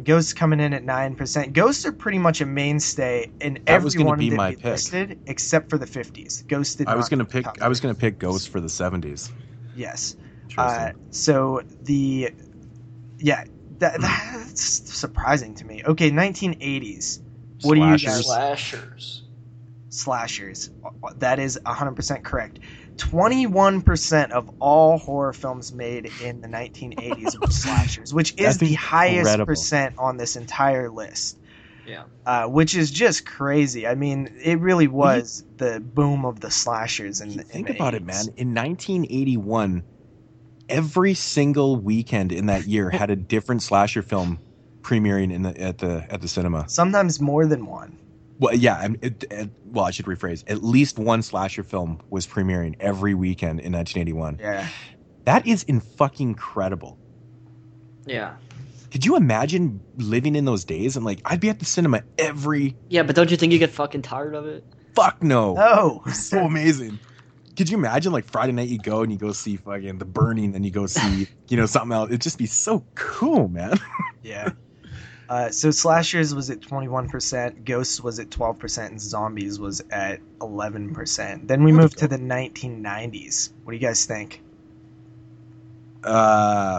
Ghosts coming in at 9%. Ghosts are pretty much a mainstay in every one of them listed except for the 50s. Ghosts did not. I was going to pick ghosts for the 70s. Yes. That's surprising to me. Okay, 1980s. What do you guys... Slashers. That is 100% correct. 21% of all horror films made in the 1980s were slashers, which is the highest percent on this entire list. Yeah. Which is just crazy. I mean, it really was the boom of the slashers. Think about it, man. In 1981... every single weekend in that year had a different slasher film premiering at the cinema. Sometimes more than one. Well, yeah. I should rephrase. At least one slasher film was premiering every weekend in 1981. Yeah, that is fucking incredible. Yeah. Could you imagine living in those days? And like, I'd be at the cinema every. Yeah, but don't you think you get fucking tired of it? Fuck no. No. It's so amazing. Could you imagine, like, Friday night you go and you go see fucking The Burning, then you go see, something else. It'd just be so cool, man. Yeah. So slashers was at 21%, ghosts was at 12%, and zombies was at 11%. Then we moved to the 1990s. What do you guys think? Wow.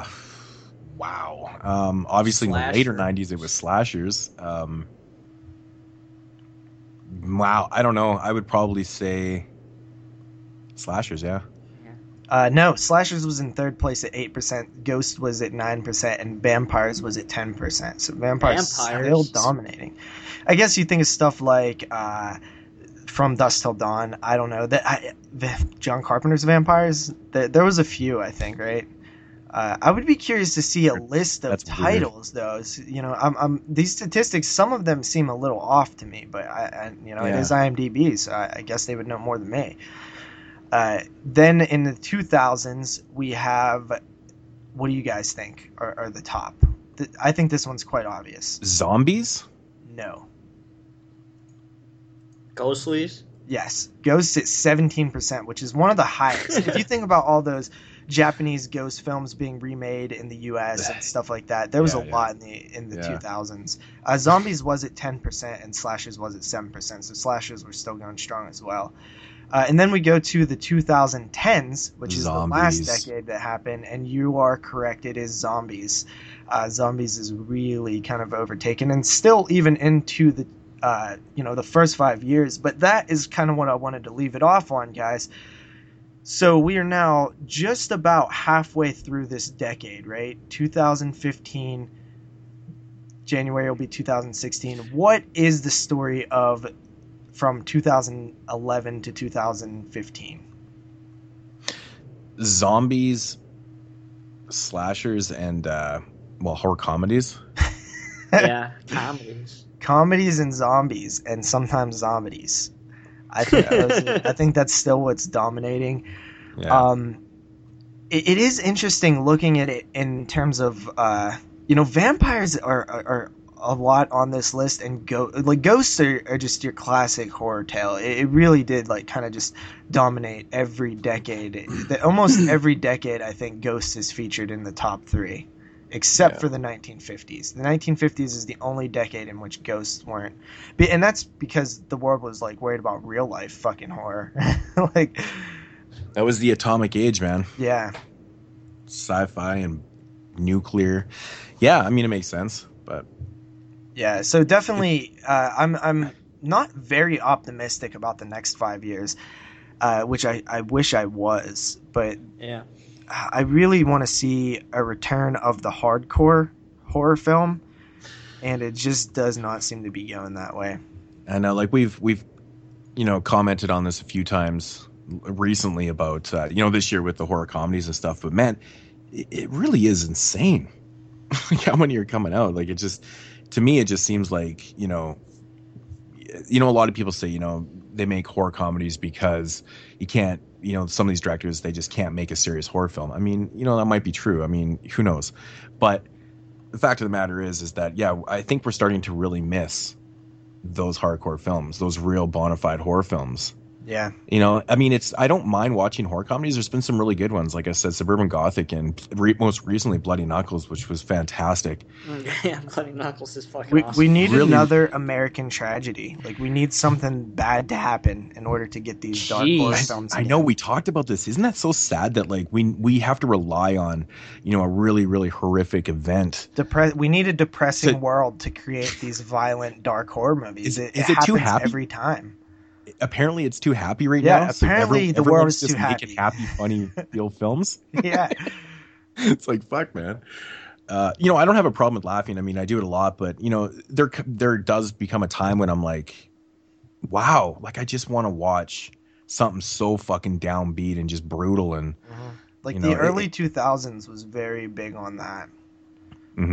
Obviously, in the later 90s, it was slashers. Wow. I don't know. I would probably say... slashers, yeah. No, slashers was in third place at 8%, ghost was at 9%, and vampires was at 10%. So vampires still dominating. I guess you think of stuff like From Dusk Till Dawn. I don't know that John Carpenter's vampires. There was a few, I think, right? I would be curious to see a list of titles, though. These statistics, some of them seem a little off to me, but it is IMDb, so I guess they would know more than me. Then in the 2000s, we have, what do you guys think are the top? I think this one's quite obvious. Zombies? No. Ghostlies? Yes. Ghosts at 17%, which is one of the highest. If you think about all those Japanese ghost films being remade in the U.S. and stuff like that, there was a lot in the 2000s. Zombies was at 10% and slashers was at 7%, so slashers were still going strong as well. And then we go to the 2010s, which is the last decade that happened, and you are correct, it is zombies. Zombies is really kind of overtaken, and still even into the the first 5 years. But that is kind of what I wanted to leave it off on, guys. So we are now just about halfway through this decade, right? 2015, January will be 2016. What is the story of... from 2011 to 2015. Zombies, slashers, and well, horror comedies. Yeah, comedies. Comedies and zombies, and sometimes zombies. I think that's still what's dominating. Yeah. It is interesting looking at it in terms of, vampires are a lot on this list, and ghosts are just your classic horror tale. It really did kind of just dominate every decade. Almost every decade, I think, Ghost is featured in the top three, except for the 1950s. The 1950s is the only decade in which ghosts weren't. And that's because the world was worried about real life fucking horror. That was the atomic age, man. Yeah. Sci-fi and nuclear. Yeah, I mean, it makes sense, but... Yeah, so definitely I'm not very optimistic about the next 5 years, which I wish I was. But yeah, I really want to see a return of the hardcore horror film, and it just does not seem to be going that way. I know, we've commented on this a few times recently about this year with the horror comedies and stuff. But man, it really is insane how many are coming out. It just. To me, it just seems like, a lot of people say, they make horror comedies because you can't, some of these directors, they just can't make a serious horror film. I mean, that might be true. I mean, who knows? But the fact of the matter is that, yeah, I think we're starting to really miss those hardcore films, those real bona fide horror films. Yeah. I don't mind watching horror comedies. There's been some really good ones. Like I said, Suburban Gothic and most recently Bloody Knuckles, which was fantastic. Yeah, Bloody Knuckles is fucking awesome. We need another American tragedy. We need something bad to happen in order to get these dark horror films. I know, we talked about this. Isn't that so sad that we have to rely on, a really, really horrific event? We need a depressing world to create these violent dark horror movies. Is it happens too happy? Every time. Apparently it's too happy right now. So apparently the world is just too happy. Making happy, funny, real films. Yeah. It's fuck, man. I don't have a problem with laughing. I mean, I do it a lot, but there does become a time when I'm wow, I just want to watch something so fucking downbeat and just brutal. And the early 2000s was very big on that,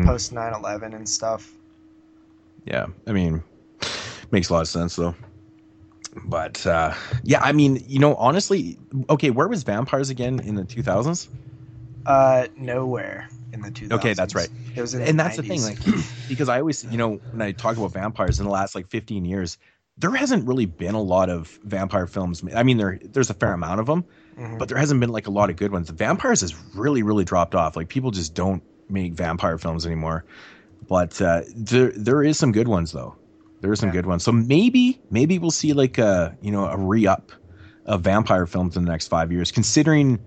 post 9/11 and stuff. Yeah. I mean, makes a lot of sense though. But, honestly, okay, where was vampires again in the 2000s? Nowhere in the 2000s. Okay, that's right. It was in the 90s. And that's the thing, because I always, when I talk about vampires in the last, 15 years, there hasn't really been a lot of vampire films. I mean, there's a fair amount of them, but there hasn't been, a lot of good ones. The vampires has really, really dropped off. People just don't make vampire films anymore. But there is some good ones, though. There are some good ones. So maybe we'll see a re-up of vampire films in the next 5 years, considering,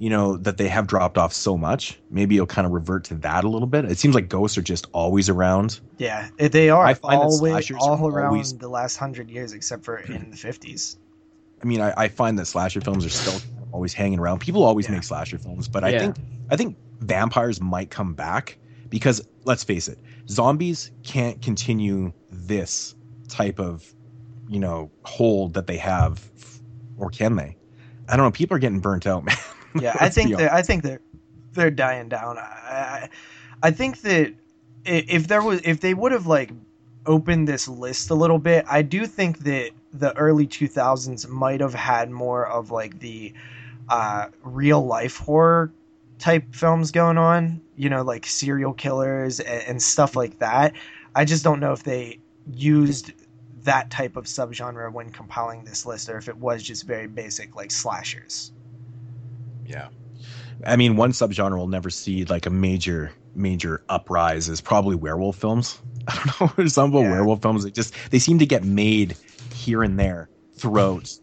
that they have dropped off so much. Maybe it'll kind of revert to that a little bit. It seems like ghosts are just always around. Yeah, they are. I find always, all around always, the last 100 years, except for in the 50s. I mean, I find that slasher films are still always hanging around. People always make slasher films, but I think vampires might come back. Because let's face it, zombies can't continue this type of, hold that they have, or can they? I don't know. People are getting burnt out, man. Yeah, I think they're dying down. I think that if they would have opened this list a little bit, I do think that the early 2000s might have had more of the real life horror type films going on, serial killers and stuff like that. I just don't know if they used that type of subgenre when compiling this list, or if it was just very basic slashers. Yeah. I mean, one subgenre we'll never see a major uprise is probably werewolf films. I don't know. There's some werewolf films that they seem to get made here and there throughout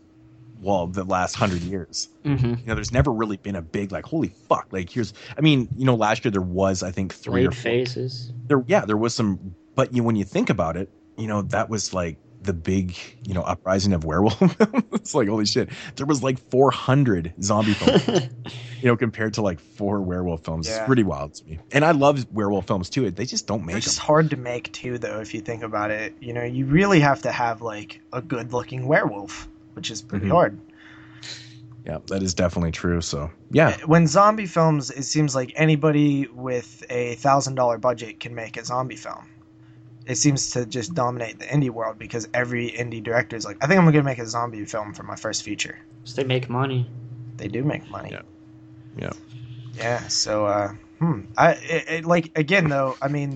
the last 100 years. There's never really been a big holy fuck, last year there was, I think, three Late or four phases there. Yeah, there was some, but when you think about it, that was the big uprising of werewolf. It's holy shit, there was 400 zombie films compared to 4 werewolf films. It's pretty wild to me, and I love werewolf films too. They just don't make them. It's hard to make too, though, if you think about it. You really have to have a good looking werewolf, which is pretty hard. Yeah, that is definitely true. So, yeah. When zombie films, it seems like anybody with a $1,000 budget can make a zombie film. It seems to just dominate the indie world because every indie director is like, I think I'm going to make a zombie film for my first feature. So they make money. They do make money. Yeah. Yeah. Yeah. So, I mean,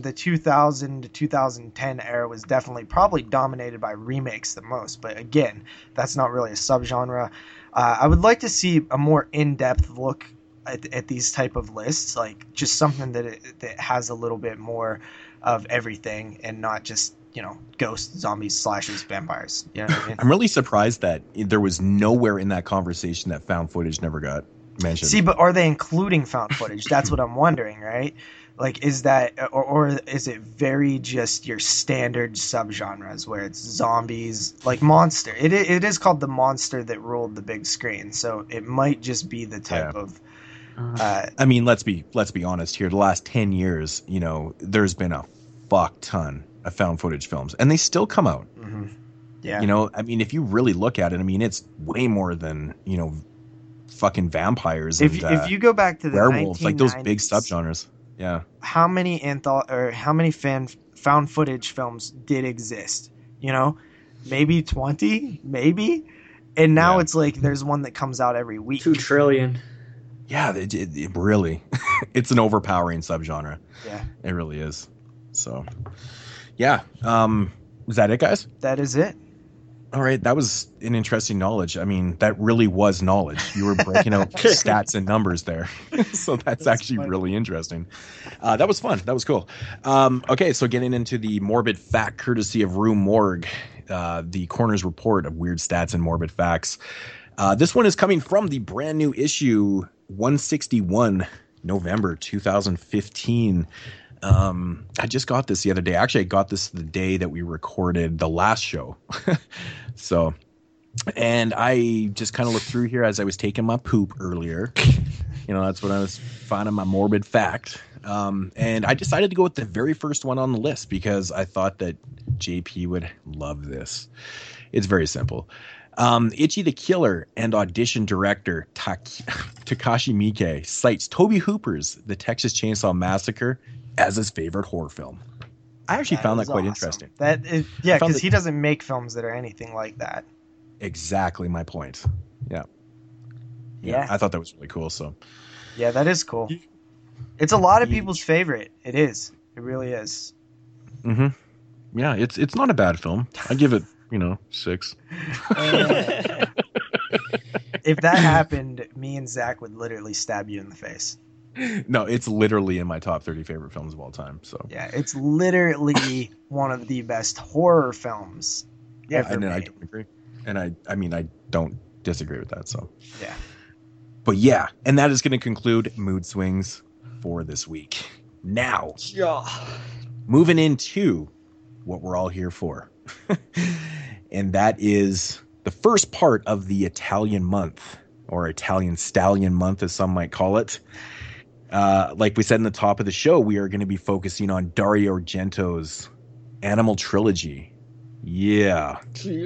the 2000 to 2010 era was definitely probably dominated by remakes the most. But again, that's not really a subgenre. I would like to see a more in-depth look at these type of lists, like just something that has a little bit more of everything and not just, you know, ghosts, zombies, slashers, vampires. You know what I mean? I'm really surprised that there was nowhere in that conversation that found footage never got mentioned. See, but are they including found footage? That's what I'm wondering, right? Like, is that or is it very just your standard subgenres where it's zombies, like monster? It is called the monster that ruled the big screen, so it might just be the type of. I mean, let's be honest here. The last 10 years, you know, there's been a fuck ton of found footage films, and they still come out. Mm-hmm. Yeah, you know, I mean, if you really look at it, I mean, it's way more than, you know, fucking vampires. If you go back to the werewolves, like those big subgenres. Yeah. How many found footage films did exist? You know, maybe 20, maybe. And now it's like there's one that comes out every week. 2 trillion. Yeah, it really. It's an overpowering subgenre. Yeah. It really is. So, yeah. Is that it, guys? That is it. All right, that was an interesting knowledge. I mean, that really was knowledge. You were breaking out stats and numbers there. So that's actually funny. Really interesting. That was fun. That was cool. Okay, so getting into the morbid fact courtesy of Rue Morgue, the coroner's report of weird stats and morbid facts. This one is coming from the brand new issue 161, November 2015. I just got this the other day. Actually, I got this the day that we recorded the last show. So, and I just kind of looked through here as I was taking my poop earlier. You know, that's when I was finding my morbid fact. And I decided to go with the very first one on the list because I thought that JP would love this. It's very simple. Itchy the Killer and Audition director Takashi Miike cites Tobe Hooper's The Texas Chainsaw Massacre as his favorite horror film. I actually found that quite interesting. That is, yeah, because he doesn't make films that are anything like that. Exactly my point. Yeah. Yeah. I thought that was really cool. So. Yeah, that is cool. It's a lot of people's favorite. It is. It really is. Mm-hmm. Yeah, it's not a bad film. I give it, you know, 6. If that happened, me and Zach would literally stab you in the face. No, it's literally in my top 30 favorite films of all time. So yeah, it's literally one of the best horror films. Yeah, ever made. I don't agree, and I mean I don't disagree with that. So yeah, but yeah, and that is going to conclude Mood Swings for this week. Now, moving into what we're all here for, and that is the first part of the Italian month, or Italian Stallion month, as some might call it. Like we said in the top of the show, we are going to be focusing on Dario Argento's Animal Trilogy. Yeah.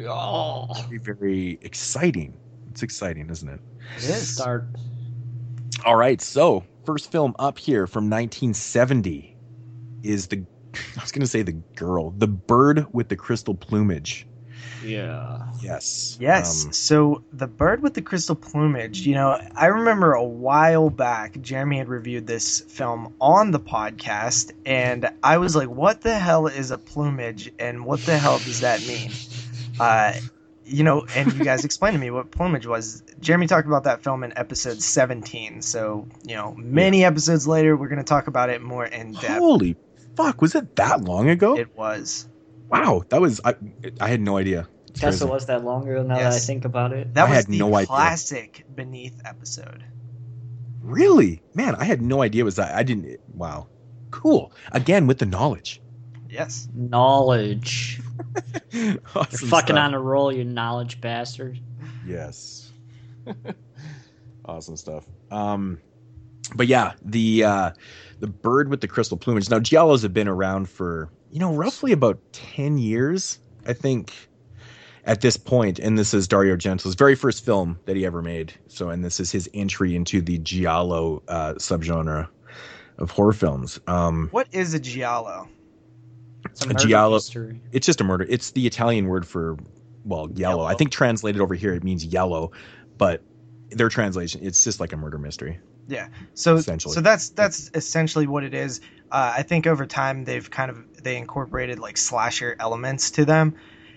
Oh. Very, very exciting. It's exciting, isn't it? It is. All right. So first film up here from 1970 is The Bird with the Crystal Plumage. Yeah. Yes. Yes. So The Bird with the Crystal Plumage, you know, I remember a while back, Jeremy had reviewed this film on the podcast, and I was like, what the hell is a plumage, and what the hell does that mean? You know, and you guys explained to me what plumage was. Jeremy talked about that film in episode 17, so, you know, many episodes later, we're going to talk about it more in depth. Holy fuck, was it that long ago? It was. Wow, that was I had no idea. Guess it was that long ago. Now that I think about it, that was the classic Beneath episode. Really, man, I had no idea. Was that I didn't? Wow, cool. Again with the knowledge. Yes, knowledge. Awesome. You're fucking on a roll, you knowledge bastard. Yes. Awesome stuff. But yeah, the Bird with the Crystal Plumage. Now, giallos have been around for, you know, roughly about 10 years, I think. at this point, and this is Dario Argento's very first film that he ever made. So, and this is his entry into the giallo subgenre of horror films. What is a giallo? A giallo. Mystery. It's just a murder. It's the Italian word for, well, yellow. I think translated over here, it means yellow, but their translation, it's just like a murder mystery. Yeah. So that's essentially what it is. I think over time they've they incorporated like slasher elements to them.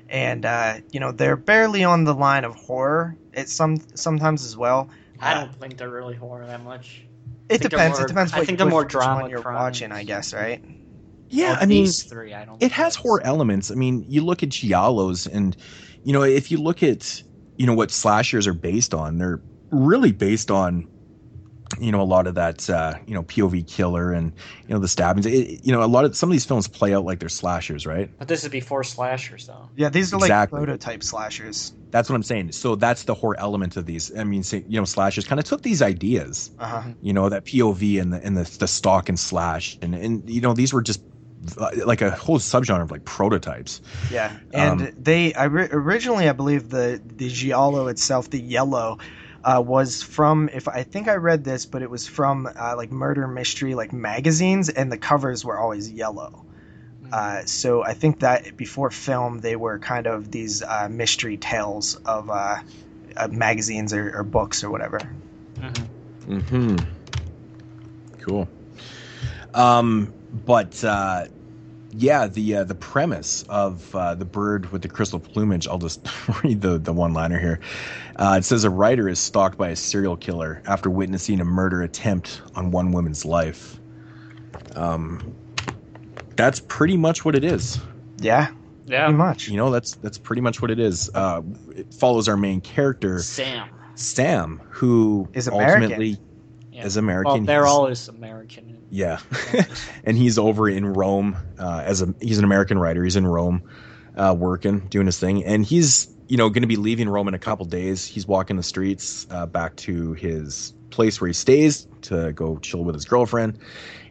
And, you know, they're barely on the line of horror. It's sometimes as well. I don't think they're really horror that much. It depends. I think the more drama you're watching, I guess, right? Yeah, of I mean, three, I don't it has horror elements. I mean, you look at giallos and, you know, if you look at, you know, what slashers are based on, they're really based on, you know, a lot of that, you know, POV killer and, you know, the stabbings. It, you know, some of these films play out like they're slashers, right? But this is before slashers, though. Yeah, these are exactly. Like prototype slashers. That's what I'm saying. So that's the horror element of these. I mean, you know, slashers kind of took these ideas, you know, that POV and the stalk and slash. And, you know, these were just like a whole subgenre of like prototypes. Yeah, and originally I believe the giallo itself, the yellow, was from, if I think I read this, but it was from like murder mystery like magazines, and the covers were always yellow. So I think that before film they were kind of these mystery tales of magazines or books or whatever. Cool. But yeah, the premise of The Bird with the Crystal Plumage, I'll just read the one-liner here. It says a writer is stalked by a serial killer after witnessing a murder attempt on one woman's life. That's pretty much what it is. Yeah. Pretty much. You know, that's pretty much what it is. It follows our main character, Sam, who is American. Ultimately... As American, well, they're always American. Yeah, and he's over in Rome he's an American writer. He's in Rome, working, doing his thing, and he's going to be leaving Rome in a couple days. He's walking the streets back to his place where he stays to go chill with his girlfriend,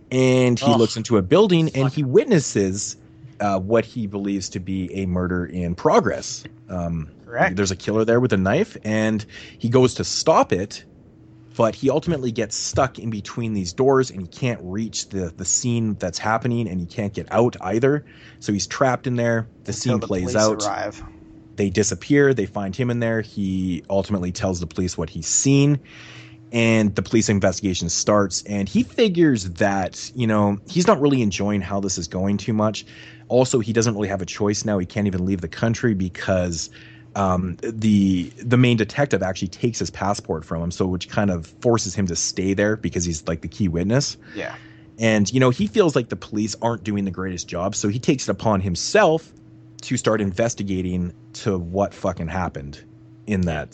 and he looks into a building and he witnesses what he believes to be a murder in progress. Correct. There's a killer there with a knife, and he goes to stop it. But he ultimately gets stuck in between these doors, and he can't reach the scene that's happening, and he can't get out either. So he's trapped in there. The scene plays out. They disappear. They find him in there. He ultimately tells the police what he's seen, and the police investigation starts. And he figures that, he's not really enjoying how this is going too much. Also, he doesn't really have a choice now. He can't even leave the country because... the main detective actually takes his passport from him, so which kind of forces him to stay there because he's like the key witness. Yeah. And, he feels like the police aren't doing the greatest job, so he takes it upon himself to start investigating to what fucking happened in that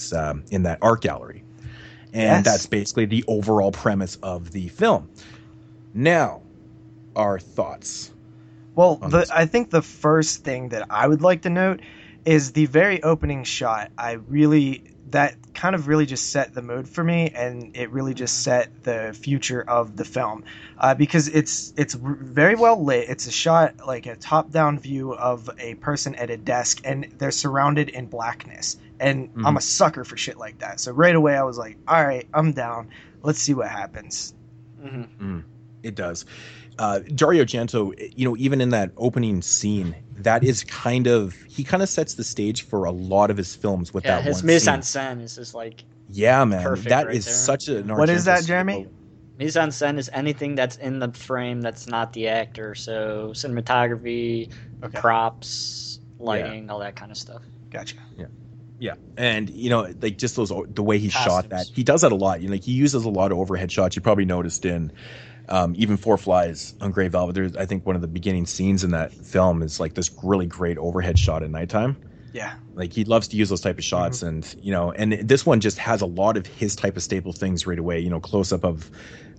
art gallery. And that's basically the overall premise of the film. Now, our thoughts. Well, I think the first thing that I would like to note is the very opening shot. That kind of really just set the mood for me, and it really just set the future of the film, because it's very well lit. It's a shot like a top-down view of a person at a desk, and they're surrounded in blackness. And I'm a sucker for shit like that, so right away I was like, all right, I'm down. Let's see what happens. It does. Dario Argento, even in that opening scene, that is he sets the stage for a lot of his films with that one scene. His mise-en-scène is just like perfect. That right is there. Such an Argento. What is that, Jeremy? Mise-en-scène is anything that's in the frame that's not the actor. So cinematography, props, lighting, all that kind of stuff. Gotcha. Yeah. Yeah, and like just the way he shot that, he does that a lot. He uses a lot of overhead shots. You probably noticed in even Four Flies on Grey Velvet. There's, I think, one of the beginning scenes in that film is like this really great overhead shot at nighttime. Yeah, like he loves to use those type of shots, and and this one just has a lot of his type of staple things right away. Close up of,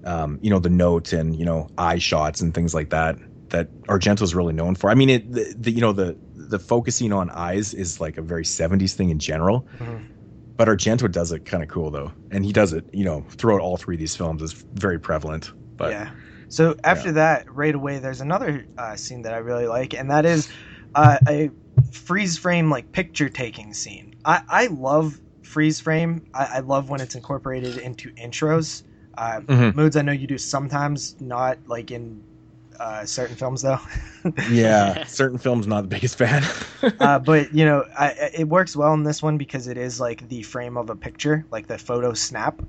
the note and eye shots and things like that that Argento's really known for. I mean, the focusing on eyes is like a very 70s thing in general, but Argento does it kind of cool though, and he does it throughout all three of these films. Is very prevalent. But so after that, right away, there's another scene that I really like, and that is a freeze frame like picture taking scene. I love freeze frame. I love when it's incorporated into intros. Moods I know you do sometimes, not like in certain films though. Yeah, certain films not the biggest fan. But you know, it works well in this one because it is like the frame of a picture, like the photo snap,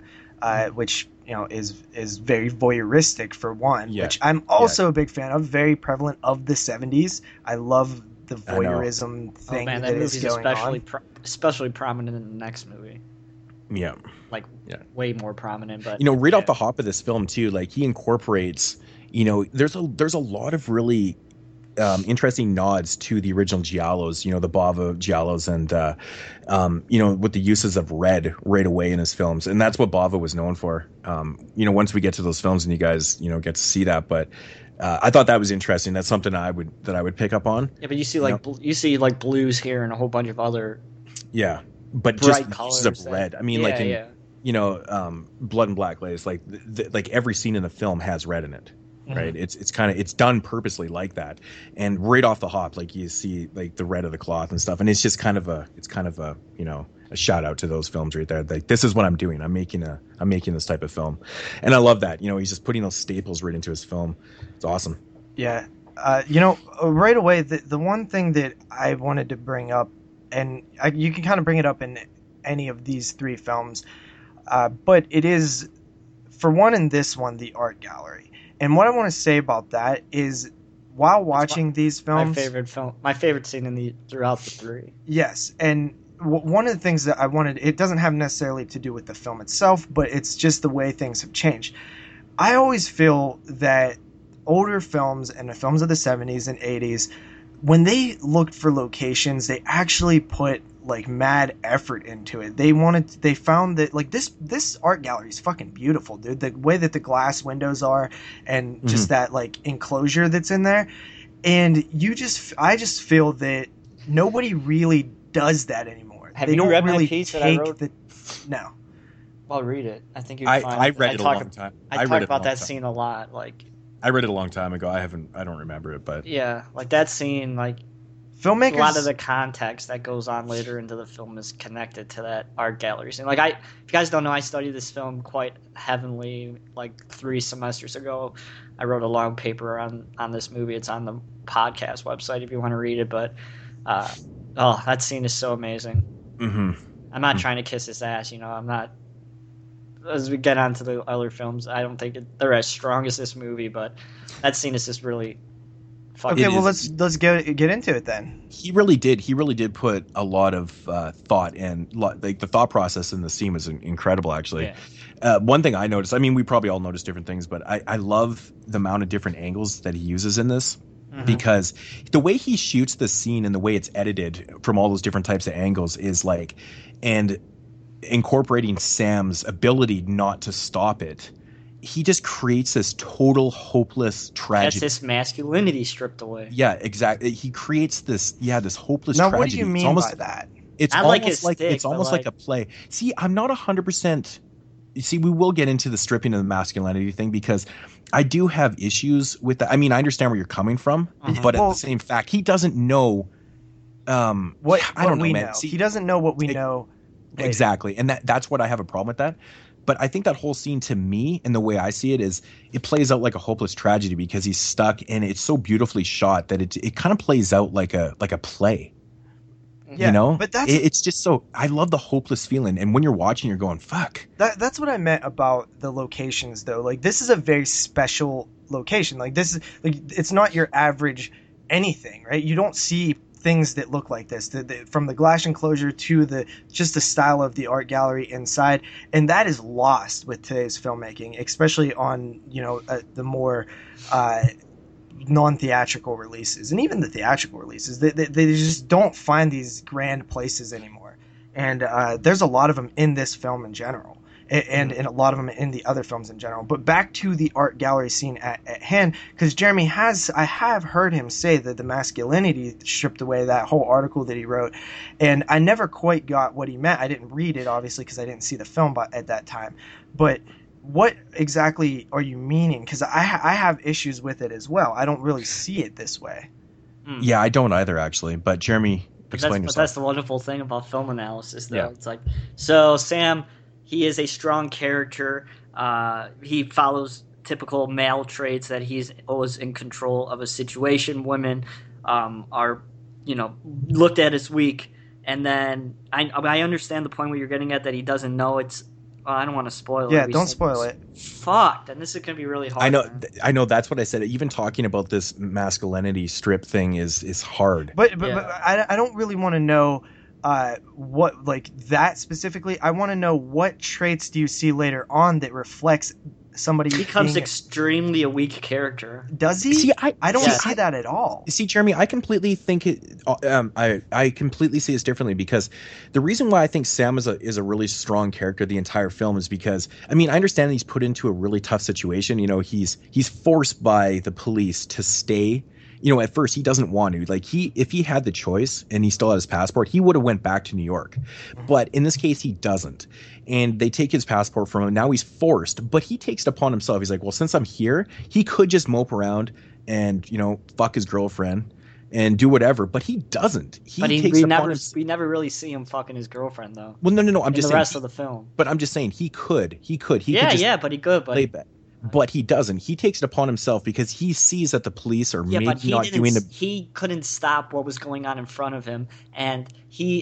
which you know is very voyeuristic for one, which I'm also a big fan of. Very prevalent of the 70s. I love the voyeurism thing that is going especially on. Especially prominent in the next movie. Yeah, like way more prominent. But you know, right off the hop of this film too, like he incorporates. You know, there's a lot of really interesting nods to the original giallos. You know, the Bava giallos, and you know, with the uses of red right away in his films, and that's what Bava was known for. You know, once we get to those films, and you guys, you know, get to see that, but. I thought that was interesting. That's something I would pick up on. Yeah, but you see like blues here and a whole bunch of other but bright just colors of red. I mean, like in you know, Blood and Black Lace, like like every scene in the film has red in it, right? It's kind of it's done purposely like that, and right off the hop, like you see like the red of the cloth and stuff, and it's just kind of a you know. A shout out to those films right there. Like this is what I'm doing. I'm making this type of film, and I love that. You know, he's just putting those staples right into his film. It's awesome. Yeah, you know, right away the one thing that I wanted to bring up, and you can kind of bring it up in any of these three films, but it is for one in this one the art gallery. And what I want to say about that is. While watching these films, my favorite scene in throughout the three. Yes, and. One of the things that I wanted, it doesn't have necessarily to do with the film itself, but it's just the way things have changed. I always feel that older films and the films of the 70s and 80s, when they looked for locations, they actually put like mad effort into it. They found that like this art gallery is fucking beautiful, dude. The way that the glass windows are and just that like enclosure that's in there. And I just feel that nobody really does that anymore. Have they you don't read really my piece that I wrote? No. Well, read it. I think you'd find I read it a long time. I talk about that scene a lot. Like I read it a long time ago. I don't remember it, but yeah, like that scene, like filmmakers. A lot of the context that goes on later into the film is connected to that art gallery scene. Like if you guys don't know, I studied this film quite heavily. Like 3 semesters ago, I wrote a long paper on this movie. It's on the podcast website if you want to read it. But oh, that scene is so amazing. I'm not trying to kiss his ass, you know. I'm not. As we get onto the other films, I don't think they're as strong as this movie, but that scene is just really. Okay, well let's get into it then. He really did put a lot of thought and like the thought process in the scene was incredible actually. Yeah. One thing I noticed, I mean, we probably all notice different things, but I love the amount of different angles that he uses in this. Because the way he shoots the scene and the way it's edited from all those different types of angles is like, and incorporating Sam's ability not to stop it, he just creates this total hopeless tragedy. That's his masculinity stripped away. Yeah, exactly. He creates this hopeless tragedy. Now, what do you mean by that? It's almost like a play. See, I'm not 100%. You see, we will get into the stripping of the masculinity thing because I do have issues with that. I mean, I understand where you're coming from, but at the same fact, he doesn't know what we know. See, he doesn't know what we know. Exactly. And that's what I have a problem with that. But I think that whole scene to me and the way I see it is it plays out like a hopeless tragedy because he's stuck and it's so beautifully shot that it kind of plays out like a play. Yeah, you know, but that's it's just so I love the hopeless feeling. And when you're watching, you're going, fuck. That's what I meant about the locations, though. Like this is a very special location. Like this is like it's not your average anything. Right. You don't see things that look like this from the glass enclosure to just the style of the art gallery inside. And that is lost with today's filmmaking, especially on, you know, the more non-theatrical releases, and even the theatrical releases, they just don't find these grand places anymore. And there's a lot of them in this film in general, and a lot of them in the other films in general. But back to the art gallery scene at hand, because Jeremy I have heard him say that the masculinity stripped away, that whole article that he wrote, and I never quite got what he meant. I didn't read it, obviously, because I didn't see the film at that time, but what exactly are you meaning? Because I have issues with it as well. I don't really see it this way. Yeah, I don't either, actually. But Jeremy, But that's the wonderful thing about film analysis, though. Yeah. It's like, so Sam, he is a strong character. He follows typical male traits that he's always in control of a situation. Women are, looked at as weak. And then I understand the point where you're getting at that he doesn't know it's. Well, I don't want to spoil it. Yeah, don't spoil it. Fuck, and this is going to be really hard. I know. That's what I said. Even talking about this masculinity strip thing is hard. But I don't really want to know what that specifically. I want to know what traits do you see later on that reflects somebody. He becomes extremely a weak character. Does he? See, I don't see that at all. See, Jeremy, I completely think it. I completely see this differently, because the reason why I think Sam is a really strong character the entire film is because, I mean, I understand he's put into a really tough situation. He's forced by the police to stay. At first he doesn't want to. If he had the choice and he still had his passport, he would have went back to New York. But in this case, he doesn't. And they take his passport from him. Now he's forced, but he takes it upon himself. He's like, well, since I'm here, he could just mope around and, fuck his girlfriend and do whatever. But he doesn't. We never really see him fucking his girlfriend, though. Well, no. I'm just saying the rest of the film. But I'm just saying he could. He could. He could. But he doesn't. He takes it upon himself because he sees that the police are maybe not doing the. He couldn't stop what was going on in front of him, and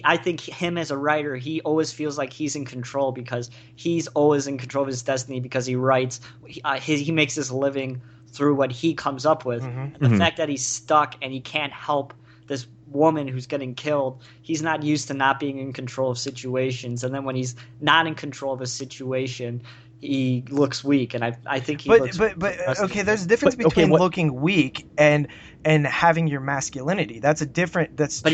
I think him as a writer, he always feels like he's in control because he's always in control of his destiny because he writes. He makes his living through what he comes up with. Mm-hmm. And the fact that he's stuck and he can't help this woman who's getting killed, he's not used to not being in control of situations, and then when he's not in control of a situation, he looks weak, and I think he looks weak. But there's a difference between looking weak and having your masculinity. That's two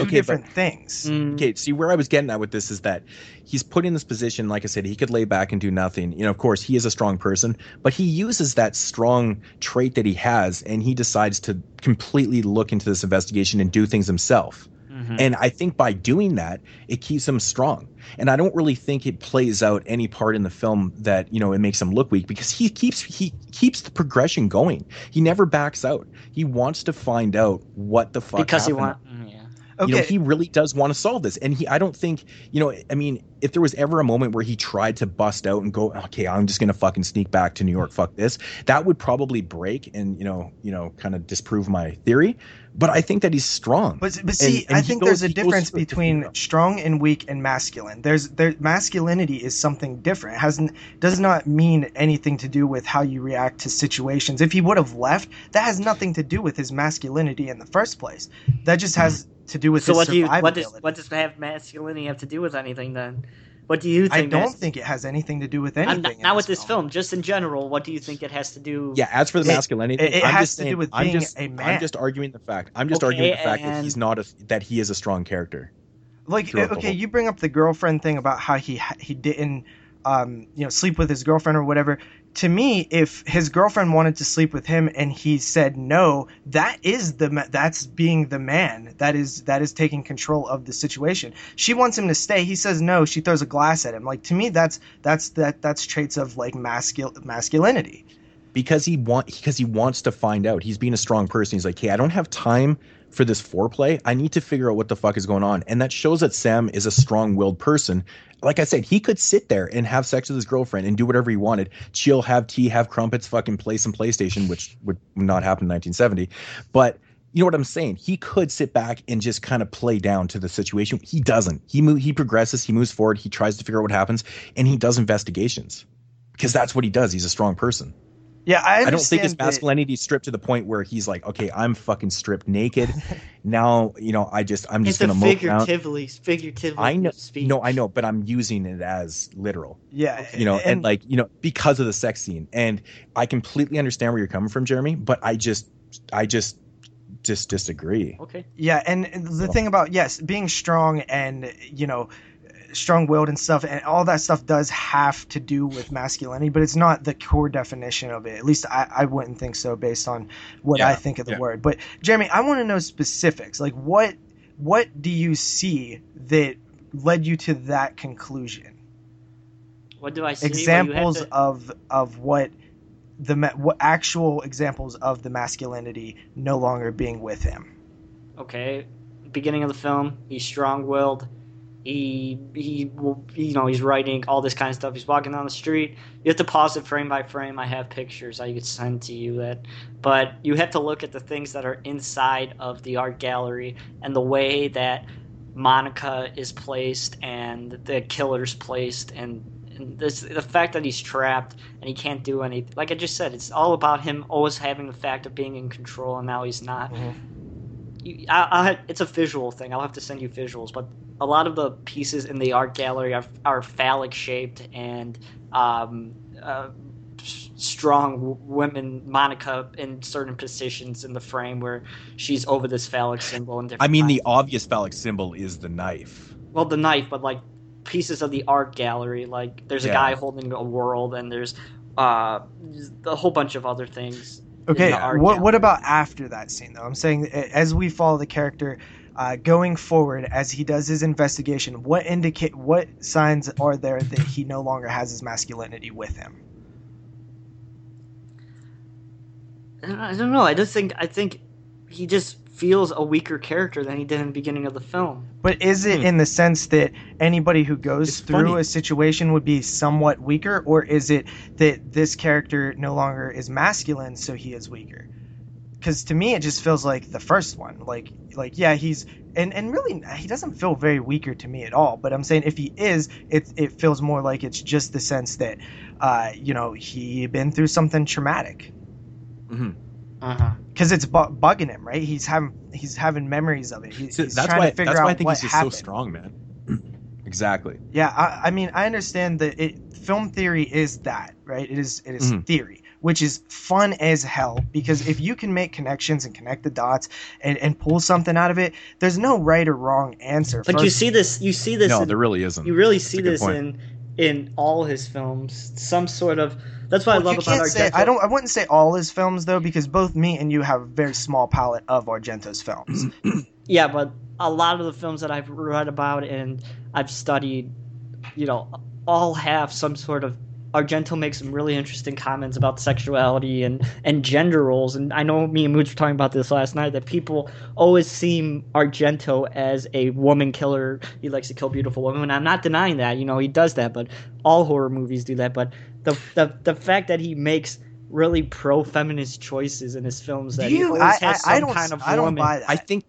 different things. Okay, see, where I was getting at with this is that he's put in this position, like I said, he could lay back and do nothing. Of course, he is a strong person, but he uses that strong trait that he has, and he decides to completely look into this investigation and do things himself. Mm-hmm. And I think by doing that, it keeps him strong. And I don't really think it plays out any part in the film that, it makes him look weak, because he keeps the progression going. He never backs out. He wants to find out what the fuck happened. Okay. He really does want to solve this. And I don't think, if there was ever a moment where he tried to bust out and go, okay, I'm just going to fucking sneak back to New York, fuck this, that would probably break and, kind of disprove my theory. But I think that he's strong. But see, and I think there's a difference between strong and weak and masculine. Masculinity is something different. It does not mean anything to do with how you react to situations. If he would have left, that has nothing to do with his masculinity in the first place. That just has to do with his survivability. What does masculinity have to do with anything then? What do you think? I don't think it has anything to do with anything. Not with this film, just in general. What do you think it has to do? Yeah, as for the masculinity, it has to do with being a man. I'm just arguing the fact. that he's not that he is a strong character. You bring up the girlfriend thing about how he didn't, sleep with his girlfriend or whatever. To me, if his girlfriend wanted to sleep with him and he said no, that's being the man. That is taking control of the situation. She wants him to stay. He says no. She throws a glass at him. To me, that's traits of masculinity. Because he wants to find out. He's being a strong person. He's like, hey, I don't have time for this foreplay. I need to figure out what the fuck is going on. And that shows that Sam is a strong-willed person. Like I said, he could sit there and have sex with his girlfriend and do whatever he wanted. Chill, have tea, have crumpets, fucking play some PlayStation, which would not happen in 1970. But you know what I'm saying? He could sit back and just kind of play down to the situation. He doesn't. He progresses. He moves forward. He tries to figure out what happens. And he does investigations because that's what he does. He's a strong person. Yeah, I don't think his masculinity is stripped to the point where he's like, okay, I'm fucking stripped naked. Now, I'm just going to mope down. It's figuratively. I know. Speech. No, I know, but I'm using it as literal. Yeah. Okay. Because of the sex scene. And I completely understand where you're coming from, Jeremy, but I just disagree. Okay. Yeah, and the thing about, yes, being strong and, strong-willed and stuff, and all that stuff does have to do with masculinity, but it's not the core definition of it. At least I wouldn't think so, based on what I think of the word. But Jeremy, I want to know specifics. What do you see that led you to that conclusion? What do I see? Examples of the masculinity no longer being with him. Okay. beginning of the film. He's strong-willed. He's writing all this kind of stuff. He's walking down the street. You have to pause it frame by frame. I have pictures I could send to you that, but you have to look at the things that are inside of the art gallery and the way that Monica is placed and the killer's placed, and this, the fact that he's trapped and he can't do anything. Like I just said, it's all about him always having the fact of being in control, and now he's not. Mm-hmm. It's a visual thing. I'll have to send you visuals, but a lot of the pieces in the art gallery are phallic-shaped and strong women, Monica, in certain positions in the frame where she's over this phallic symbol. And I mean, the obvious phallic symbol is the knife. Well, the knife, but, like, pieces of the art gallery. Like, there's a guy holding a world, and there's a whole bunch of other things. Okay, what about after that scene, though? I'm saying as we follow the character... going forward, as he does his investigation, what signs are there that he no longer has his masculinity with him? I don't know. I think he just feels a weaker character than he did in the beginning of the film. But is it in the sense that anybody who goes through a situation would be somewhat weaker, or is it that this character no longer is masculine, so he is weaker? Because to me, it just feels like the first one. Like yeah, he's and really, he doesn't feel very weaker to me at all. But I'm saying if he is, it feels more like it's just the sense that, he'd been through something traumatic. Mm-hmm. Uh-huh. Because it's bugging him, right? He's having memories of it. He's trying to figure out what happened. That's why I think he's just so strong, man. Exactly. Yeah, I mean, I understand that film theory is that, right? It is mm-hmm. theory. Which is fun as hell, because if you can make connections and connect the dots and pull something out of it, there's no right or wrong answer. But you see this. No, there really isn't. You really see this in all his films. Some sort of that's what I love about Argento. I wouldn't say all his films though, because both me and you have a very small palette of Argento's films. Yeah, but a lot of the films that I've read about and I've studied, all have some sort of. Argento makes some really interesting comments about sexuality and gender roles. And I know me and Mooch were talking about this last night, that people always see Argento as a woman killer. He likes to kill beautiful women. And I'm not denying that. He does that, but all horror movies do that. But the fact that he makes really pro-feminist choices in his films, that he always has some kind of woman. I don't buy that. I think...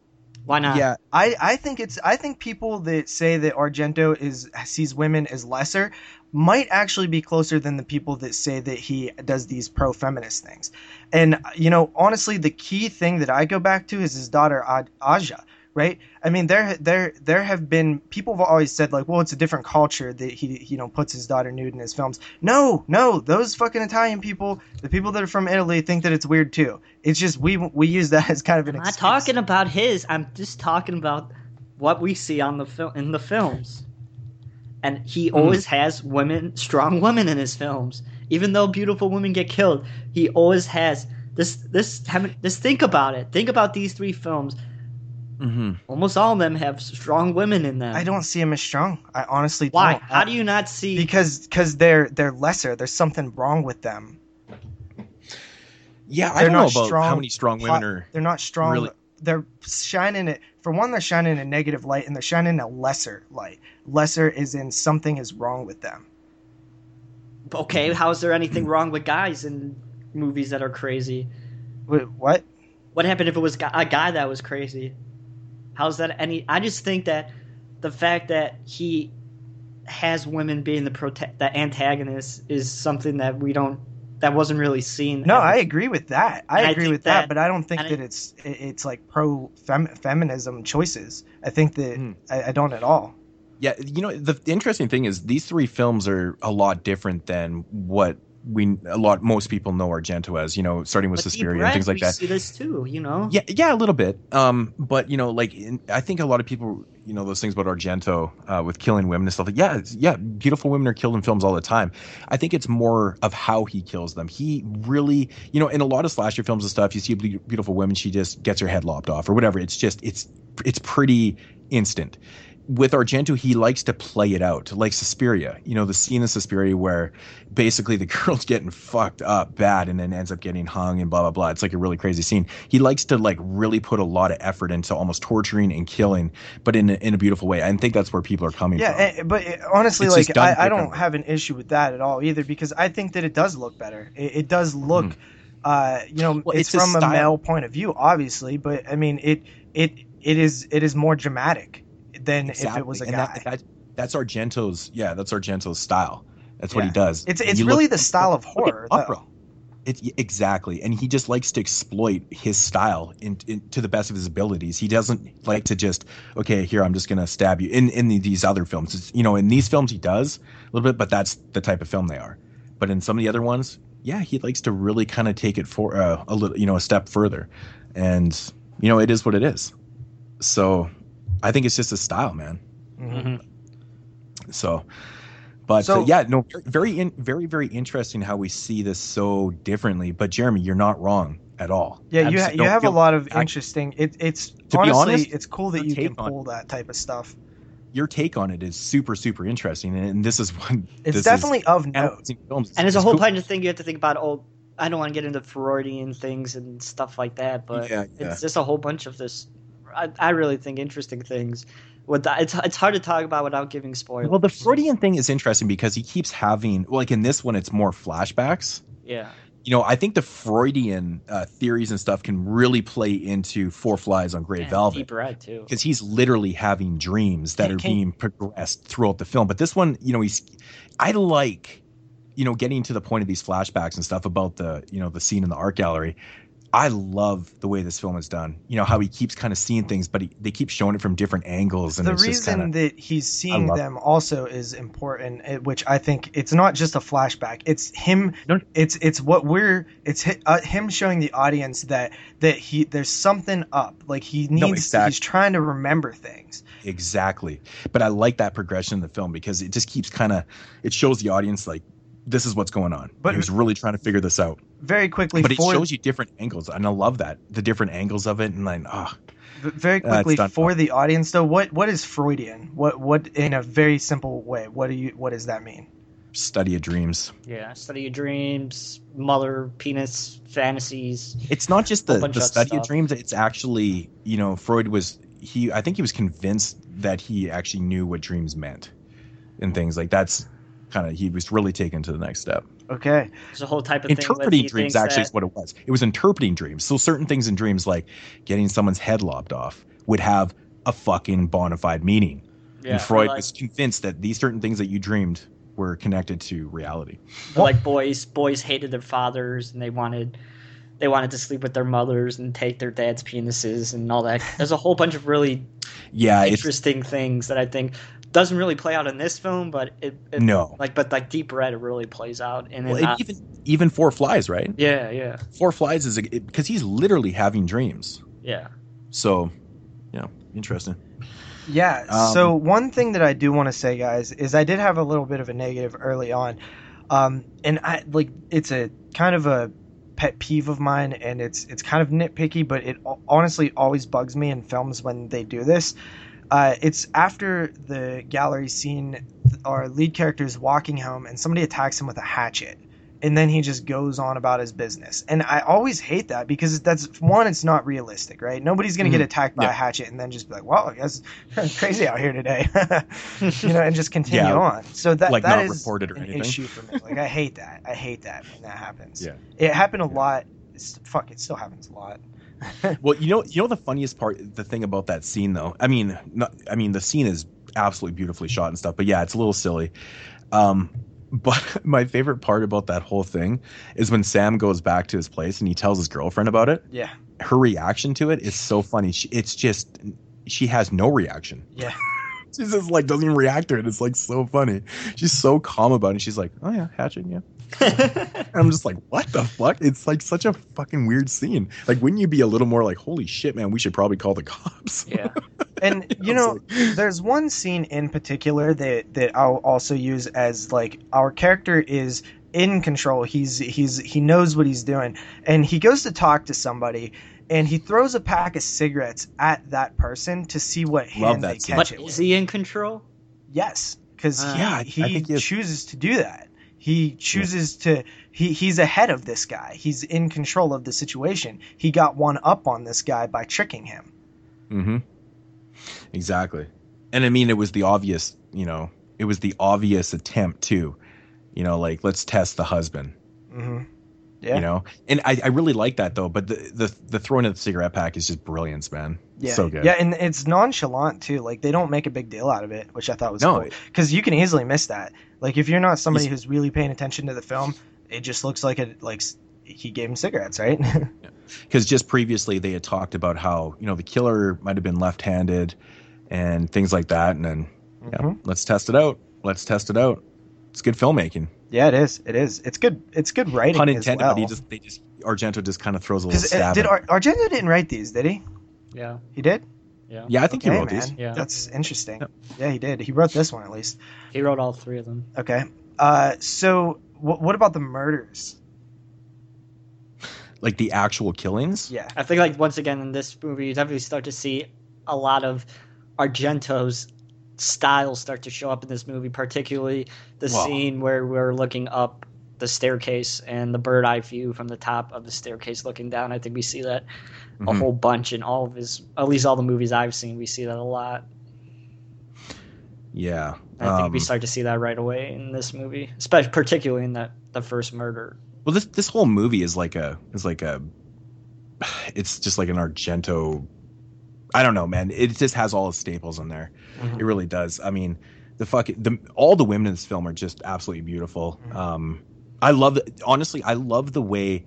Why not? Yeah, I think people that say that Argento sees women as lesser might actually be closer than the people that say that he does these pro-feminist things. And honestly, the key thing that I go back to is his daughter Aja, right? I mean, there have been people have always said like, well, it's a different culture that he puts his daughter nude in his films. No, those fucking Italian people, the people that are from Italy, think that it's weird too. It's just we use that as kind of an excuse. I'm not talking about his. I'm just talking about what we see on the in the films. And he always has women, strong women in his films. Even though beautiful women get killed, he always has this. Think about it. Think about these three films. Mm-hmm. Almost all of them have strong women in them. I don't see them as strong. I honestly Why? Don't. Why? How do you not see? Because they're lesser. There's something wrong with them. Yeah, I don't know about strong, how many strong women are. They're not strong. Really? They're shining it. For one, they're shining a negative light, and they're shining a lesser light. Lesser is in something is wrong with them. Okay, how is there anything wrong with guys in movies that are crazy? Wait, what? What happened if it was a guy that was crazy? How's that any? I just think that the fact that he has women being the antagonist is something that we don't. That wasn't really seen. No, I agree with that. I agree with that, but I don't think that it's like pro-feminism choices. I think that I don't at all. Yeah, the interesting thing is these three films are a lot different than what most people know Argento as, starting with Suspiria and things like that. We see this too, Yeah, a little bit. But I think a lot of people, those things about Argento with killing women and stuff. Like, yeah, beautiful women are killed in films all the time. I think it's more of how he kills them. He really, in a lot of slasher films and stuff, you see beautiful women, she just gets her head lopped off or whatever. It's pretty instant. with Argento, he likes to play it out, like Suspiria. You know, the scene in Suspiria where basically the girl's getting fucked up bad and then ends up getting hung and blah, blah, blah. It's like a really crazy scene. He likes to like really put a lot of effort into almost torturing and killing, but in a beautiful way. I think that's where people are coming from. Yeah, but honestly, like I don't have an issue with that at all either, because I think that it does look better. It does look, you know, well, it's from a male point of view, obviously, but I mean, it is more dramatic than if it was a guy. That's Argento's, yeah, that's Argento's style. That's what he does. It's really the style of horror. Opera. Exactly, and he just likes to exploit his style to the best of his abilities. He doesn't like to just, okay, here, I'm just going to stab you. In these other films, it's, you know, in these films he does a little bit, but that's the type of film they are. But in some of the other ones, yeah, he likes to really kind of take it for a little, you know, a step further. And, you know, it is what it is. So I think it's just a style, man. Mm-hmm. So, yeah, no, very, very interesting how we see this so differently. But Jeremy, you're not wrong at all. Yeah, you have a lot of interesting. It's to honestly, be honest, it's cool that you can pull that type of stuff. Your take on it is super, super interesting, and this is one. It's definitely of note. And there's a whole bunch of things you have to think about. Oh, I don't want to get into Freudian things and stuff like that, but it's just a whole bunch of this. I really think interesting things. It's hard to talk about without giving spoilers. Well, the Freudian thing is interesting because he keeps having, like in this one, it's more flashbacks. Yeah. You know, I think the Freudian theories and stuff can really play into Four Flies on Grey Velvet. Deep Red, too. Because he's literally having dreams that are being progressed throughout the film. But this one, you know, I like, you know, getting to the point of these flashbacks and stuff about the, you know, the scene in the art gallery. I love the way this film is done. You know, how he keeps kind of seeing things, but they keep showing it from different angles. And the reason that he's seeing them also is important, which I think it's not just a flashback. It's him. It's him showing the audience that there's something up. Like he needs, he's trying to remember things. Exactly. But I like that progression in the film because it just keeps kind of, it shows the audience like, this is what's going on. But he was really trying to figure this out very quickly. But it shows you different angles, and I love that, the different angles of it. And like, very quickly for the audience, though, what is Freudian? What in a very simple way? What does that mean? Study of dreams. Yeah, study of dreams, mother, penis, fantasies. It's not just the study of dreams. It's actually, you know, Freud I think he was convinced that he actually knew what dreams meant and things like that's. Kind of, he was really taken to the next step. Okay, there's a whole type of interpreting dreams. Actually, is what it was. It was interpreting dreams. So certain things in dreams, like getting someone's head lobbed off, would have a fucking bonafide meaning. Yeah, and Freud was convinced that these certain things that you dreamed were connected to reality. Like boys hated their fathers, and they wanted to sleep with their mothers and take their dad's penises and all that. There's a whole bunch of really interesting things that I think. Doesn't really play out in this film, but like Deep Red, it really plays out. And even Four Flies, right? Yeah, yeah. Four Flies is because he's literally having dreams. Yeah. So, yeah, interesting. Yeah. So one thing that I do want to say, guys, is I did have a little bit of a negative early on, and I like it's a kind of a pet peeve of mine, and it's kind of nitpicky, but it honestly always bugs me in films when they do this. It's after the gallery scene, our lead character is walking home and somebody attacks him with a hatchet, and then he just goes on about his business. And I always hate that because it's not realistic, right? Nobody's going to get attacked by a hatchet and then just be like, wow, I guess it's crazy out here today, you know, and just continue on. So that is reported or an issue for me. Like, I hate that when that happens. Yeah. It happened a lot. It still happens a lot. Well, you know the funniest part, the thing about that scene, though. I mean, the scene is absolutely beautifully shot and stuff. But yeah, it's a little silly. But my favorite part about that whole thing is when Sam goes back to his place and he tells his girlfriend about it. Yeah, her reaction to it is so funny. She has no reaction. Yeah, she just like doesn't even react to it. It's like so funny. She's so calm about it. She's like, oh yeah, hatchet, yeah. I'm just like, what the fuck? It's like such a fucking weird scene. Like, wouldn't you be a little more like, holy shit, man, we should probably call the cops? Yeah. And you know, there's one scene in particular that I'll also use as like our character is in control. He knows what he's doing, and he goes to talk to somebody, and he throws a pack of cigarettes at that person to see what hand they catch it with. Is he in control? Yes, because he chooses to do that. He chooses to – he's ahead of this guy. He's in control of the situation. He got one up on this guy by tricking him. Mm-hmm. Exactly. And, I mean, it was the obvious – you know, it was the obvious attempt too. You know, like, let's test the husband. Mm-hmm. Yeah. You know? And I really like that though. But the throwing of the cigarette pack is just brilliance, man. Yeah. So good. Yeah, and it's nonchalant too. Like, they don't make a big deal out of it, which I thought was cool. Because you can easily miss that. Like, if you're not somebody who's really paying attention to the film, it just looks like he gave him cigarettes, right? Because just previously they had talked about how, you know, the killer might have been left-handed and things like that. And then, let's test it out. Let's test it out. It's good filmmaking. Yeah, it is. It is. It's good. It's good writing. Pun intended. As well. But they just Argento just kind of throws a little stab. Argento didn't write these, did he? Yeah, he did. Yeah, I think he wrote these. Yeah, that's interesting. Yeah, he did. He wrote this one at least. He wrote all three of them. Okay. So what about the murders? Like the actual killings? Yeah, I think, like, once again in this movie, you definitely start to see a lot of Argento's styles start to show up in this movie, particularly the scene where we're looking up the staircase and the bird eye view from the top of the staircase looking down. I think we see that a whole bunch in all of his, at least all the movies I've seen, we see that a lot. Yeah. And I think we start to see that right away in this movie, especially particularly in the first murder. Well, this whole movie is it's just like an Argento, I don't know, man. It just has all the staples in there. Mm-hmm. It really does. I mean, all the women in this film are just absolutely beautiful. Mm-hmm. I love the way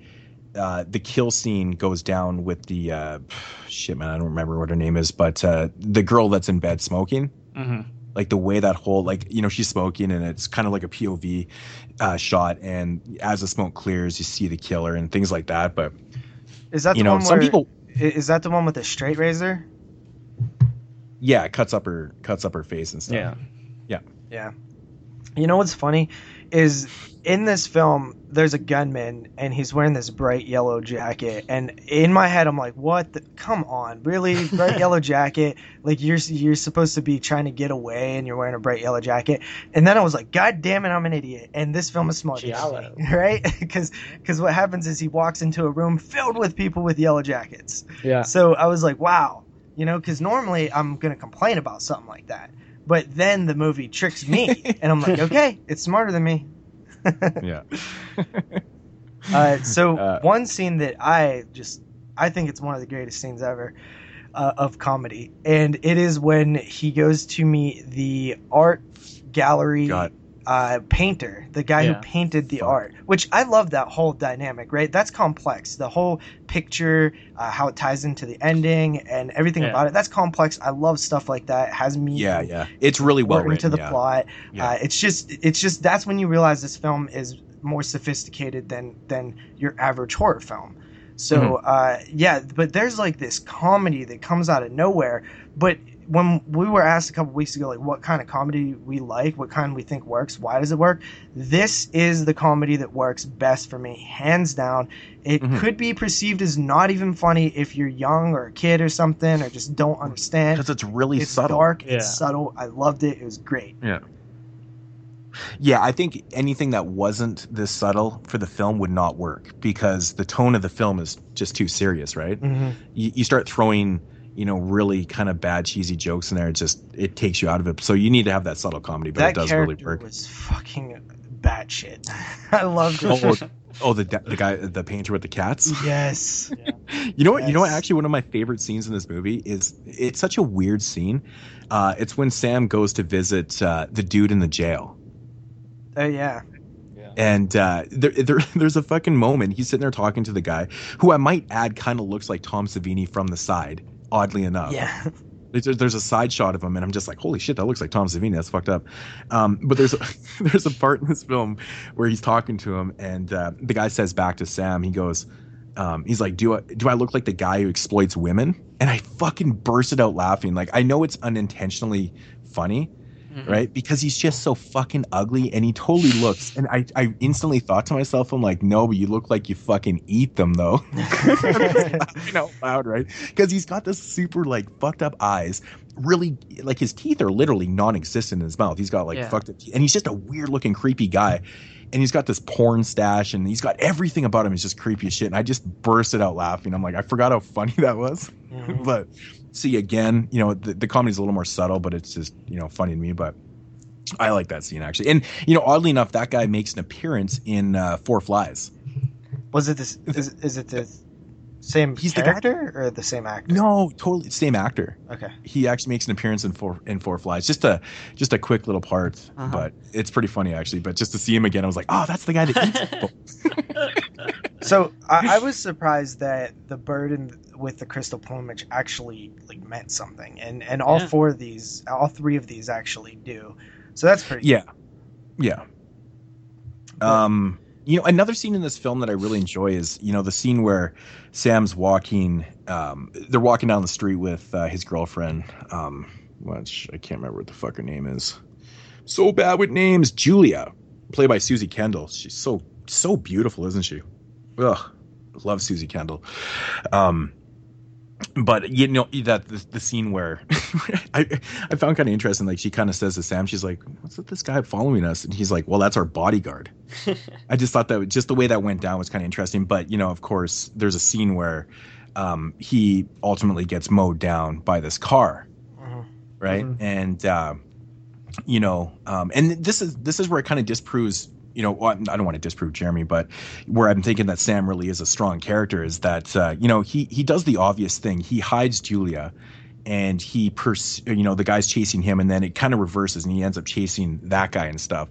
the kill scene goes down with the shit, man. I don't remember what her name is, but the girl that's in bed smoking. Mm-hmm. Like the way that whole, like, you know, she's smoking and it's kind of like a POV shot, and as the smoke clears, you see the killer and things like that. But is that is that the one with the straight razor? Yeah, it cuts up her face and stuff. Yeah. You know what's funny is in this film there's a gunman and he's wearing this bright yellow jacket, and in my head I'm like, what? Come on, really? Bright yellow jacket? Like, you're supposed to be trying to get away and you're wearing a bright yellow jacket. And then I was like, god damn it, I'm an idiot. And this film is smart, right? Because what happens is he walks into a room filled with people with yellow jackets. Yeah. So I was like, wow, you know, because normally I'm gonna complain about something like that. But then the movie tricks me, and I'm like, okay, it's smarter than me. Yeah. So one scene that I think it's one of the greatest scenes ever of comedy, and it is when he goes to meet the art gallery painter, the guy who painted the art, which I love that whole dynamic, right? That's complex. The whole picture, how it ties into the ending and everything about it. That's complex. I love stuff like that. It has me. Yeah. It's really well written. Into the plot. Yeah. It's just that's when you realize this film is more sophisticated than your average horror film. So, but there's like this comedy that comes out of nowhere, but when we were asked a couple weeks ago, like, what kind of comedy we like, what kind we think works, why does it work? This is the comedy that works best for me, hands down. It could be perceived as not even funny if you're young or a kid or something, or just don't understand. Because it's really subtle. It's dark. Yeah. It's subtle. I loved it. It was great. Yeah. Yeah, I think anything that wasn't this subtle for the film would not work, because the tone of the film is just too serious, right? Mm-hmm. You start throwing, you know, really kind of bad, cheesy jokes in there. It takes you out of it. So you need to have that subtle comedy, but it does really work. That character was fucking batshit. I loved it. The guy, the painter with the cats. Yes. You know what? Actually, one of my favorite scenes in this movie is, it's such a weird scene. It's when Sam goes to visit the dude in the jail. Oh yeah. And there's a fucking moment. He's sitting there talking to the guy, who I might add kind of looks like Tom Savini from the side. Oddly enough, yeah. There's a side shot of him, and I'm just like, holy shit, that looks like Tom Savini. That's fucked up. But there's a part in this film where he's talking to him, and the guy says back to Sam, he goes, he's like, do I look like the guy who exploits women? And I fucking bursted out laughing. Like, I know it's unintentionally funny, mm-hmm. right? Because he's just so fucking ugly, and he totally looks. And I instantly thought to myself, I'm like, no, but you look like you fucking eat them, though. You know, loud, right? Because he's got this super like fucked up eyes. Really, like his teeth are literally non-existent in his mouth. He's got like fucked up teeth, and he's just a weird looking creepy guy. And he's got this porn stash, and he's got everything about him is just creepy as shit. And I just bursted out laughing. I'm like, I forgot how funny that was. Mm-hmm. But see, again, you know, the comedy's a little more subtle, but it's just, you know, funny to me. But I like that scene, actually. And, you know, oddly enough, that guy makes an appearance in Four Flies. Was it this? Is it the same character or the same actor? No, totally same actor. Okay. He actually makes an appearance in Four Flies. Just a quick little part, but it's pretty funny, actually. But just to see him again, I was like, oh, that's the guy that eats people. So I was surprised that The Bird with the Crystal Plumage actually like meant something, and all three of these actually do. So that's pretty. Yeah. But, you know, another scene in this film that I really enjoy is, you know, the scene where Sam's walking. They're walking down the street with his girlfriend, which I can't remember what the fuck her name is. So bad with names. Julia, played by Susie Kendall. She's so beautiful, isn't she? Ugh, love Susie Kendall. But you know that the scene where I found kind of interesting. Like she kind of says to Sam, she's like, "What's with this guy following us?" And he's like, "Well, that's our bodyguard." I just thought that just the way that went down was kind of interesting. But you know, of course, there's a scene where he ultimately gets mowed down by this car, right? Mm-hmm. And you know, and this is where it kind of disproves. You know, I don't want to disprove Jeremy, but where I'm thinking that Sam really is a strong character is that, you know, he does the obvious thing. He hides Julia and you know, the guy's chasing him, and then it kind of reverses and he ends up chasing that guy and stuff.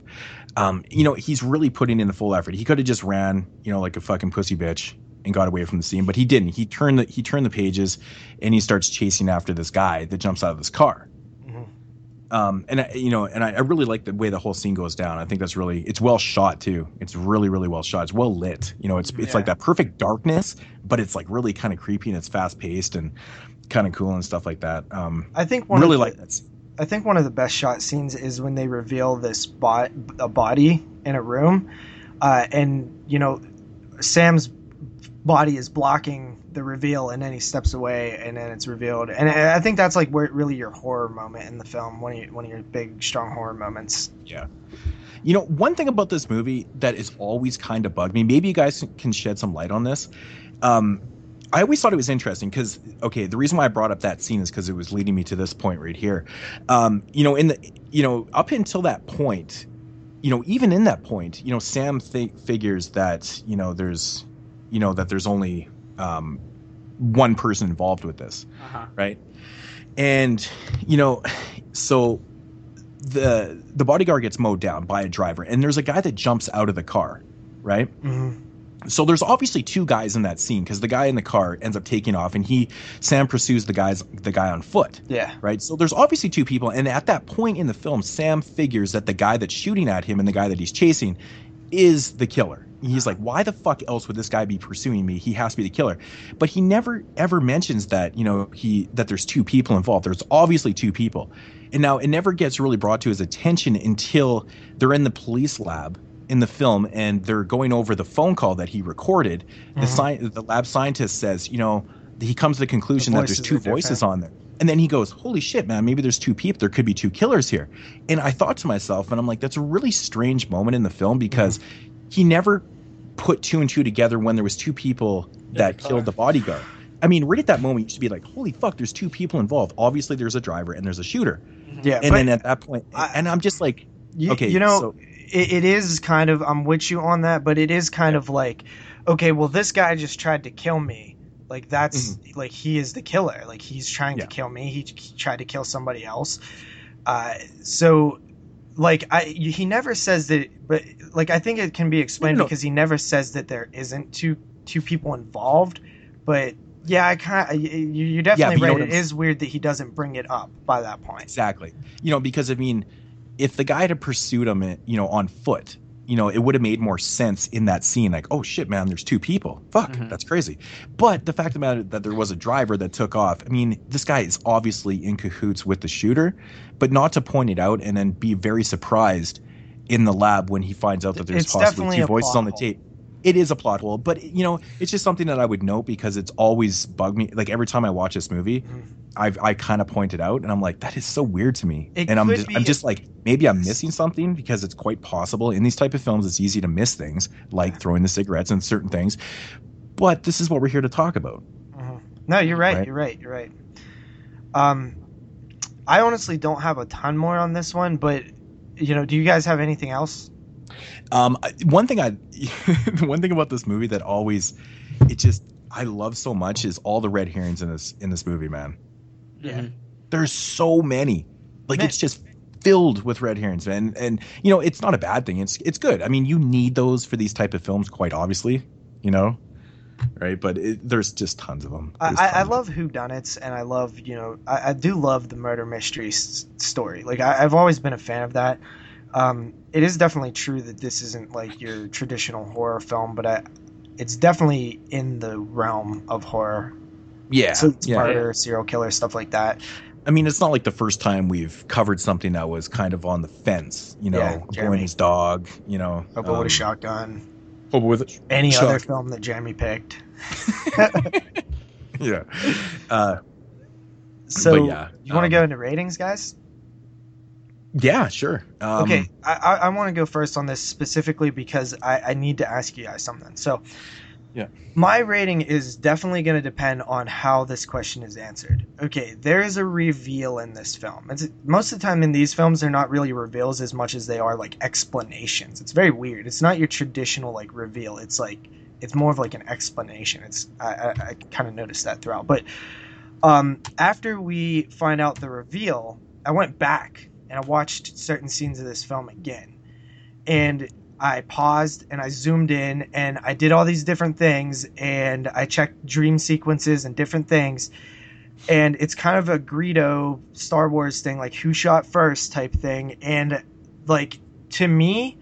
You know, he's really putting in the full effort. He could have just ran, you know, like a fucking pussy bitch and got away from the scene, but he didn't. He turned the pages and he starts chasing after this guy that jumps out of this car. And I really like the way the whole scene goes down. I think that's it's well shot too. It's really, really well shot. It's well lit. You know, it's like that perfect darkness, but it's like really kind of creepy and it's fast paced and kind of cool and stuff like that. I think I think one of the best shot scenes is when they reveal a body in a room, and you know, Sam's body is blocking the reveal, and then he steps away and then it's revealed. And I think that's like where really your horror moment in the film, one of your big strong horror moments. Yeah. You know, one thing about this movie that is always kind of bugged me, maybe you guys can shed some light on this. I always thought it was interesting because, okay, the reason why I brought up that scene is because it was leading me to this point right here. You know, up until that point, you know, even in that point, you know, Sam figures that, you know, there's only one person involved with this, right? And you know, so the bodyguard gets mowed down by a driver, and there's a guy that jumps out of the car, right? Mm-hmm. So there's obviously two guys in that scene because the guy in the car ends up taking off, and Sam pursues the guy on foot, yeah, right? So there's obviously two people, and at that point in the film, Sam figures that the guy that's shooting at him and the guy that he's chasing is the killer. He's like, why the fuck else would this guy be pursuing me? He has to be the killer. But he never ever mentions that, you know, that there's two people involved. There's obviously two people. And now it never gets really brought to his attention until they're in the police lab in the film and they're going over the phone call that he recorded. Mm-hmm. The lab scientist says, you know, he comes to the conclusion that there's two voices on there. And then he goes, holy shit, man, maybe there's two people. There could be two killers here. And I thought to myself, and I'm like, that's a really strange moment in the film because he never put two and two together when there was two people that killed the bodyguard. I mean, right at that moment, you should be like, holy fuck, there's two people involved. Obviously, there's a driver and there's a shooter. Yeah, and then at that point, and I'm just like, okay. You know, so. It is kind of – I'm with you on that, but it is kind of like, okay, well, this guy just tried to kill me. Like that's – like he is the killer. Like he's trying to kill me. He tried to kill somebody else. So – like he never says that, but like I think it can be explained because he never says that there isn't two people involved. But yeah, I kind of you're definitely right. It is weird that he doesn't bring it up by that point. Exactly. You know, because I mean, if the guy had pursued him, you know, on foot, you know, it would have made more sense in that scene. Like, oh shit, man, there's two people. Fuck, that's crazy. But the fact of the matter that there was a driver that took off. I mean, this guy is obviously in cahoots with the shooter, but not to point it out and then be very surprised in the lab when he finds out that there's possibly two voices on the tape. It is a plot hole, but, you know, it's just something that I would note because it's always bugged me. Like, every time I watch this movie, I kind of point it out, and I'm like, that is so weird to me. It and I'm just like, maybe I'm missing something, because it's quite possible. In these type of films, it's easy to miss things, like throwing the cigarettes and certain things. But this is what we're here to talk about. No, you're right, You're right. I honestly don't have a ton more on this one, but, you know, do you guys have anything else? One thing about this movie that always, it just, I love so much is all the red herrings in this movie, man. Yeah. There's so many, like, man. It's just filled with red herrings, man. And you know, it's not a bad thing. It's good. I mean, you need those for these type of films, quite obviously, you know? Right. But there's just tons of them. I love whodunits, and I love, you know, I do love the murder mystery story. Like, I've always been a fan of that. It is definitely true that this isn't like your traditional horror film, but it's definitely in the realm of horror. Yeah. So it's murder, serial killer, stuff like that. I mean, it's not like the first time we've covered something that was kind of on the fence, you know, Jeremy, his dog, you know. Hobo with a shotgun. Hobo with it. Any other film that Jeremy picked. Yeah. So you want to go into ratings, guys? Yeah, sure. Okay, I want to go first on this specifically because I need to ask you guys something. So my rating is definitely going to depend on how this question is answered. Okay, there is a reveal in this film. It's, most of the time in these films, they're not really reveals as much as they are like explanations. It's very weird. It's not your traditional like reveal. It's like, it's more of like an explanation. It's I kind of noticed that throughout. But after we find out the reveal, I went back and I watched certain scenes of this film again. And I paused and I zoomed in and I did all these different things. And I checked dream sequences and different things. And it's kind of a Greedo Star Wars thing, like who shot first type thing. And like, to me,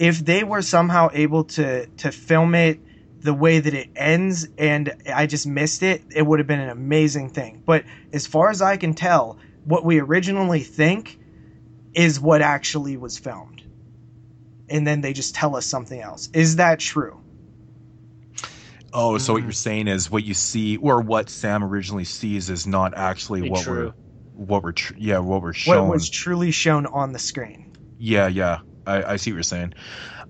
if they were somehow able to film it the way that it ends and I just missed it, it would have been an amazing thing. But as far as I can tell, what we originally think is what actually was filmed. And then they just tell us something else. Is that true? Oh, so what you're saying is what you see or what Sam originally sees is not actually what was truly shown on the screen. Yeah. I see what you're saying.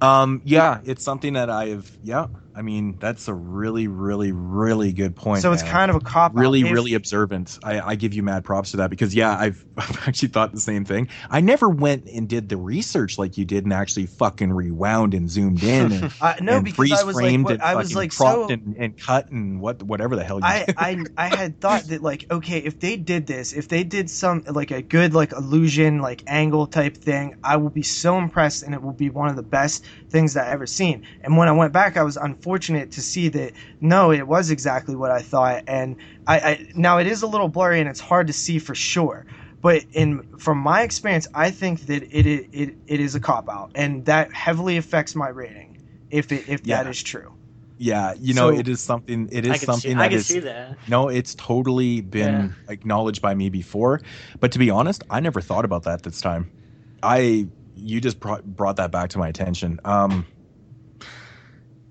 It's something that I mean, that's a really, really, really good point. So it's kind of a cop-out. Really, really observant. I give you mad props for that because, yeah, I've actually thought the same thing. I never went and did the research like you did and actually fucking rewound and zoomed in and, and freeze-framed like, and I was fucking like, cropped and cut and whatever the hell you did. I had thought that, like, okay, if they did this, if they did some, like, a good, like, illusion, like, angle type thing, I will be so impressed and it will be one of the best things that I've ever seen. And when I went back, I was unfortunate to see that no, it was exactly what I thought, and I now it is a little blurry and it's hard to see for sure, but from my experience, I think that it is a cop out, and that heavily affects my rating if that is true. Yeah, you know, so, it is something. It is something that is. I can see that. No, it's totally been acknowledged by me before, but to be honest, I never thought about that this time. You just brought that back to my attention.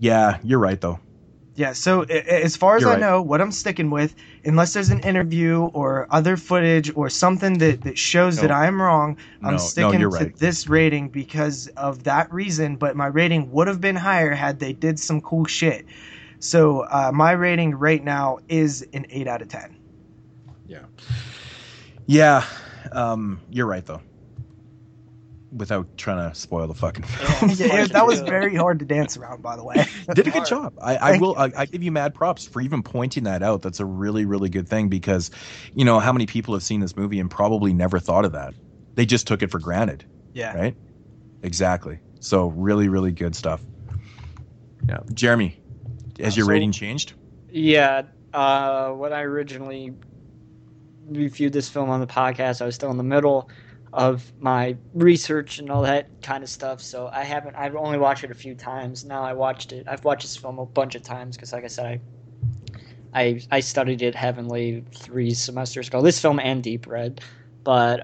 Yeah, you're right, though. Yeah, so as far as I know, what I'm sticking with, unless there's an interview or other footage or something that shows that I'm wrong, I'm sticking to this rating because of that reason, but my rating would have been higher had they did some cool shit. So my rating right now is an 8 out of 10. Yeah. Yeah, you're right, though. Without trying to spoil the fucking film. Yeah, that was very hard to dance around, by the way. Did a good job. I give you mad props for even pointing that out. That's a really, really good thing because, you know, how many people have seen this movie and probably never thought of that? They just took it for granted. Yeah. Right? Exactly. So really, really good stuff. Yeah. Jeremy, has your rating changed? Yeah. When I originally reviewed this film on the podcast, I was still in the middle. of my research and all that kind of stuff. So I haven't. I've only watched it a few times. Now I watched it. I've watched this film a bunch of times because, like I said, I studied it heavily 3 semesters ago. This film and Deep Red, but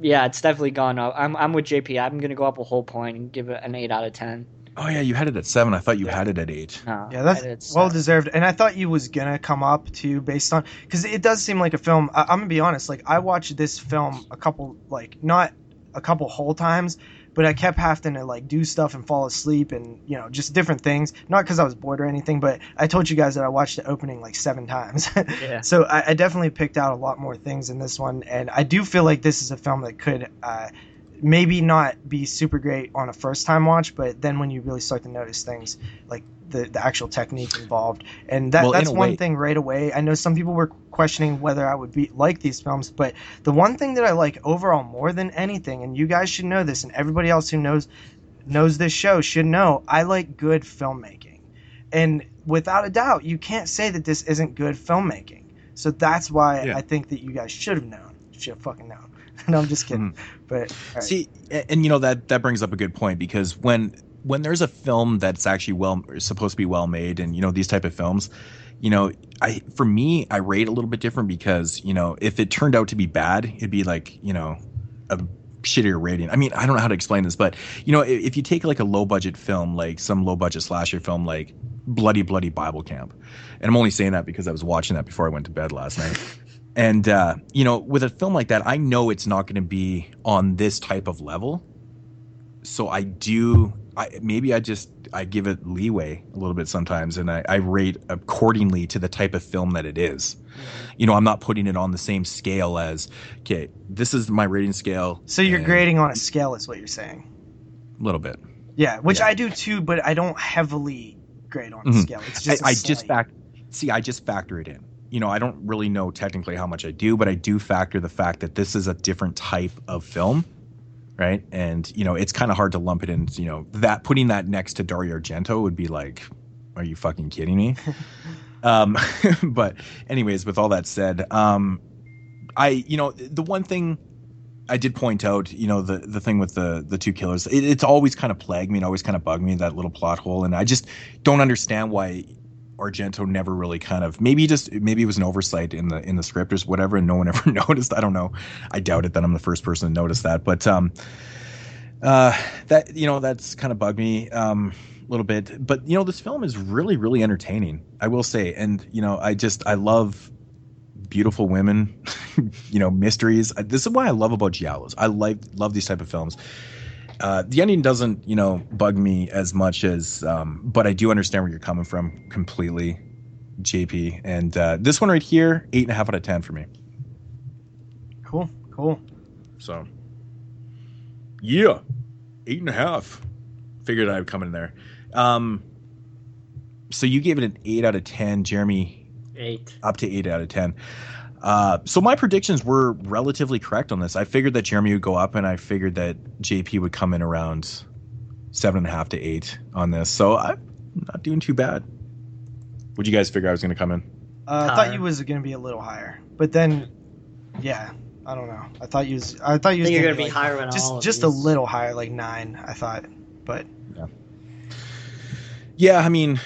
yeah, it's definitely gone up. I'm with JP. I'm gonna go up a whole point and give it an 8 out of 10. Oh yeah, you had it at 7. I thought you had it at 8. No, yeah, that's well deserved. And I thought you was gonna come up to based on, because it does seem like a film. I'm gonna be honest. Like I watched this film a couple, like not a couple whole times, but I kept having to like do stuff and fall asleep and, you know, just different things. Not because I was bored or anything, but I told you guys that I watched the opening like 7 times. Yeah. So I definitely picked out a lot more things in this one, and I do feel like this is a film that could maybe not be super great on a first-time watch, but then when you really start to notice things like the actual technique involved, and that's one thing right away. I know some people were questioning whether I would be like these films, but the one thing that I like overall more than anything, and you guys should know this, and everybody else who knows this show should know, I like good filmmaking, and without a doubt, you can't say that this isn't good filmmaking. So that's why I think that you guys should have fucking known. No, I'm just kidding. But right. See, and you know that brings up a good point, because when there's a film that's actually supposed to be well made, and you know these type of films, you know, for me I rate a little bit different, because you know if it turned out to be bad, it'd be like, you know, a shittier rating. I mean, I don't know how to explain this, but you know, if you take like a low budget film, like some low budget slasher film like Bloody Bible Camp, and I'm only saying that because I was watching that before I went to bed last night. And, you know, with a film like that, I know it's not going to be on this type of level. So I give it leeway a little bit sometimes, and I rate accordingly to the type of film that it is. You know, I'm not putting it on the same scale as, okay, this is my rating scale. So you're grading on a scale is what you're saying. A little bit. Yeah, which I do too, but I don't heavily grade on a scale. It's just I just factor it in. You know, I don't really know technically how much I do, but I do factor the fact that this is a different type of film, right? And, you know, it's kind of hard to lump it in, you know, that putting that next to Dario Argento would be like, are you fucking kidding me? But anyways, with all that said, the one thing I did point out, you know, the thing with the two killers, it's always kind of plagued me and always kind of bugged me, that little plot hole. And I just don't understand why Argento never really kind of, maybe it was an oversight in the script or whatever, and no one ever noticed. I don't know. I doubt it that I'm the first person to notice that, but that, you know, that's kind of bugged me a little bit. But you know, this film is really, really entertaining, I will say. And you know, I love beautiful women, you know, mysteries. This is what I love about giallos. I love these type of films. The ending doesn't, you know, bug me as much as, but I do understand where you're coming from completely, JP. And this one right here, 8.5 out of 10 for me. Cool. So, yeah, 8.5. Figured I'd come in there. So you gave it an 8 out of 10, Jeremy. 8. Up to 8 out of 10. So my predictions were relatively correct on this. I figured that Jeremy would go up, and I figured that JP would come in around 7.5 to 8 on this. So I'm not doing too bad. What'd you guys figure I was going to come in? I thought you was going to be a little higher, but then, yeah, I don't know. I thought you were going to be higher than all of just these. A little higher, like 9, I thought, but yeah, I mean,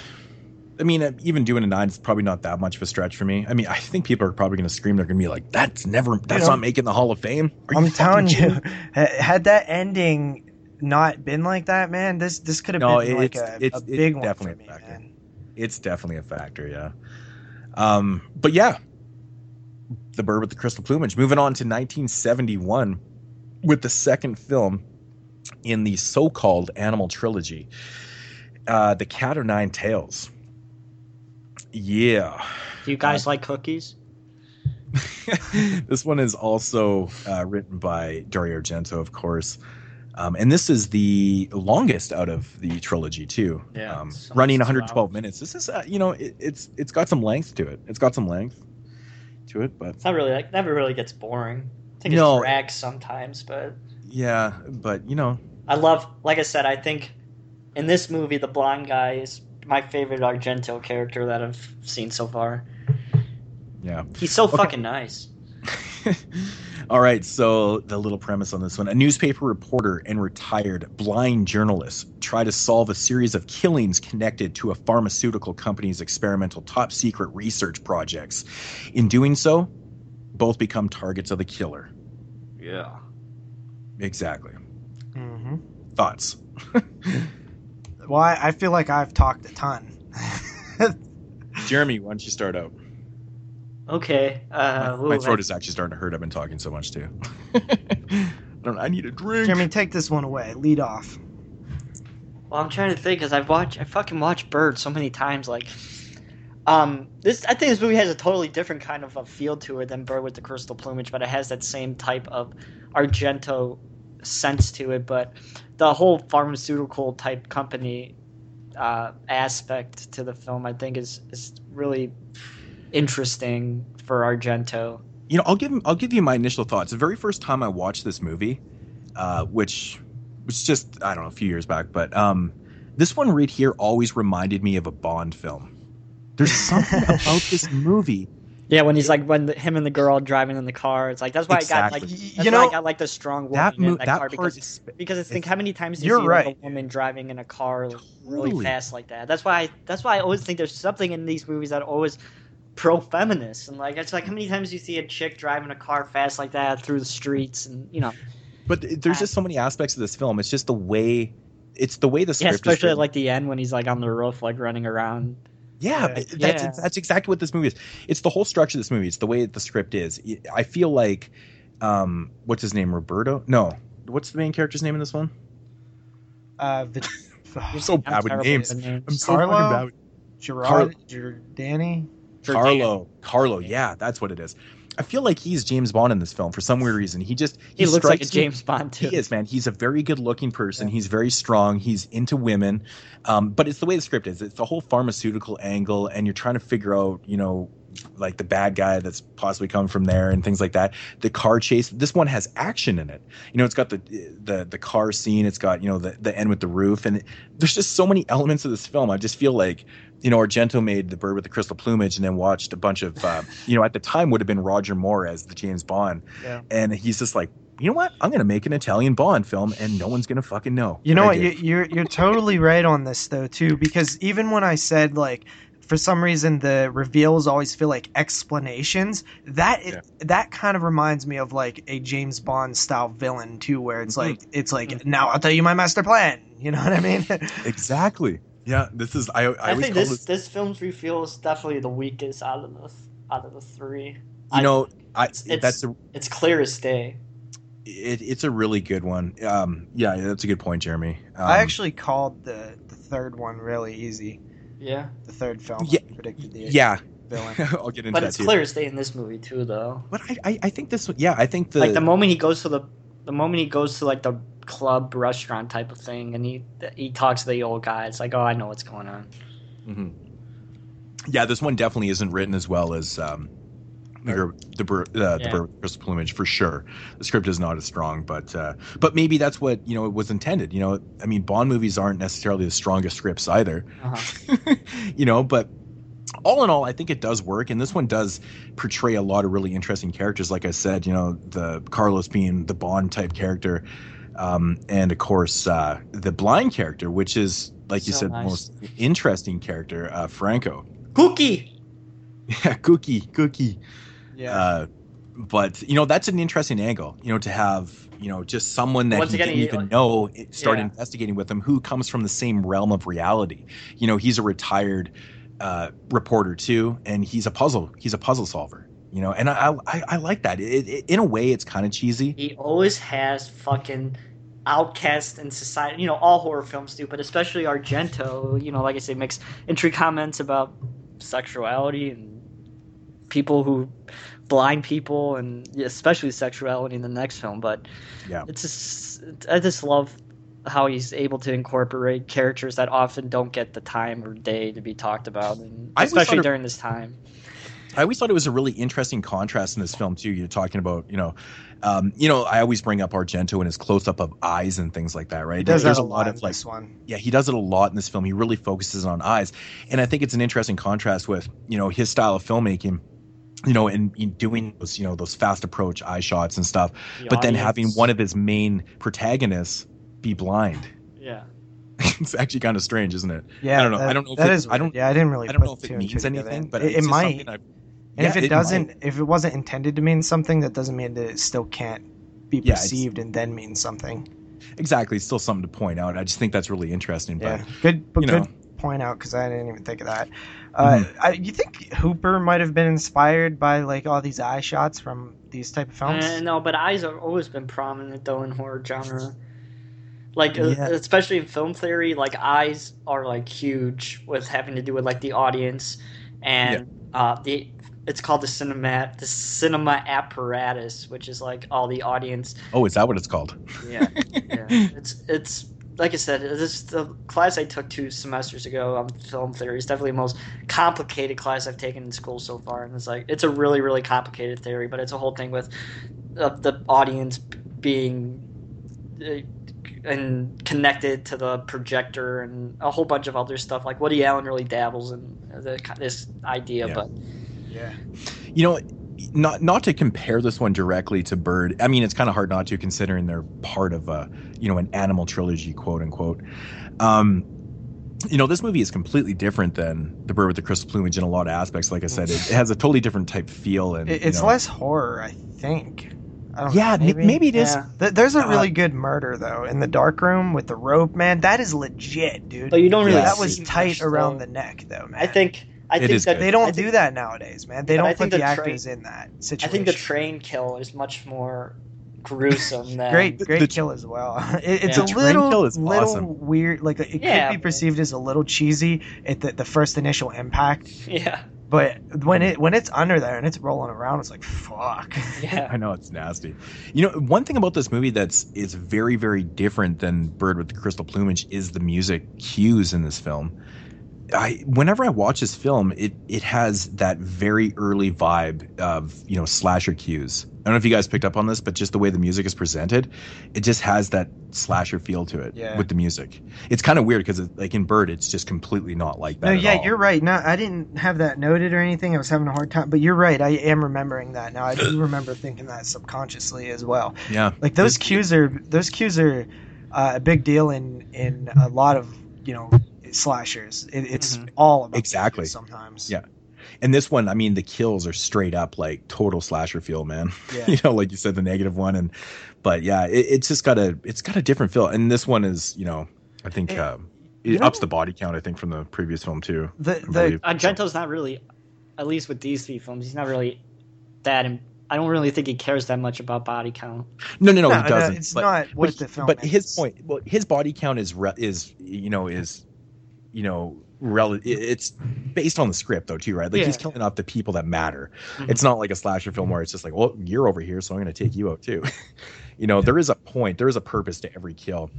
even doing a 9 is probably not that much of a stretch for me. I mean, I think people are probably going to scream. They're going to be like, that's not making the Hall of Fame. I'm telling you, had that ending not been like that, man, this could have been like a big one for me, man. It's definitely a factor, yeah. But yeah, The Bird with the Crystal Plumage. Moving on to 1971 with the second film in the so-called Animal Trilogy, The Cat o' Nine Tails. Yeah. Do you guys like cookies? This one is also written by Dario Argento, of course. And this is the longest out of the trilogy, too. Yeah, running 112 minutes. This is, you know, it's got some length to it. But it's not really like, never really gets boring. I think it drags sometimes, but. Yeah, but, you know. I love, like I said, I think in this movie, the blonde guy is my favorite Argento character that I've seen so far. Yeah. He's so fucking nice. All right, so the little premise on this one. A newspaper reporter and retired blind journalist try to solve a series of killings connected to a pharmaceutical company's experimental top-secret research projects. In doing so, both become targets of the killer. Yeah. Exactly. Mm-hmm. Thoughts? Well, I feel like I've talked a ton. Jeremy, why don't you start out? Okay. My throat is actually starting to hurt. I've been talking so much too. I need a drink. Jeremy, take this one away. Lead off. Well, I'm trying to think because I fucking watched Bird so many times. Like, I think this movie has a totally different kind of a feel to it than Bird with the Crystal Plumage, but it has that same type of Argento sense to it. But the whole pharmaceutical type company aspect to the film, I think, is really interesting for Argento. You know, I'll give you my initial thoughts. The very first time I watched this movie, which was just, I don't know, a few years back, but this one right here always reminded me of a Bond film. There's something about this movie. Yeah, when him and the girl driving in the car, it's like that's why exactly. I got the strong woman in that car because it's think how many times do you see right. Like, a woman driving in a car like, totally. Really fast like that. That's why I always think there's something in these movies that always pro-feminist, and like it's like how many times you see a chick driving a car fast like that through the streets, and you know. But there's just so many aspects of this film. It's just the way, the script. Yeah, especially at like the end when he's like on the roof, like running around. Yeah, that's exactly what this movie is. It's the whole structure of this movie. It's the way the script is. I feel like, what's his name, Roberto? No, what's the main character's name in this one? I'm so bad with names. I'm so fucking bad with Gerard, Giordani. Carlo, yeah, that's what it is. I feel like he's James Bond in this film for some weird reason. He looks like a James Bond too. He is, man. He's a very good-looking person. Yeah. He's very strong. He's into women. But it's the way the script is. It's the whole pharmaceutical angle, and you're trying to figure out, you know, like the bad guy that's possibly come from there and things like that. The car chase. This one has action in it. You know, it's got the car scene. It's got, you know, the end with the roof, and there's just so many elements of this film. I just feel like, you know, Argento made The Bird with the Crystal Plumage and then watched a bunch of, you know, at the time would have been Roger Moore as the James Bond. Yeah. And he's just like, you know what? I'm going to make an Italian Bond film and no one's going to fucking know. You know what? You're totally right on this though, too, because even when I said like, for some reason, the reveals always feel like explanations. That kind of reminds me of like a James Bond style villain too, where it's mm-hmm. like it's like mm-hmm. now I'll tell you my master plan. You know what I mean? Exactly. Yeah. This is I think this film's reveal is definitely the weakest out of the three. It's clear as day. It's a really good one. Yeah, that's a good point, Jeremy. I actually called the third one really easy. Yeah, the third film predicted the villain. I'll get into that. But it's clear as day in this movie too, though. But I think this one. Yeah, I think the like the moment he goes to like the club restaurant type of thing, and he talks to the old guy. It's like, oh, I know what's going on. Mm-hmm. Yeah, this one definitely isn't written as well as the Bird with the Crystal Plumage for sure. The script is not as strong, but maybe that's what, you know, it was intended. You know, I mean, Bond movies aren't necessarily the strongest scripts either. Uh-huh. You know, but all in all, I think it does work, and this one does portray a lot of really interesting characters. Like I said, you know, the Carlos being the Bond type character, and of course the blind character, which is like you said, the most interesting character, Franco. Cookie. Yeah, Cookie. Yeah. But, you know, that's an interesting angle, you know, to have, you know, just someone that he didn't even know start investigating with him, who comes from the same realm of reality. You know, he's a retired reporter, too, and he's a puzzle solver, you know, and I like that. It, in a way, it's kind of cheesy. He always has fucking outcasts in society, you know, all horror films do, but especially Argento, you know, like I say, makes intriguing comments about sexuality and blind people, and especially sexuality in the next film. But yeah, it's just, I just love how he's able to incorporate characters that often don't get the time or day to be talked about, and especially during this time. I always thought it was a really interesting contrast in this film too. You're talking about, you know, I always bring up Argento and his close-up of eyes and things like that, right? He does a lot in this one. Yeah, he does it a lot in this film. He really focuses on eyes, and I think it's an interesting contrast with, you know, his style of filmmaking you know, in doing those, you know, those fast approach eye shots and stuff, but then having one of his main protagonists be blind. Yeah. It's actually kind of strange, isn't it? Yeah. I don't know. That, I don't know. If that it, is. I don't. Yeah, I didn't really. I don't know if it means anything, but it might. And if it doesn't, if it wasn't intended to mean something, that doesn't mean that it still can't be perceived and then mean something. Exactly. It's still something to point out. I just think that's really interesting. Yeah. But good point out, because I didn't even think of that. You think Hooper might have been inspired by like all these eye shots from these type of films? No, but eyes have always been prominent though in horror genre. Like, especially in film theory, like eyes are like huge with having to do with like the audience and it's called the cinema apparatus, which is like all the audience. Oh, is that what it's called? Yeah, yeah. It's like I said, this is the class I took 2 semesters ago on film theory. It's definitely the most complicated class I've taken in school so far, and it's like it's a really, really complicated theory, but it's a whole thing with the audience being and connected to the projector and a whole bunch of other stuff. Like Woody Allen really dabbles in this idea, but. Yeah, you know, not to compare this one directly to Bird. I mean, it's kind of hard not to, considering they're part of a, you know, an animal trilogy, quote unquote. You know, this movie is completely different than The Bird with the Crystal Plumage in a lot of aspects. Like I said, it has a totally different type feel, and it's less horror, I think. I don't know, maybe it is. Yeah. There's a really good murder though in the dark room with the rope, man. That is legit, dude. But you don't really. That was tight around the neck, though, man. I think that good. They don't do that nowadays, man. They don't put the actors in that situation. I think the train kill is much more gruesome than great kill as well. It's a little awesome. Weird. Like it could be perceived as a little cheesy at the first initial impact. Yeah. But when it's under there and it's rolling around, it's like, fuck. Yeah. I know, it's nasty. You know, one thing about this movie is very, very different than Bird with the Crystal Plumage is the music cues in this film. Whenever I watch this film, it has that very early vibe of, you know, slasher cues. I don't know if you guys picked up on this, but just the way the music is presented, it just has that slasher feel to it with the music. It's kind of weird because, like in Bird, it's just completely not like that. No, at all. You're right. No, I didn't have that noted or anything. I was having a hard time, but you're right. I am remembering that now. I do remember thinking that subconsciously as well. Yeah, like those cues are a big deal in a lot of, you know, slashers. It's all about exactly sometimes. Yeah. And this one, I mean, the kills are straight up like total slasher feel, man. Yeah. You know, like you said, the negative one, but yeah, it's just got a different feel. And this one is, you know, I think it ups the body count, I think, from the previous film too. The Argento's not really, at least with these 3 films, he's not really that. I don't really think he cares that much about body count. No, he doesn't. It's not what the film. But his point, well, his body count it's based on the script though too, right? Like he's killing off the people that matter. It's not like a slasher film where it's just like, well, you're over here, so I'm going to take you out too. You know, there is a point, there is a purpose to every kill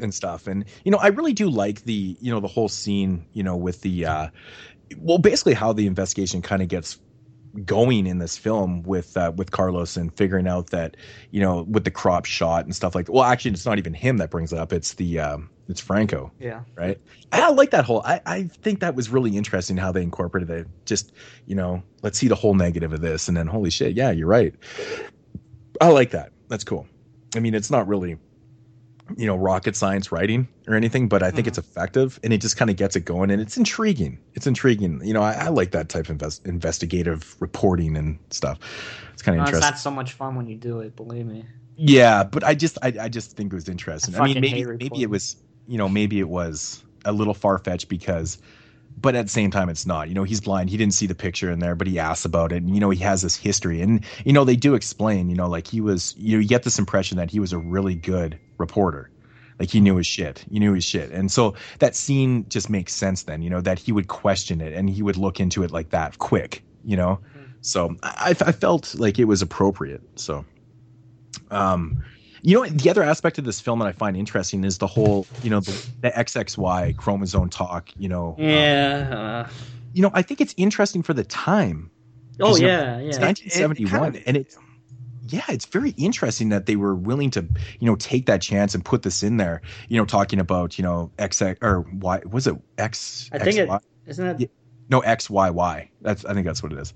and stuff. And, you know, I really do like the, you know, the whole scene, you know, with the, well, basically how the investigation kind of gets going in this film with Carlos and figuring out that, you know, with the crop shot and stuff like that. Well, actually it's not even him that brings it up. It's the, it's Franco. Yeah. Right. I like that whole, I think that was really interesting how they incorporated it. Just, you know, let's see the whole negative of this and then holy shit. Yeah, you're right. I like that. That's cool. I mean, it's not really, you know, rocket science writing or anything, but I think it's effective and it just kind of gets it going and it's intriguing. You know, I like that type of investigative reporting and stuff. It's kind of interesting. It's not so much fun when you do it, believe me. Yeah. But I just think it was interesting. I mean, maybe it was, you know, maybe it was a little far-fetched but at the same time, it's not, you know, he's blind. He didn't see the picture in there, but he asks about it. And, you know, he has this history and, you know, they do explain, you know, like he was, you know, you get this impression that he was a really good reporter. Like he knew his shit. And so that scene just makes sense then, you know, that he would question it and he would look into it like that quick, you know? So I felt like it was appropriate. So, you know, the other aspect of this film that I find interesting is the whole, you know, the XXY chromosome talk, you know. Yeah. You know, I think it's interesting for the time. Oh, yeah, it's 1971. It's very interesting that they were willing to, you know, take that chance and put this in there, you know, talking about, you know, XX or Y. Was it X? I think it isn't it. No, XYY. I think that's what it is.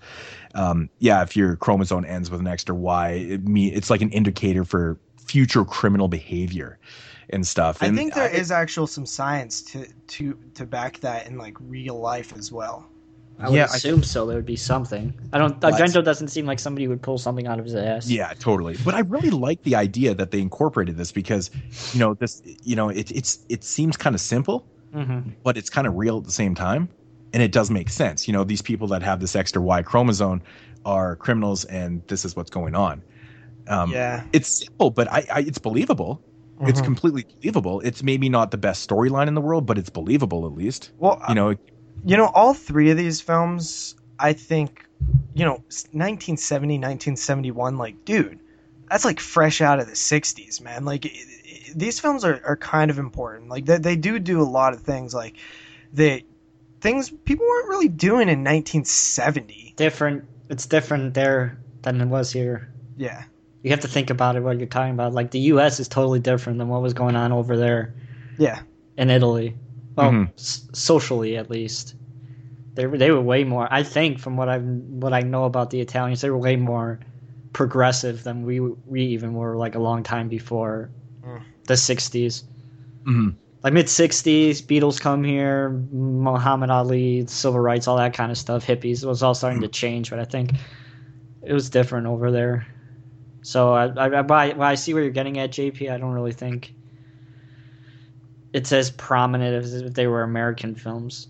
Yeah, if your chromosome ends with an X or Y, it's like an indicator for future criminal behavior and stuff. And I think there is actual some science to back that in like real life as well. I would assume so. There would be something. Argento doesn't seem like somebody would pull something out of his ass. Yeah, totally. But I really like the idea that they incorporated this because, it seems kind of simple, but it's kind of real at the same time, and it does make sense. You know, these people that have this X or Y chromosome are criminals, and this is what's going on. It's simple, but it's believable. It's completely believable. It's maybe not the best storyline in the world, but it's believable at least. Well, all three of these films, I think, 1970, 1971, like, dude, that's like fresh out of the 60s, man. Like, these films are kind of important. Like, they do a lot of things. Like, things people weren't really doing in 1970. It's different there than it was here. Yeah. You have to think about it, what you're talking about. Like, the U.S. is totally different than what was going on over there. Yeah. In Italy. Well, socially at least, they were way more. I think from what I know about the Italians, they were way more progressive than we even were. Like a long time before the 60s, like mid 60s, Beatles come here, Muhammad Ali, civil rights, all that kind of stuff. Hippies, it was all starting to change, but I think it was different over there. So I see where you're getting at, JP. I don't really think it's as prominent as if they were American films.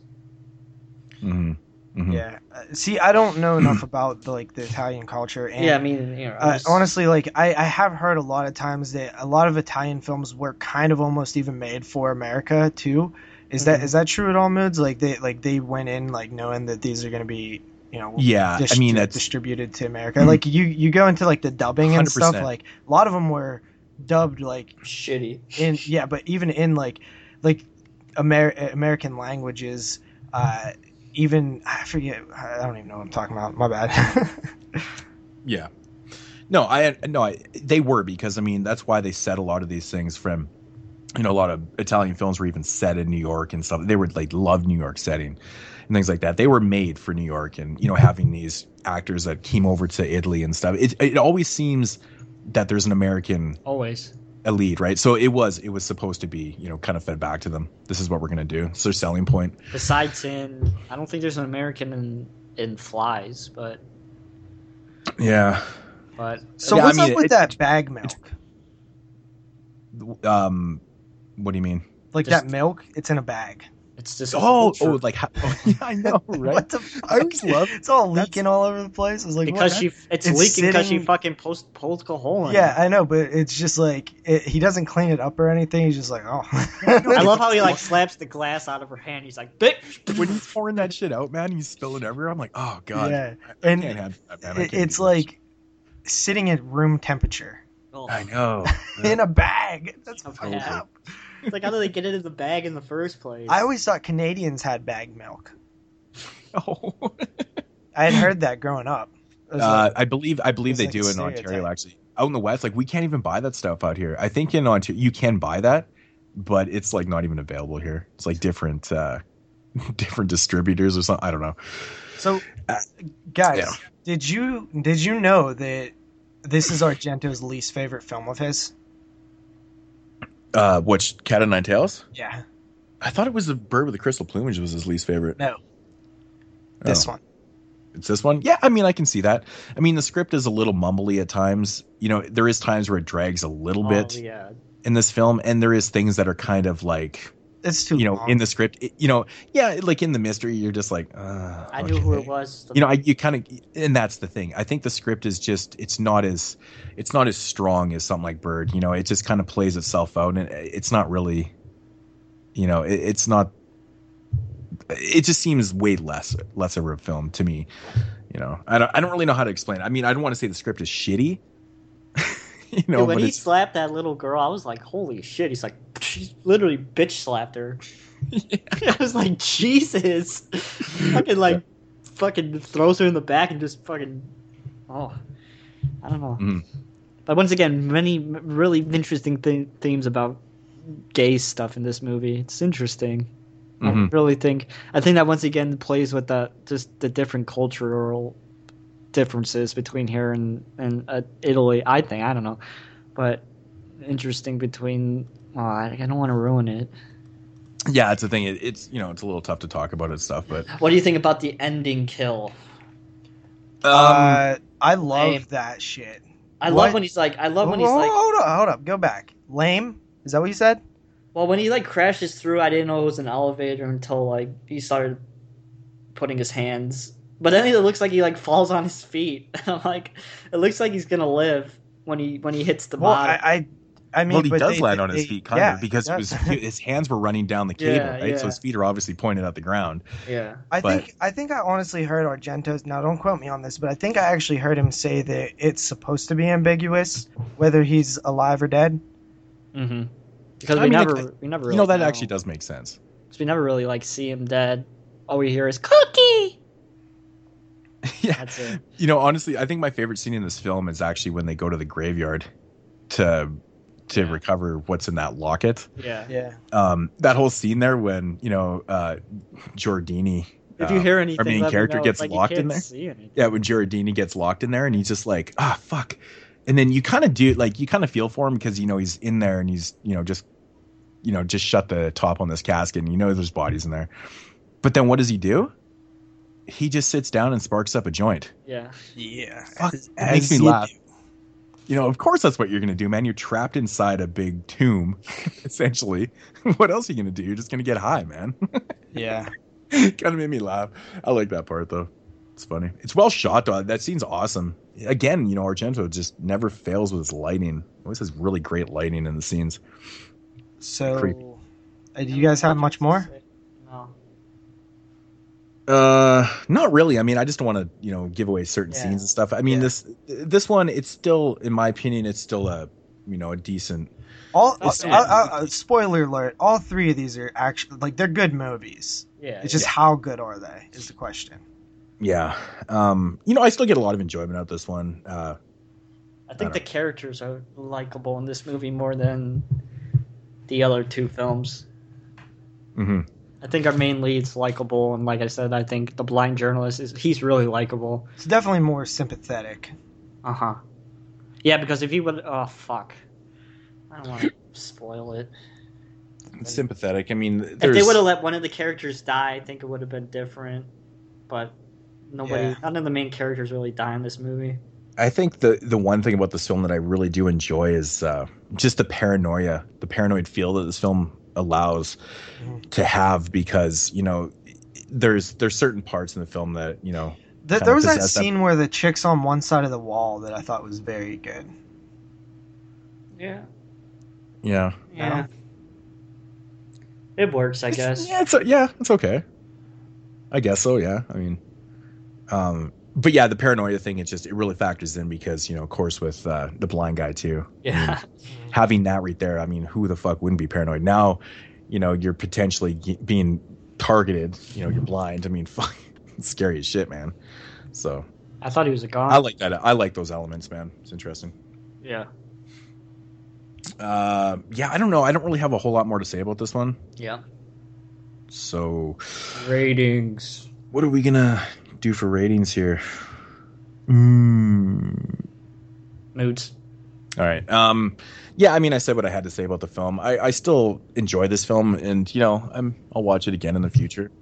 Yeah. See, I don't know enough about the Italian culture. And, yeah, I mean, honestly, I have heard a lot of times that a lot of Italian films were kind of almost even made for America too. Is that true at all, Moods? They went in knowing that these are going to be distributed to America. Like you go into the dubbing 100%. And stuff. Like a lot of them were dubbed shitty, and but even in American languages, even I forget, I don't even know what I'm talking about. My bad. Yeah, they were, because I mean that's why they set a lot of these things from, a lot of Italian films were even set in New York and stuff. They were love New York setting and things like that. They were made for New York, and having these actors that came over to Italy and stuff. It always seems that there's an American always elite, right? So it was supposed to be, kind of fed back to them. This is what we're going to do. It's their selling point. Besides I don't think there's an American in Flies, but so what's up with that bag milk? What do you mean? That milk, it's in a bag. It's just I know, right? What the fuck? I always love it. It's all leaking all over the place. I was like, because it's leaking because she fucking pulled Cajon. Yeah, I know, but it's just he doesn't clean it up or anything. He's just like, oh. I love how he slaps the glass out of her hand. He's like, bitch. When he's pouring that shit out, man, he's spilling everywhere. I'm like, oh god, yeah. I can't have that, man. It's sitting at room temperature. Oh. I know. In a bag. That's fucked up. It's how do they get it in the bag in the first place? I always thought Canadians had bag milk. Oh. I had heard that growing up. I believe they do in Ontario, actually. Out in the West, we can't even buy that stuff out here. I think in Ontario you can buy that, but it's not even available here. It's different different distributors or something. I don't know. So guys, did you know that this is Argento's least favorite film of his? Which, Cat o' Nine Tails? Yeah. I thought it was The Bird with the Crystal Plumage was his least favorite. No. This one. It's this one? Yeah, I mean, I can see that. I mean, the script is a little mumbly at times. There is times where it drags a little bit in this film, and there is things that are kind of it's too long. In the script, in the mystery, you're just like, I knew who it was. And that's the thing. I think the script is just, it's not as strong as something like Bird. It just kind of plays itself out, and it's not really, it just seems way less of a film to me. I don't really know how to explain it. I mean, I don't want to say the script is shitty. Dude, when he slapped that little girl, I was like, holy shit. He's like, she literally bitch slapped her. I was like, Jesus. Fucking throws her in the back and just fucking, I don't know. But once again, many really interesting themes about gay stuff in this movie. It's interesting. Mm-hmm. I think that once again plays with that, just the different cultural differences between here and Italy. I don't know, but interesting between. I don't want to ruin it. Yeah, it's the thing. It's a little tough to talk about it stuff. But what do you think about the ending kill? I love that shit. I love when he's like. Hold up, go back. Lame? Is that what you said? Well, when he crashes through, I didn't know it was an elevator until he started putting his hands. But then it looks like he falls on his feet. And I'm like, it looks like he's gonna live when he hits the bottom. He does land on his feet, kind of, because his hands were running down the cable, right? Yeah. So his feet are obviously pointed at the ground. Yeah, I think I honestly heard Argento's. Now, don't quote me on this, but I think I actually heard him say that it's supposed to be ambiguous whether he's alive or dead. Mm-hmm. Because we never really know. Actually does make sense. Because we never really see him dead. All we hear is cookie. Yeah, that's it. Honestly, I think my favorite scene in this film is actually when they go to the graveyard to recover what's in that locket. Yeah, yeah. That whole scene there when Giardini, if you hear anything, our main character gets locked in there. Yeah, when Giardini gets locked in there, and he's just like, ah, fuck. And then you kind of feel for him because he's in there and he's just shut the top on this casket and there's bodies in there. But then what does he do? He just sits down and sparks up a joint. Yeah, yeah. Fuck, it makes me laugh. Of course that's what you're gonna do, man. You're trapped inside a big tomb, essentially. What else are you gonna do? You're just gonna get high, man. Yeah. Kind of made me laugh. I like that part though. It's funny. It's well shot, though. That scene's awesome. Again, Argento just never fails with his lighting. Always has really great lighting in the scenes. So, do you guys have much more? No. Not really. I mean, I just don't want to, give away certain scenes and stuff. I mean, this one, it's still, in my opinion, it's still a decent. Spoiler alert! All three of these are actually they're good movies. Yeah. It's just how good are they is the question. Yeah. I still get a lot of enjoyment out of this one. I think the characters are likable in this movie more than the other two films. Mm-hmm. I think our main lead's likable, and like I said, I think the blind journalist, he's really likable. It's definitely more sympathetic. Uh-huh. Yeah, because if he would... Oh, fuck. I don't want to spoil it. It's sympathetic. I mean, if they would have let one of the characters die, I think it would have been different, but... none of the main characters really die in this movie. I think the one thing about this film that I really do enjoy is just the paranoid feel that this film allows to have, because there's certain parts in the film that there was that scene where the chick's on one side of the wall that I thought was very good. Yeah. Yeah. Yeah. It works, I guess. Yeah, it's okay. I guess so. Yeah, I mean. But yeah, the paranoia thing, it really factors in because, of course, with the blind guy too. Yeah. I mean, having that right there, I mean, who the fuck wouldn't be paranoid? Now, you're potentially being targeted, you're blind. I mean, fuck, it's scary as shit, man. So. I thought he was a god. I like that. I like those elements, man. It's interesting. Yeah. Yeah, I don't know. I don't really have a whole lot more to say about this one. Yeah. So. Ratings. What are we going to... do for ratings here? Moods. All right. Yeah, I mean, I said what I had to say about the film. I still enjoy this film, and I'll watch it again in the future.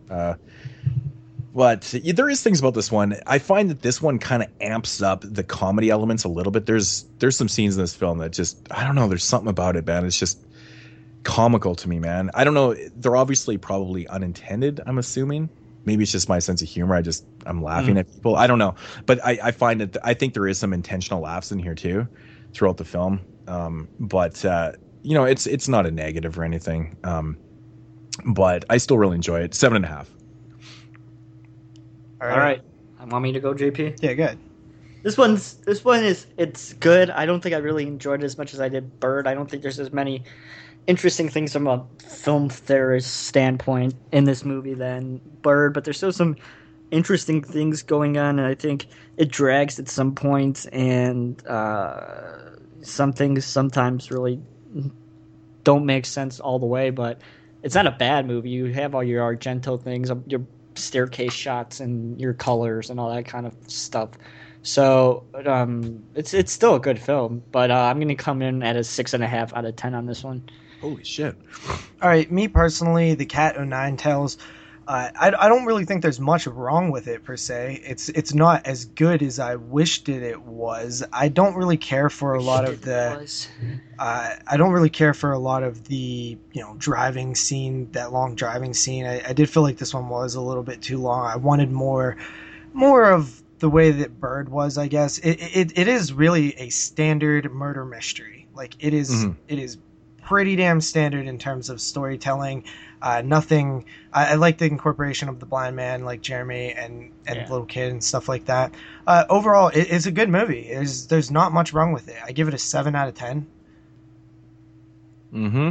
But there is things about this one. I find that this one kind of amps up the comedy elements a little bit. There's some scenes in this film that just, I don't know, there's something about it, man. It's just comical to me, man. I don't know. They're obviously probably unintended, I'm assuming. Maybe it's just my sense of humor. I'm laughing at people. I don't know. But I find that I think there is some intentional laughs in here too throughout the film. But it's not a negative or anything. But I still really enjoy it. 7.5. All right. Want me to go, JP? Yeah, good. This one is good. I don't think I really enjoyed it as much as I did Bird. I don't think there's as many interesting things from a film theorist standpoint in this movie than Bird, but there's still some interesting things going on, and I think it drags at some points, and some things sometimes really don't make sense all the way, but It's not a bad movie. You have all your Argento things, your staircase shots and your colors and all that kind of stuff. So it's still a good film, but I'm going to come in at a 6.5 out of 10 on this one. Holy shit. All right, me personally, The Cat o' Nine Tails, I don't really think there's much wrong with it per se. It's not as good as I wished it was. I don't really care for a lot of the you know, driving scene, that long driving scene. I did feel like this one was a little bit too long. I wanted more of the way that Bird was, I guess. It is really a standard murder mystery. Like it is pretty damn standard in terms of storytelling. Nothing. I like the incorporation of the blind man, like Jeremy and the little kid and stuff like that. Overall, it's a good movie. There's not much wrong with it. I give it a 7 out of 10. Mm-hmm.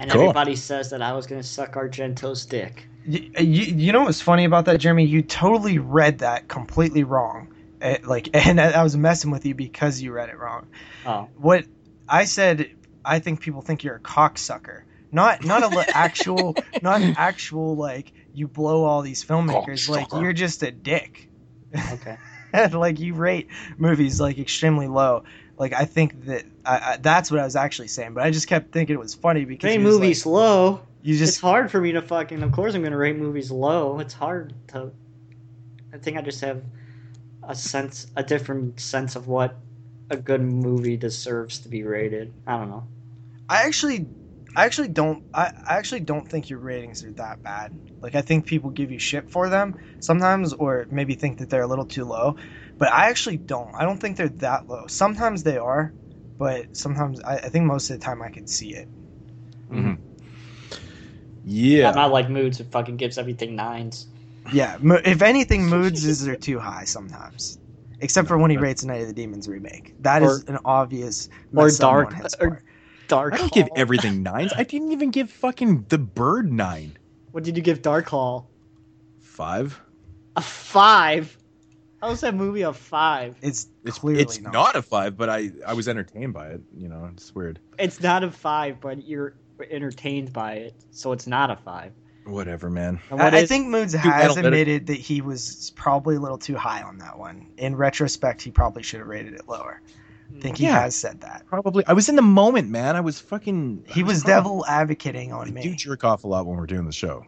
And cool. Everybody says that I was going to suck Argento's dick. You know what's funny about that, Jeremy? You totally read that completely wrong. I was messing with you because you read it wrong. Oh. What I said. I think people think you're a cocksucker. Not an actual like you blow all these filmmakers. Like you're just a dick. Okay. Like you rate movies like extremely low. Like I think that that's what I was actually saying, but I just kept thinking it was funny because rate movies like, low. It's hard for me to fucking. Of course I'm gonna rate movies low. It's hard to. I think I just have a different sense of what a good movie deserves to be rated. I don't know. I actually don't think your ratings are that bad. Like I think people give you shit for them sometimes, or maybe think that they're a little too low. But I actually don't. I don't think they're that low. Sometimes they are, but sometimes I think most of the time I can see it. Mm-hmm. Yeah. Not like Moods, it fucking gives everything 9s. Yeah, if anything, Moods are too high sometimes. Except for when he rates Night of the Demons remake. That is an obvious mess up on his part. Dark. I don't give everything 9s. I didn't even give fucking The Bird 9. What did you give Dark Hall? 5. A 5? How is that movie a 5? It's clearly not a 5, but I was entertained by it. You know, it's weird. It's not a 5, but you're entertained by it, so it's not a 5. Whatever, man. I think Moods has admitted that he was probably a little too high on that one. In retrospect, he probably should have rated it lower. I think he has said that. Probably. I was in the moment, man. I was fucking... He was devil advocating on me. I do jerk off a lot when we're doing the show.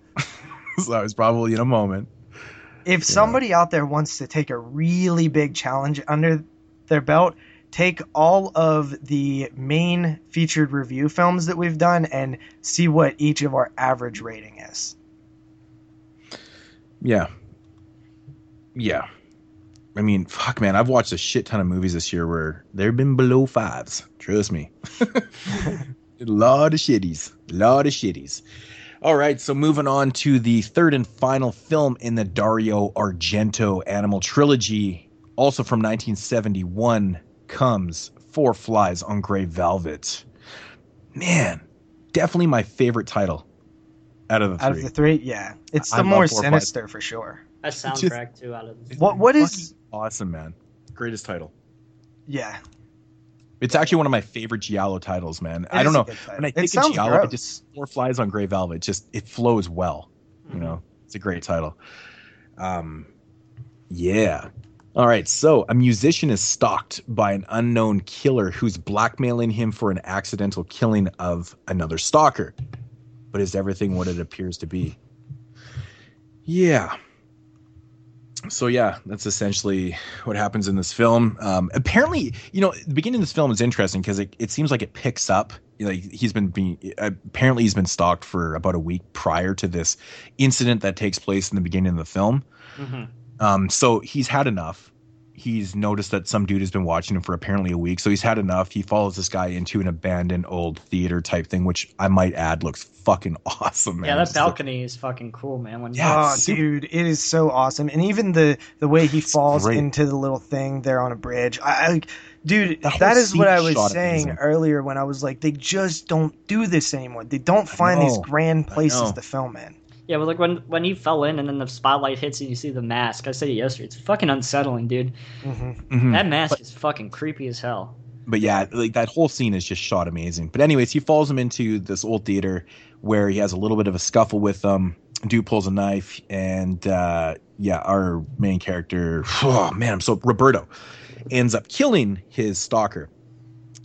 So I was probably in a moment. If somebody out there wants to take a really big challenge under their belt, take all of the main featured review films that we've done and see what each of our average rating is. Yeah. Yeah. I mean, fuck, man, I've watched a shit ton of movies this year where there have been below 5s. Trust me. A lot of shitties. All right, so moving on to the third and final film in the Dario Argento Animal Trilogy, also from 1971, comes Four Flies on Grey Velvet. Man, definitely my favorite title out of the three, yeah. It's the more sinister for sure. A soundtrack, too, out of the what is... Awesome, man. Greatest title. Yeah. It's actually one of my favorite Giallo titles, man. I don't know. When I think of Giallo, it just Four Flies on Grey Velvet. It flows well. Mm-hmm. You know, it's a great title. Yeah. All right, so a musician is stalked by an unknown killer who's blackmailing him for an accidental killing of another stalker. But is everything what it appears to be? Yeah. So, yeah, that's essentially what happens in this film. Apparently, you know, the beginning of this film is interesting because it seems like it picks up. Like he's been stalked for about a week prior to this incident that takes place in the beginning of the film. Mm-hmm. So he's had enough. He's noticed that some dude has been watching him for apparently a week. So he's had enough. He follows this guy into an abandoned old theater type thing, which I might add looks fucking awesome, man. Yeah, that balcony is fucking cool, man. Dude, it is so awesome. And even the way he falls into the little thing there on a bridge. Dude, that is what I was saying earlier when I was like, they just don't do this anymore. They don't find these grand places to film in. Yeah, but like when he fell in and then the spotlight hits and you see the mask. I said it yesterday. It's fucking unsettling, dude. Mm-hmm. That mask is fucking creepy as hell. But yeah, like that whole scene is just shot amazing. But anyways, he follows him into this old theater where he has a little bit of a scuffle with them. Dude pulls a knife, and yeah, our main character, Roberto, ends up killing his stalker.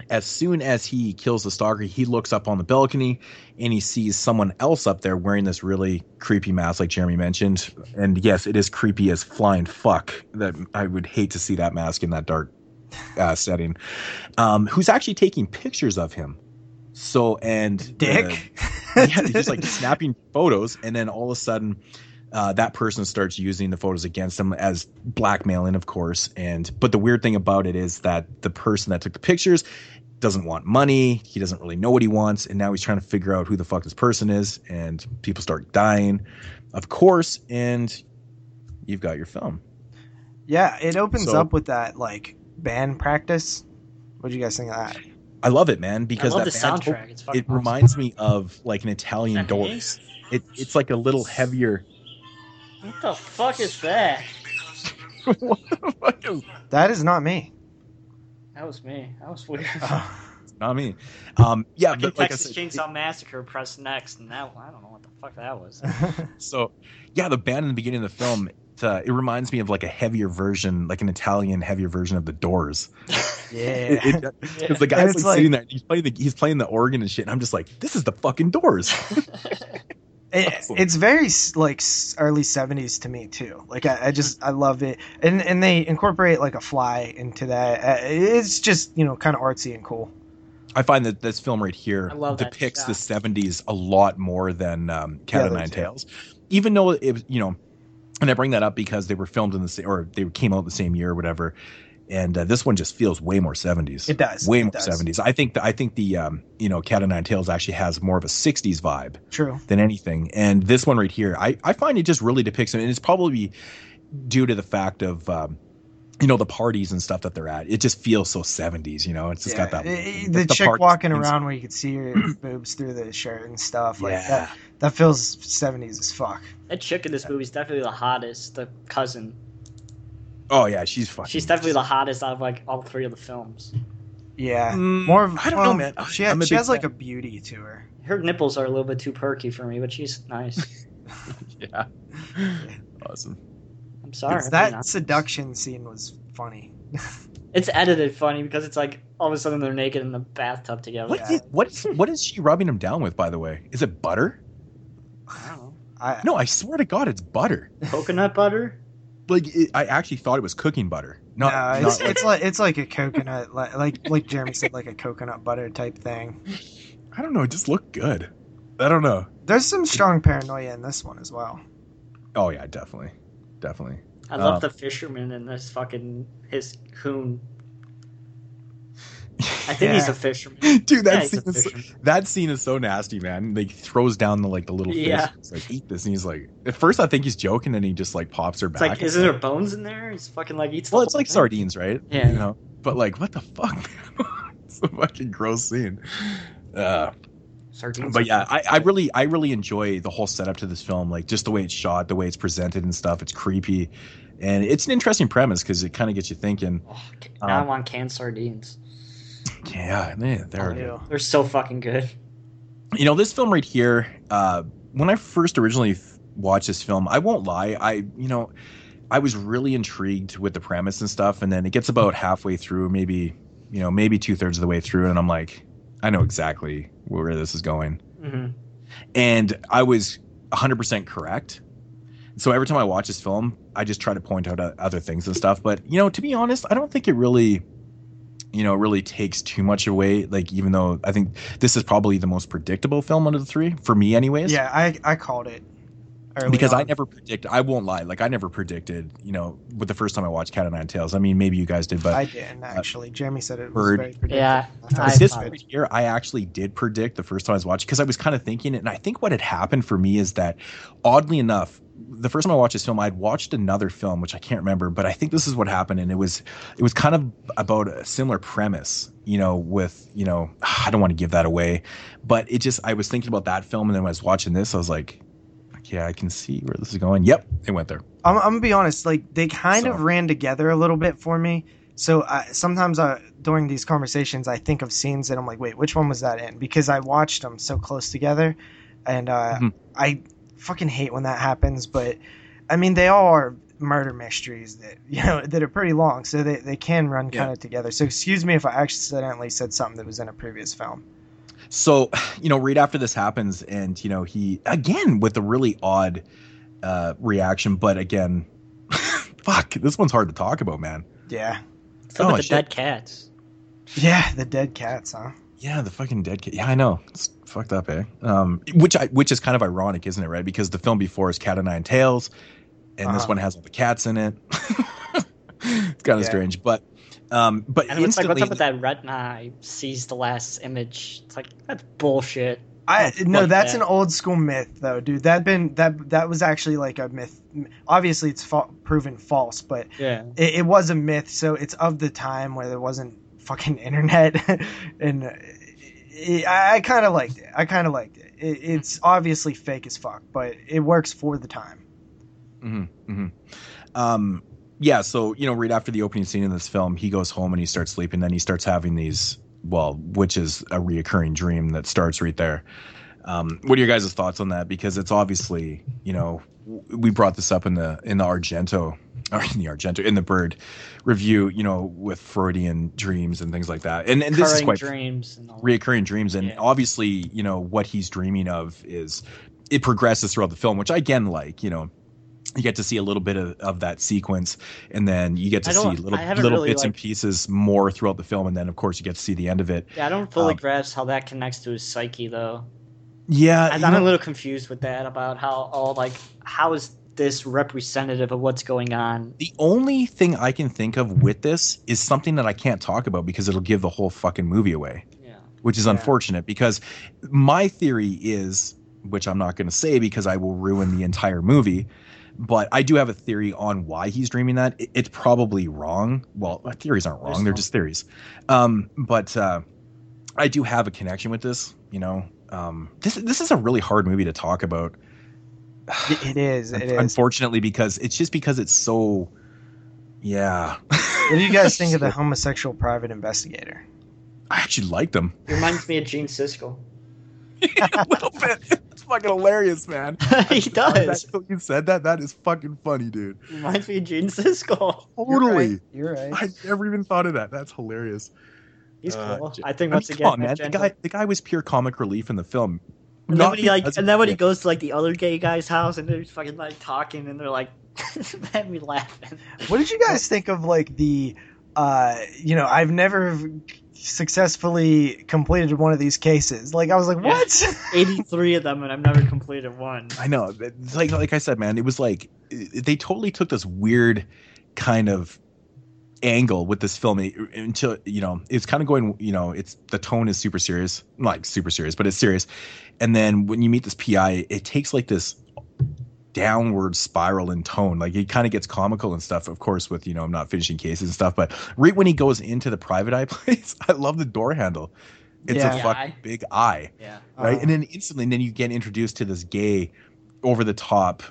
As soon as he kills the stalker, he looks up on the balcony and he sees someone else up there wearing this really creepy mask, like Jeremy mentioned. And yes, it is creepy as flying fuck. That I would hate to see that mask in that dark setting. Who's actually taking pictures of him? So, and Dick, yeah, he's like snapping photos, and then all of a sudden, that person starts using the photos against him as blackmailing, of course. And but the weird thing about it is that the person that took the pictures doesn't want money. He doesn't really know what he wants, and now he's trying to figure out who the fuck this person is. And people start dying, of course. And you've got your film. Yeah, it opens up with that like band practice. What do you guys think of that? I love it, man, because that soundtrack, it's fucking awesome. Reminds me of like an Italian Doors. It's like a little heavier. What the fuck is that? What the fuck is that? That is not me. That was me. That was weird. Not me. Yeah, fucking but like Texas Chainsaw Massacre, press next, and that I don't know what the fuck that was. So, yeah, the band in the beginning of the film. It reminds me of like a heavier version, like an Italian heavier version of the Doors. Yeah, because the guy's like sitting there, and he's playing the organ and shit, and I'm just like, this is the fucking Doors. Awesome. It's very like early '70s to me too. Like I love it, and they incorporate like a fly into that. It's just kind of artsy and cool. I find that this film right here depicts the '70s a lot more than Cat o' Nine Tails, even though it And I bring that up because they were filmed in the same, or they came out the same year or whatever. And this one just feels way more 70s. It does. Way more 70s. I think the Cat o' Nine Tails actually has more of a 60s vibe. True. Than anything. And this one right here, I find it just really depicts it. And it's probably due to the fact of, the parties and stuff that they're at. It just feels so 70s, It's just got that. The chick walking around where you can see her boobs through the shirt and stuff. Like that. That feels 70s as fuck. That chick in this movie is definitely the hottest, the cousin. Oh, yeah, she's fucking... She's definitely the hottest out of, like, all three of the films. Yeah. I don't know, man. She has, like, a beauty to her. Her nipples are a little bit too perky for me, but she's nice. Yeah. Awesome. I'm sorry. That seduction scene was funny. It's edited funny because it's like all of a sudden they're naked in the bathtub together. What is she rubbing him down with, by the way? Is it butter? I don't know. No, I swear to God, it's butter. Coconut butter? Like I actually thought it was cooking butter. No, it's like a coconut, like Jeremy said, like a coconut butter type thing. I don't know. It just looked good. I don't know. There's some strong paranoia in this one as well. Oh yeah, definitely. I love the fisherman in this fucking his coon. I think he's a fisherman. Dude, that scene is so nasty, man. Like, he throws down the little fish. Yeah. He's like, eat this. And he's like, at first I think he's joking, and he just, like, pops her back. It's like, is there bones in there? He's fucking, like, eats the it's like sardines, right? Yeah. But, like, what the fuck, man? It's a fucking gross scene. Sardines. But, yeah, I really enjoy the whole setup to this film. Like, just the way it's shot, the way it's presented and stuff. It's creepy. And it's an interesting premise because it kind of gets you thinking. Oh, now I want canned sardines. Yeah, man, they're so fucking good. This film right here, when I first originally watched this film, I won't lie, I was really intrigued with the premise and stuff, and then it gets about halfway through, maybe 2/3 of the way through, and I'm like, I know exactly where this is going. Mm-hmm. And I was 100% correct. So every time I watch this film, I just try to point out other things and stuff, but to be honest, I don't think it really really takes too much away. Like, even though I think this is probably the most predictable film out of the three, for me anyways. Yeah, I called it early because on. I won't lie. Like, I never predicted, with the first time I watched Cat o' Nine Tails. I mean, maybe you guys did, but I didn't actually. Jeremy said it was very predictable. Yeah. This right here, I actually did predict the first time I was watching, because I was kind of thinking it. And I think what had happened for me is that, oddly enough, the first time I watched this film, I'd watched another film, which I can't remember, but I think this is what happened. And it was kind of about a similar premise, I don't want to give that away, but I was thinking about that film. And then when I was watching this, I was like, yeah, I can see where this is going. Yep. It went there. I'm going to be honest. Like, they kind of ran together a little bit for me. So sometimes during these conversations, I think of scenes that I'm like, wait, which one was that in? Because I watched them so close together, and I fucking hate when that happens. But I mean, they all are murder mysteries that, you know, that are pretty long, so they can run kind of together. So excuse me if I accidentally said something that was in a previous film. So, you know, right after this happens, and, you know, he, again, with a really odd reaction, but again, fuck, this one's hard to talk about, man. Yeah. Some of the dead cats. Yeah, the dead cats, huh? Yeah, the fucking dead cat. Yeah, I know. It's fucked up, eh? Which is kind of ironic, isn't it, right? Because the film before is Cat o' Nine Tails, and this one has all the cats in it. It's kind of strange, but and it's like, what's up with that retina? I sees the last image. It's like, that's bullshit. That's an old school myth, though, dude. That was actually like a myth. Obviously, it's proven false, but it was a myth. So it's of the time where there wasn't fucking internet, and I kind of liked it. It's obviously fake as fuck, but it works for the time. Mm-hmm, mm-hmm. Yeah, so, you know, right after the opening scene in this film, he goes home and he starts sleeping. Then he starts having these, which is a reoccurring dream that starts right there. What are your guys' thoughts on that? Because it's obviously, you know, we brought this up in the Bird review, you know, with Freudian dreams and things like that. And this is quite reoccurring dreams. And obviously, you know, what he's dreaming of is, it progresses throughout the film, which I again like, you know. You get to see a little bit of that sequence, and then you get to see little bits and pieces more throughout the film, and then, of course, you get to see the end of it. Yeah, I don't fully grasp how that connects to his psyche, though. Yeah. I'm a little confused with that, about how is this representative of what's going on? The only thing I can think of with this is something that I can't talk about because it'll give the whole fucking movie away, which is unfortunate, because my theory is, which I'm not going to say because I will ruin the entire movie, but I do have a theory on why he's dreaming that. It's probably wrong. Well, theories aren't wrong. They're just theories. But I do have a connection with this, you know. This is a really hard movie to talk about. It is. Unfortunately, because it's just because it's so, What do you guys think of the homosexual private investigator? I actually liked him. It reminds me of Gene Siskel. A little bit. It's fucking hilarious, man. He does. You said that? That is fucking funny, dude. Reminds me of Gene Siskel. Totally. You're right. I never even thought of that. That's hilarious. He's cool. I think the guy was pure comic relief in the film. And then when he goes to like the other gay guy's house and they're fucking like talking and they're like had me laughing. What did you guys think of like the you know, I've never successfully completed one of these cases. Like, I was like, what? 83 of them, and I've never completed one. I know. Like I said, man, it was like they totally took this weird kind of angle with this film until, you know, it's kind of going, you know, it's the tone is super serious. Not like super serious, but it's serious. And then when you meet this PI, it takes like this downward spiral in tone. Like, he kind of gets comical and stuff, of course, with, you know, I'm not finishing cases and stuff, but right when he goes into the private eye place, I love the door handle. It's a fucking big eye. Yeah. Right. And then instantly, you get introduced to this gay over the top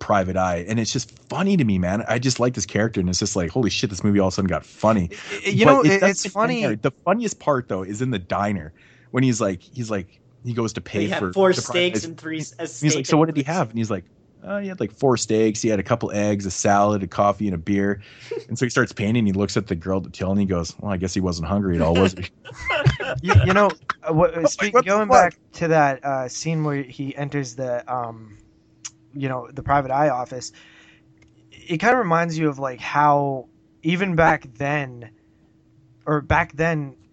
private eye. And it's just funny to me, man. I just like this character, and it's just like, holy shit, this movie all of a sudden got funny. It's funny. The funniest part, though, is in the diner when he's like, he goes to pay for 4 steaks and 3 steaks. He's like, so what did he have? And he's like, he had like 4 steaks. He had a couple eggs, a salad, a coffee, and a beer. And so he starts paying, and he looks at the girl at the till, and he goes, "Well, I guess he wasn't hungry at all, was he?" You know, going back to that scene where he enters the, you know, the private eye office, it kind of reminds you of like how even back then,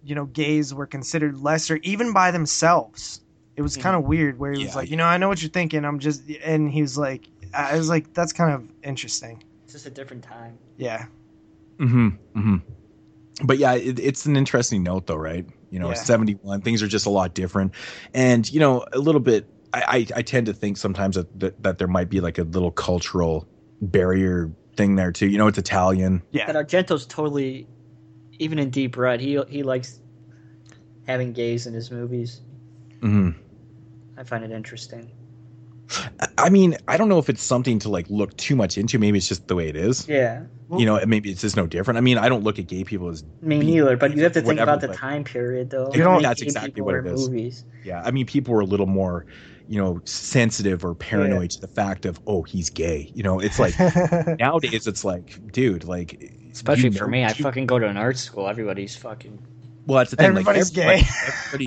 you know, gays were considered lesser even by themselves. It was kind of weird where he was like, you know, I know what you're thinking. I'm just, and he was like, I was like, that's kind of interesting. It's just a different time. Yeah. Mm-hmm. Mm-hmm. But yeah, it's an interesting note though, right? You know, 71, things are just a lot different. And, you know, a little bit, I tend to think sometimes that there might be like a little cultural barrier thing there too. You know, it's Italian. Yeah. But Argento's totally, even in Deep Red, he likes having gays in his movies. Mm-hmm. I find it interesting. I mean, I don't know if it's something to like look too much into. Maybe it's just the way it is. Yeah. Well, you know, maybe it's just no different. I mean, I don't look at gay people as me neither, but you have to think about the time period, though. You know, that's exactly what it is. Movies. Yeah, I mean, people were a little more, you know, sensitive or paranoid to the fact of, oh, he's gay. You know, it's like nowadays, it's like, dude, like, especially for me, I fucking go to an art school. Everybody's fucking. Well, that's the thing. Everybody's like, gay.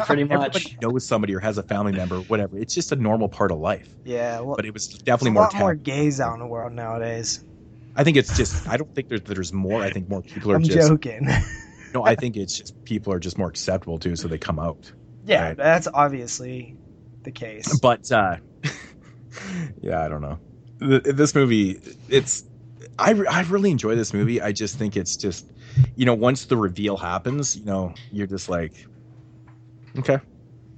Everybody knows somebody or has a family member, whatever. It's just a normal part of life. Yeah. Well, but it was definitely more. There's a lot more gays out in the world nowadays. I think it's just. I don't think there's more. I think more people are. I'm joking. No, I think it's just people are just more acceptable too, so they come out. Yeah, right? That's obviously the case. But yeah, I don't know. This movie, it's. I really enjoy this movie. I just think it's just. You know, once the reveal happens, you know, you're just like, okay.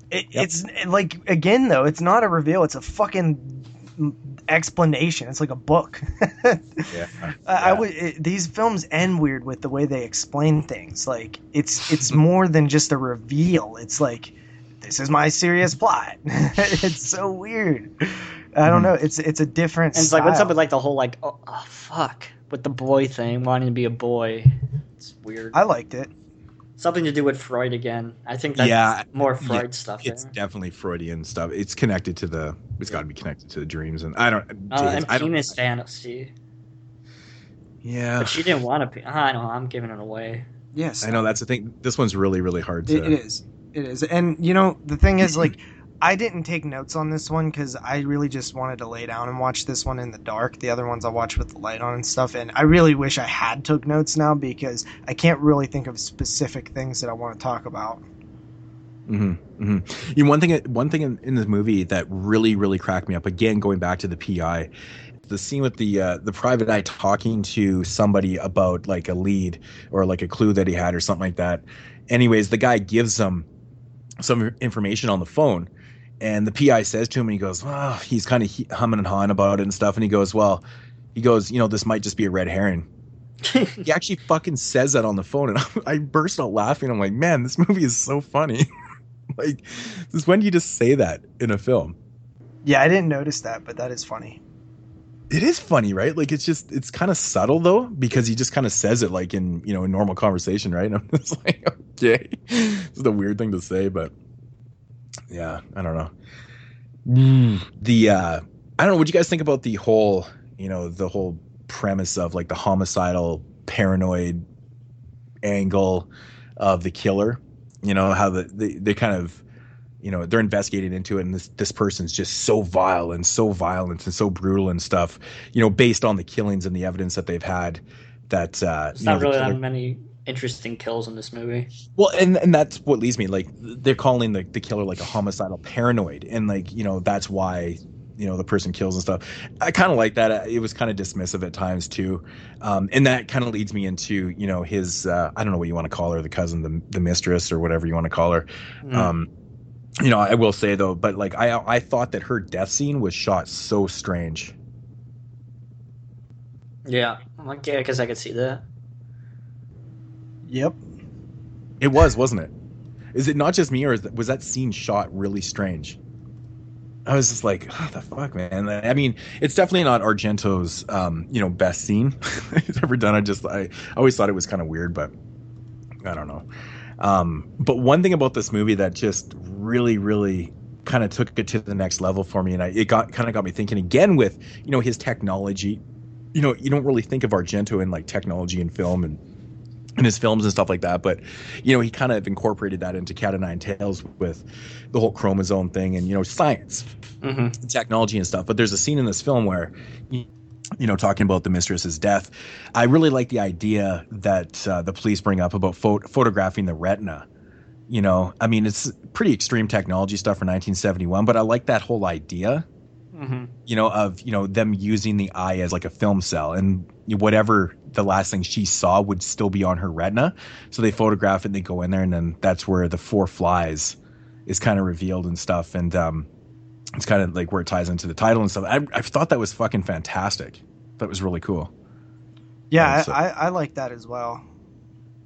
It's like, again, though, it's not a reveal. It's a fucking explanation. It's like a book. Yeah. These films end weird with the way they explain things. Like, it's more than just a reveal. It's like, this is my serious plot. It's so weird. I don't know. It's a different. And it's style. Like, what's up with like the whole like, oh fuck, with the boy thing, wanting to be a boy. It's weird. I liked it. Something to do with Freud again. I think that's more Freud stuff. It's definitely Freudian stuff. It's connected to the. It's got to be connected to the dreams, and I don't. And penis fantasy. Yeah, but she didn't want to. I know. I'm giving it away. Yes, I know. That's the thing. This one's really, really hard to. It is, and you know the thing is like. I didn't take notes on this one because I really just wanted to lay down and watch this one in the dark. The other ones I watched with the light on and stuff. And I really wish I had took notes now because I can't really think of specific things that I want to talk about. You know, one thing in this movie that really, really cracked me up, again, going back to the PI, the scene with the private eye talking to somebody about like a lead or like a clue that he had or something like that. Anyways, the guy gives them some information on the phone. And the PI says to him, and he goes, oh, he's kind of humming and hawing about it and stuff. And he goes, you know, this might just be a red herring. He actually fucking says that on the phone. And I burst out laughing. I'm like, man, this movie is so funny. Like, this, when do you just say that in a film? Yeah, I didn't notice that, but that is funny. It is funny, right? Like, it's just, it's kind of subtle, though, because he just kind of says it, like, in, you know, a normal conversation, right? And I'm just like, okay. This is a weird thing to say, but. Yeah, I don't know. I don't know. What do you guys think about the whole, you know, the whole premise of like the homicidal, paranoid angle of the killer? You know, how they kind of, you know, they're investigating into it, and this person's just so vile and so violent and so brutal and stuff. You know, based on the killings and the evidence that they've had, that it's not really that many. Interesting kills in this movie. Well, and that's what leads me, like, they're calling the killer like a homicidal paranoid, and like, you know, that's why, you know, the person kills and stuff. I kind of like that. It was kind of dismissive at times too, and that kind of leads me into, you know, his I don't know what you want to call her, the cousin, the mistress, or whatever you want to call her. You know, I will say though, but like I thought that her death scene was shot so strange. Yeah, I'm like, yeah, I guess I could see that. Yep. It was, wasn't it? Is it not just me, or was that scene shot really strange? I was just like, oh, the fuck, man. I mean, it's definitely not Argento's, you know, best scene he's ever done. I always thought it was kind of weird, but I don't know. But one thing about this movie that just really, really kind of took it to the next level for me, and it got me thinking again with, you know, his technology. You know, you don't really think of Argento in like technology and film and. In his films and stuff like that, but you know, he kind of incorporated that into Cat o' Nine Tails with the whole chromosome thing and, you know, science, technology and stuff. But there's a scene in this film where, you know, talking about the mistress's death, I really like the idea that the police bring up about photographing the retina. You know, I mean, it's pretty extreme technology stuff for 1971, but I like that whole idea. You know, of, you know, them using the eye as like a film cell, and whatever the last thing she saw would still be on her retina. So they photograph it and they go in there, and then that's where the four flies is kind of revealed and stuff. And it's kind of like where it ties into the title and stuff. I thought that was fucking fantastic. That was really cool. Yeah, so, I like that as well.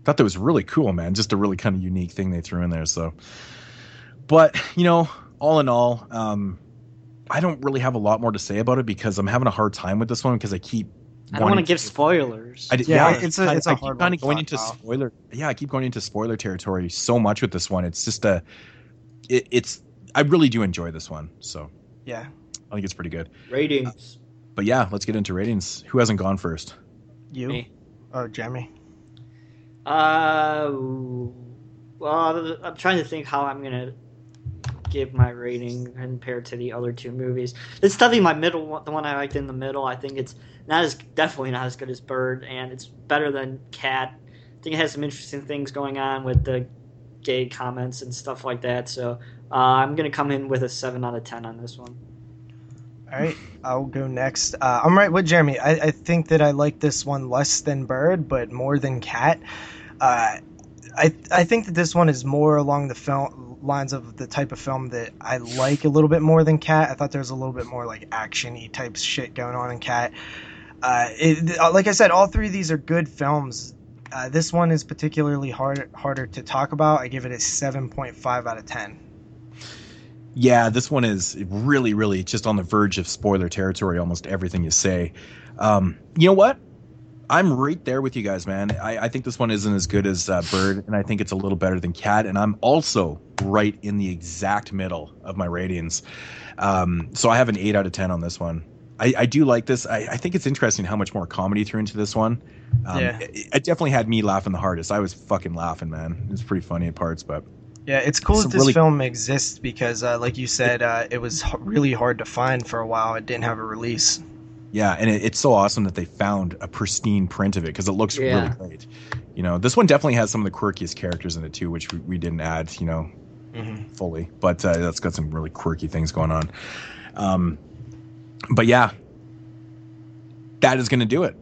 Thought that was really cool, man. Just a really kind of unique thing they threw in there. So, but, you know, all in all, I don't really have a lot more to say about it because I'm having a hard time with this one because I keep. I don't want to give spoilers. It's kind of going into spoiler. Yeah, I keep going into spoiler territory so much with this one. It's just a. I really do enjoy this one. So yeah, I think it's pretty good. Ratings. But yeah, let's get into ratings. Who hasn't gone first? You. Me. Or Jeremy. Well, I'm trying to think how I'm gonna give my rating compared to the other two movies. It's definitely my middle one, the one I liked in the middle. I think it's definitely not as good as Bird, and it's better than Cat. I think it has some interesting things going on with the gay comments and stuff like that. So I'm gonna come in with a 7 out of 10 on this one. All right, I'll go next. I'm right with Jeremy. I think that I like this one less than Bird, but more than Cat. I think that this one is more along the lines of the type of film that I like a little bit more than Cat. I thought there was a little bit more like action-y type shit going on in Cat. Like I said, all three of these are good films. This one is particularly harder to talk about. I give it a 7.5 out of 10. Yeah, this one is really, really just on the verge of spoiler territory, almost everything you say. You know what? I'm right there with you guys, man. I think this one isn't as good as Bird, and I think it's a little better than Cat, and I'm also right in the exact middle of my ratings. So I have an 8 out of 10 on this one. I do like this. I think it's interesting how much more comedy threw into this one. It definitely had me laughing the hardest. I was fucking laughing, man. It's pretty funny at parts, but... Yeah, it's cool that this film exists because, like you said, it was really hard to find for a while. It didn't have a release. Yeah, and it's so awesome that they found a pristine print of it because it looks really great. You know, this one definitely has some of the quirkiest characters in it too, which we didn't add, you know, fully. But that's got some really quirky things going on. But yeah, that is going to do it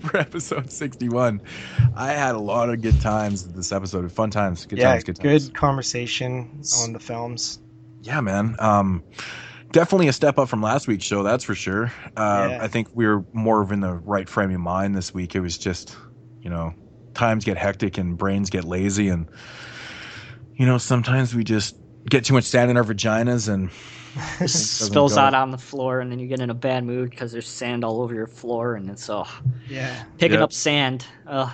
for episode 61. I had a lot of good times this episode. Fun times, good times. Good conversation on the films. Yeah, man. Definitely a step up from last week's show, that's for sure. I think we were more of in the right frame of mind this week. It was just, you know, times get hectic and brains get lazy, and you know, sometimes we just get too much sand in our vaginas and it spills out on the floor, and then you get in a bad mood because there's sand all over your floor, and it's picking up sand. But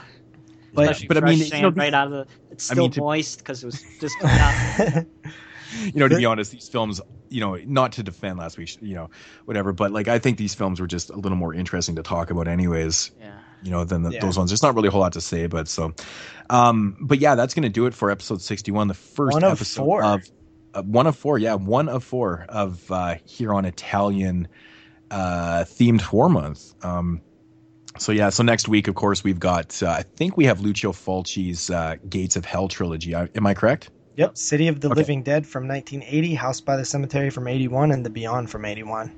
I mean, sand right out of it's still moist because it was just coming out. You know, to be honest, these films, you know, not to defend last week, you know, whatever, but like I think these films were just a little more interesting to talk about anyways, you know, than those ones. There's not really a whole lot to say, but so. But yeah, that's going to do it for episode 61, the first episode of one of four of here on Italian themed horror month. So next week, of course, we've got, I think we have Lucio Fulci's Gates of Hell trilogy. Am I correct? Yep, City of the Living Dead from 1980, House by the Cemetery from 81, and The Beyond from 81.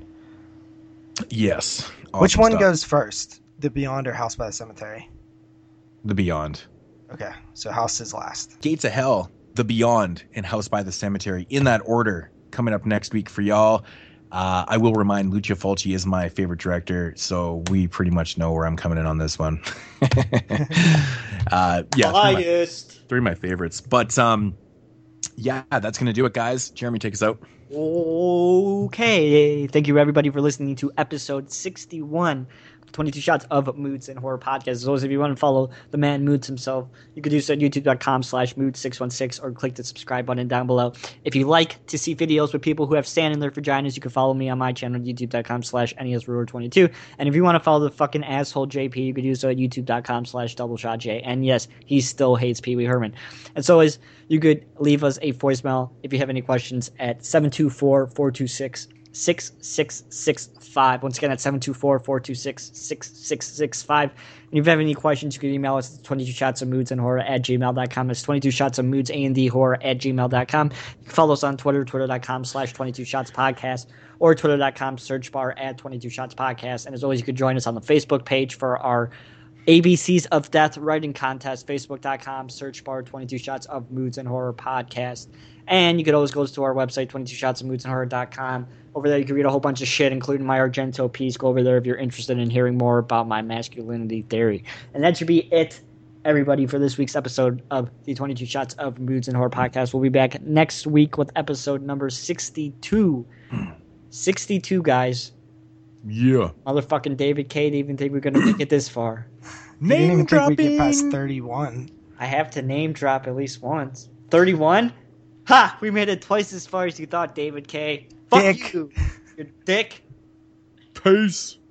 Yes. Awesome. Which one goes first, The Beyond or House by the Cemetery? The Beyond. Okay, so House is last. Gates of Hell, The Beyond, and House by the Cemetery, in that order, coming up next week for y'all. I will remind Lucio Fulci is my favorite director, so we pretty much know where I'm coming in on this one. Three of my favorites, but... yeah, that's going to do it, guys. Jeremy, take us out. Okay. Thank you, everybody, for listening to episode 61, 22 Shots of Moods and Horror Podcast. As always, if you want to follow the man Moods himself, you can do so at youtube.com/Moods616 or click the subscribe button down below. If you like to see videos with people who have sand in their vaginas, you can follow me on my channel, youtube.com/NESRuler22. And if you want to follow the fucking asshole JP, you can do so at youtube.com/DoubleShotJ. And yes, he still hates Pee Wee Herman. As always, you could leave us a voicemail if you have any questions at 724-426-6665. Once again, that's 724-426-6665. And if you have any questions, you can email us at 22shotsofmoodsandhorror@gmail.com. It's 22shotsofmoodsandhorror@gmail.com. You can follow us on Twitter, twitter.com/22shotspodcast, or twitter.com/searchbar@22shotspodcast. And as always, you can join us on the Facebook page for our ABCs of Death writing contest, facebook.com/searchbar 22 Shots of Moods and Horror Podcast. And you could always go to our website, 22shotsofmoodsandhorror.com. Over there you can read a whole bunch of shit, including my Argento piece. Go over there if you're interested in hearing more about my masculinity theory. And that should be it, everybody, for this week's episode of the 22 Shots of Moods and Horror Podcast. We'll be back next week with episode number 62. 62 guys. Yeah. Motherfucking David K didn't even think we were going to make it this far. Name dropping. Think we get past 31. I have to name drop at least once. 31? Ha! We made it twice as far as you thought, David K. Fuck you. You dick. Peace.